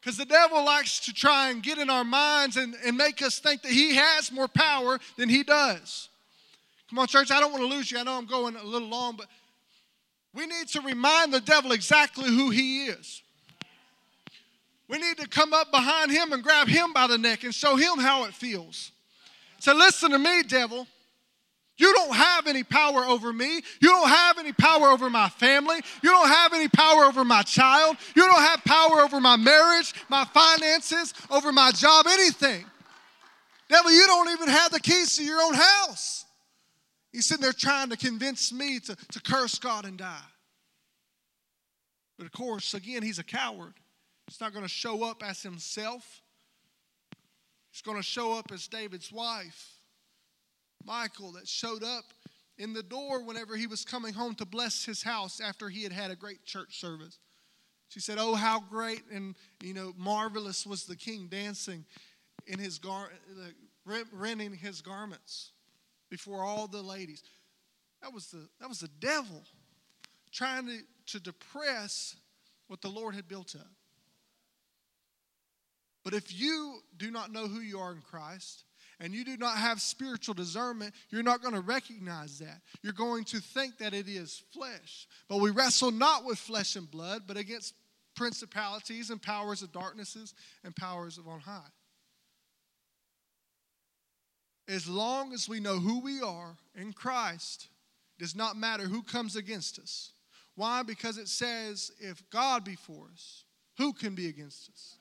Because the devil likes to try and get in our minds and, and make us think that he has more power than he does. Come on, church, I don't want to lose you. I know I'm going a little long, but we need to remind the devil exactly who he is. We need to come up behind him and grab him by the neck and show him how it feels. Say, listen to me, devil. You don't have any power over me. You don't have any power over my family. You don't have any power over my child. You don't have power over my marriage, my finances, over my job, anything. Devil, you don't even have the keys to your own house. You're sitting there trying to convince me to, to curse God and die. But of course, again, he's a coward. He's not going to show up as himself. He's going to show up as David's wife, Michal, that showed up in the door whenever he was coming home to bless his house after he had had a great church service. She said, oh, how great and, you know, marvelous was the king dancing in his gar- renting his garments before all the ladies. That was the, that was the devil trying to, to depress what the Lord had built up. But if you do not know who you are in Christ and you do not have spiritual discernment, you're not going to recognize that. You're going to think that it is flesh. But we wrestle not with flesh and blood, but against principalities and powers of darknesses and powers of on high. As long as we know who we are in Christ, it does not matter who comes against us. Why? Because it says, if God be for us, who can be against us?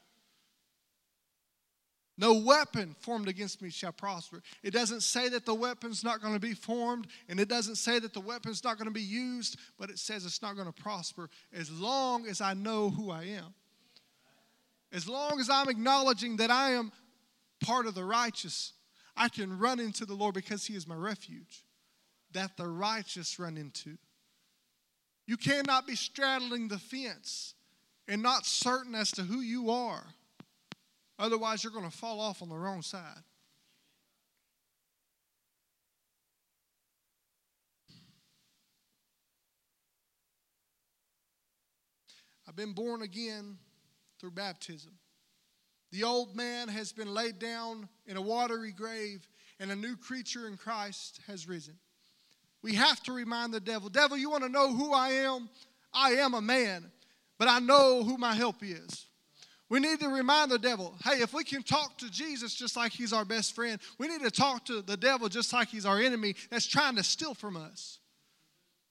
No weapon formed against me shall prosper. It doesn't say that the weapon's not going to be formed, and it doesn't say that the weapon's not going to be used, but it says it's not going to prosper as long as I know who I am. As long as I'm acknowledging that I am part of the righteous, I can run into the Lord because He is my refuge that the righteous run into. You cannot be straddling the fence and not certain as to who you are. Otherwise, you're going to fall off on the wrong side. I've been born again through baptism. The old man has been laid down in a watery grave, and a new creature in Christ has risen. We have to remind the devil, devil, you want to know who I am? I am a man, but I know who my help is. We need to remind the devil, hey, if we can talk to Jesus just like he's our best friend, we need to talk to the devil just like he's our enemy that's trying to steal from us.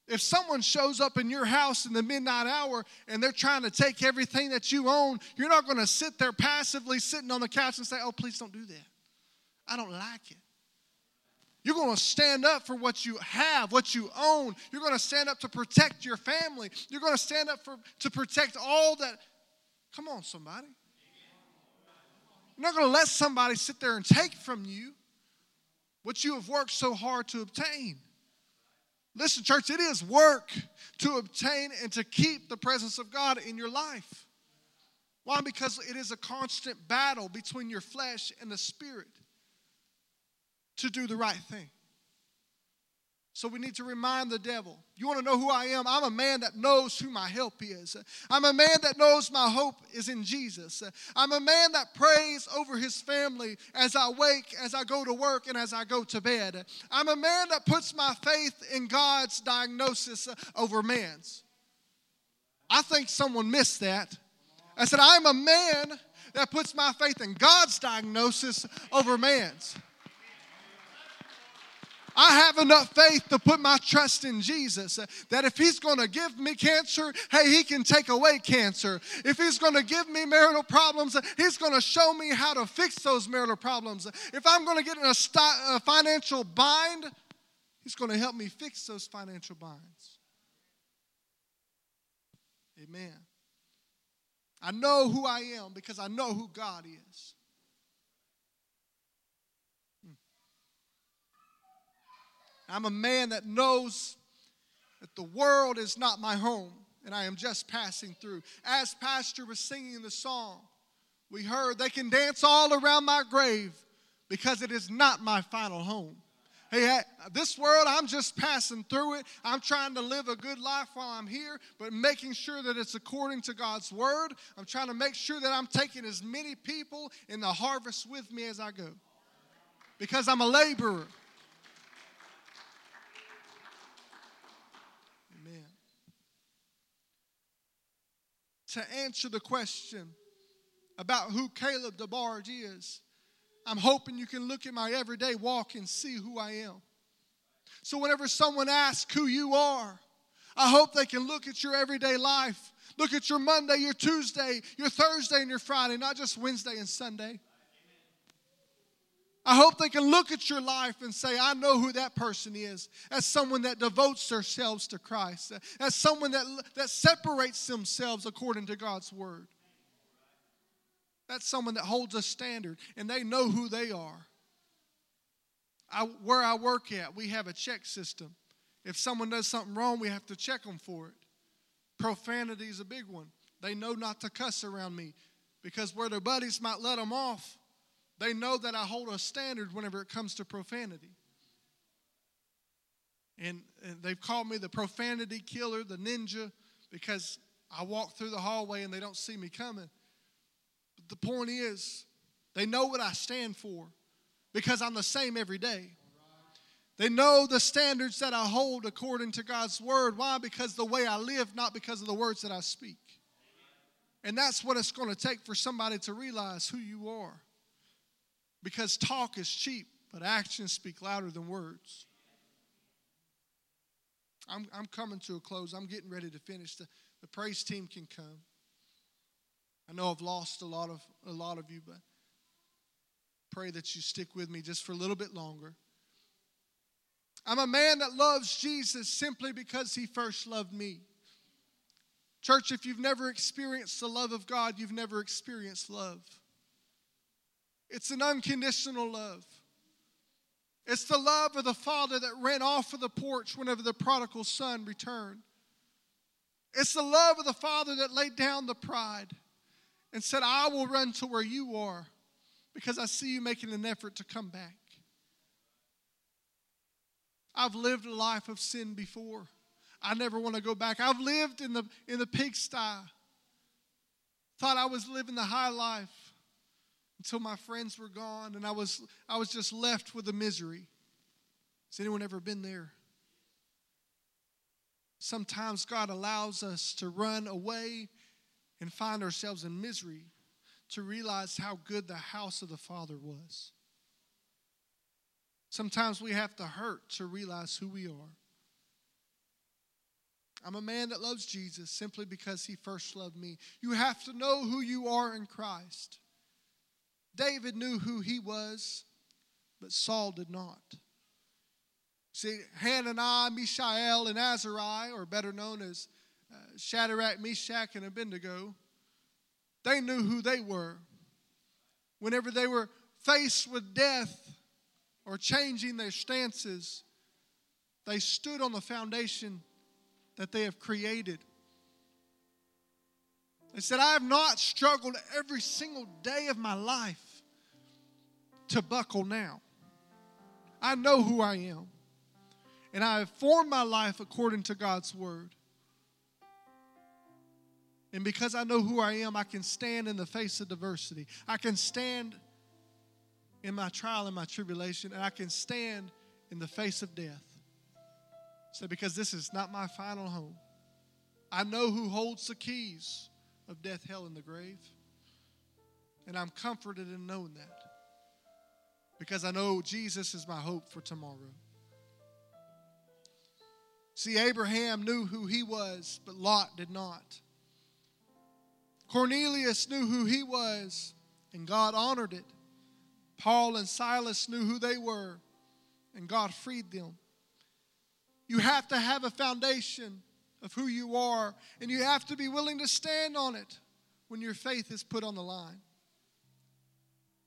If someone shows up in your house in the midnight hour and they're trying to take everything that you own, you're not going to sit there passively sitting on the couch and say, oh, please don't do that. I don't like it. You're going to stand up for what you have, what you own. You're going to stand up to protect your family. You're going to stand up for to protect all that. Come on, somebody. You're not going to let somebody sit there and take from you what you have worked so hard to obtain. Listen, church, it is work to obtain and to keep the presence of God in your life. Why? Because it is a constant battle between your flesh and the spirit to do the right thing. So we need to remind the devil, you want to know who I am? I'm a man that knows who my help is. I'm a man that knows my hope is in Jesus. I'm a man that prays over his family as I wake, as I go to work, and as I go to bed. I'm a man that puts my faith in God's diagnosis over man's. I think someone missed that. I said, I'm a man that puts my faith in God's diagnosis over man's. I have enough faith to put my trust in Jesus, that if he's going to give me cancer, hey, he can take away cancer. If he's going to give me marital problems, he's going to show me how to fix those marital problems. If I'm going to get in a, st- a financial bind, he's going to help me fix those financial binds. Amen. I know who I am because I know who God is. I'm a man that knows that the world is not my home, and I am just passing through. As Pastor was singing the song, we heard, they can dance all around my grave because it is not my final home. Hey, this world, I'm just passing through it. I'm trying to live a good life while I'm here, but making sure that it's according to God's word. I'm trying to make sure that I'm taking as many people in the harvest with me as I go because I'm a laborer. To answer the question about who Caleb DeBarge is, I'm hoping you can look at my everyday walk and see who I am. So whenever someone asks who you are, I hope they can look at your everyday life. Look at your Monday, your Tuesday, your Thursday, and your Friday, not just Wednesday and Sunday. I hope they can look at your life and say, I know who that person is. As someone that devotes themselves to Christ. As someone that, that separates themselves according to God's word. That's someone that holds a standard and they know who they are. I, where I work at, we have a check system. If someone does something wrong, we have to check them for it. Profanity is a big one. They know not to cuss around me because where their buddies might let them off, they know that I hold a standard whenever it comes to profanity. And, and they've called me the profanity killer, the ninja, because I walk through the hallway and they don't see me coming. But the point is, they know what I stand for because I'm the same every day. They know the standards that I hold according to God's word. Why? Because the way I live, not because of the words that I speak. And that's what it's going to take for somebody to realize who you are. Because talk is cheap, but actions speak louder than words. I'm, I'm coming to a close. I'm getting ready to finish. The, the praise team can come. I know I've lost a lot of a lot of you, but pray that you stick with me just for a little bit longer. I'm a man that loves Jesus simply because he first loved me. Church, if you've never experienced the love of God, you've never experienced love. It's an unconditional love. It's the love of the father that ran off of the porch whenever the prodigal son returned. It's the love of the father that laid down the pride and said, I will run to where you are because I see you making an effort to come back. I've lived a life of sin before. I never want to go back. I've lived in the, in the pigsty. Thought I was living the high life. Until my friends were gone and I was I was just left with the misery. Has anyone ever been there? Sometimes God allows us to run away and find ourselves in misery to realize how good the house of the Father was. Sometimes we have to hurt to realize who we are. I'm a man that loves Jesus simply because he first loved me. You have to know who you are in Christ. David knew who he was. But Saul did not. See, Hananiah, Mishael, and Azariah, or better known as uh, Shadrach, Meshach, and Abednego, they knew who they were. Whenever they were faced with death or changing their stances, they stood on the foundation that they have created. They said, I have not struggled every single day of my life to buckle now. I know who I am. And I have formed my life according to God's word. And because I know who I am, I can stand in the face of diversity. I can stand in my trial and my tribulation. And I can stand in the face of death. So because this is not my final home. I know who holds the keys of death, hell, and the grave. And I'm comforted in knowing that. Because I know Jesus is my hope for tomorrow. See, Abraham knew who he was, but Lot did not. Cornelius knew who he was, and God honored it. Paul and Silas knew who they were, and God freed them. You have to have a foundation of who you are, and you have to be willing to stand on it when your faith is put on the line.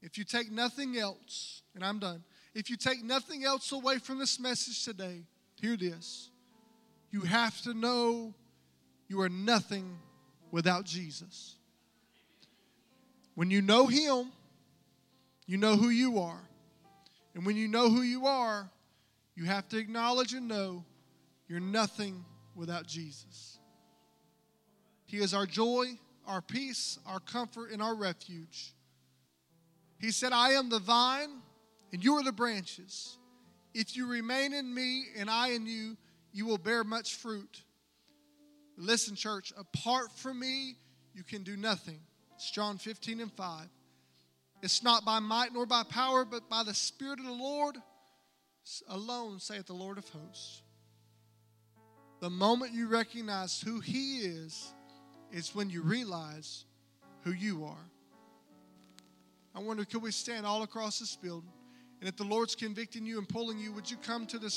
If you take nothing else, and I'm done, if you take nothing else away from this message today, hear this. You have to know you are nothing without Jesus. When you know him, you know who you are. And when you know who you are, you have to acknowledge and know you're nothing without Jesus. He is our joy, our peace, our comfort, and our refuge. He said, I am the vine, and you are the branches. If you remain in me and I in you, you will bear much fruit. Listen, church, apart from me, you can do nothing. It's John fifteen and five. It's not by might nor by power, but by the Spirit of the Lord alone, saith the Lord of hosts. The moment you recognize who he is, is when you realize who you are. I wonder, could we stand all across this building? And if the Lord's convicting you and pulling you, would you come to this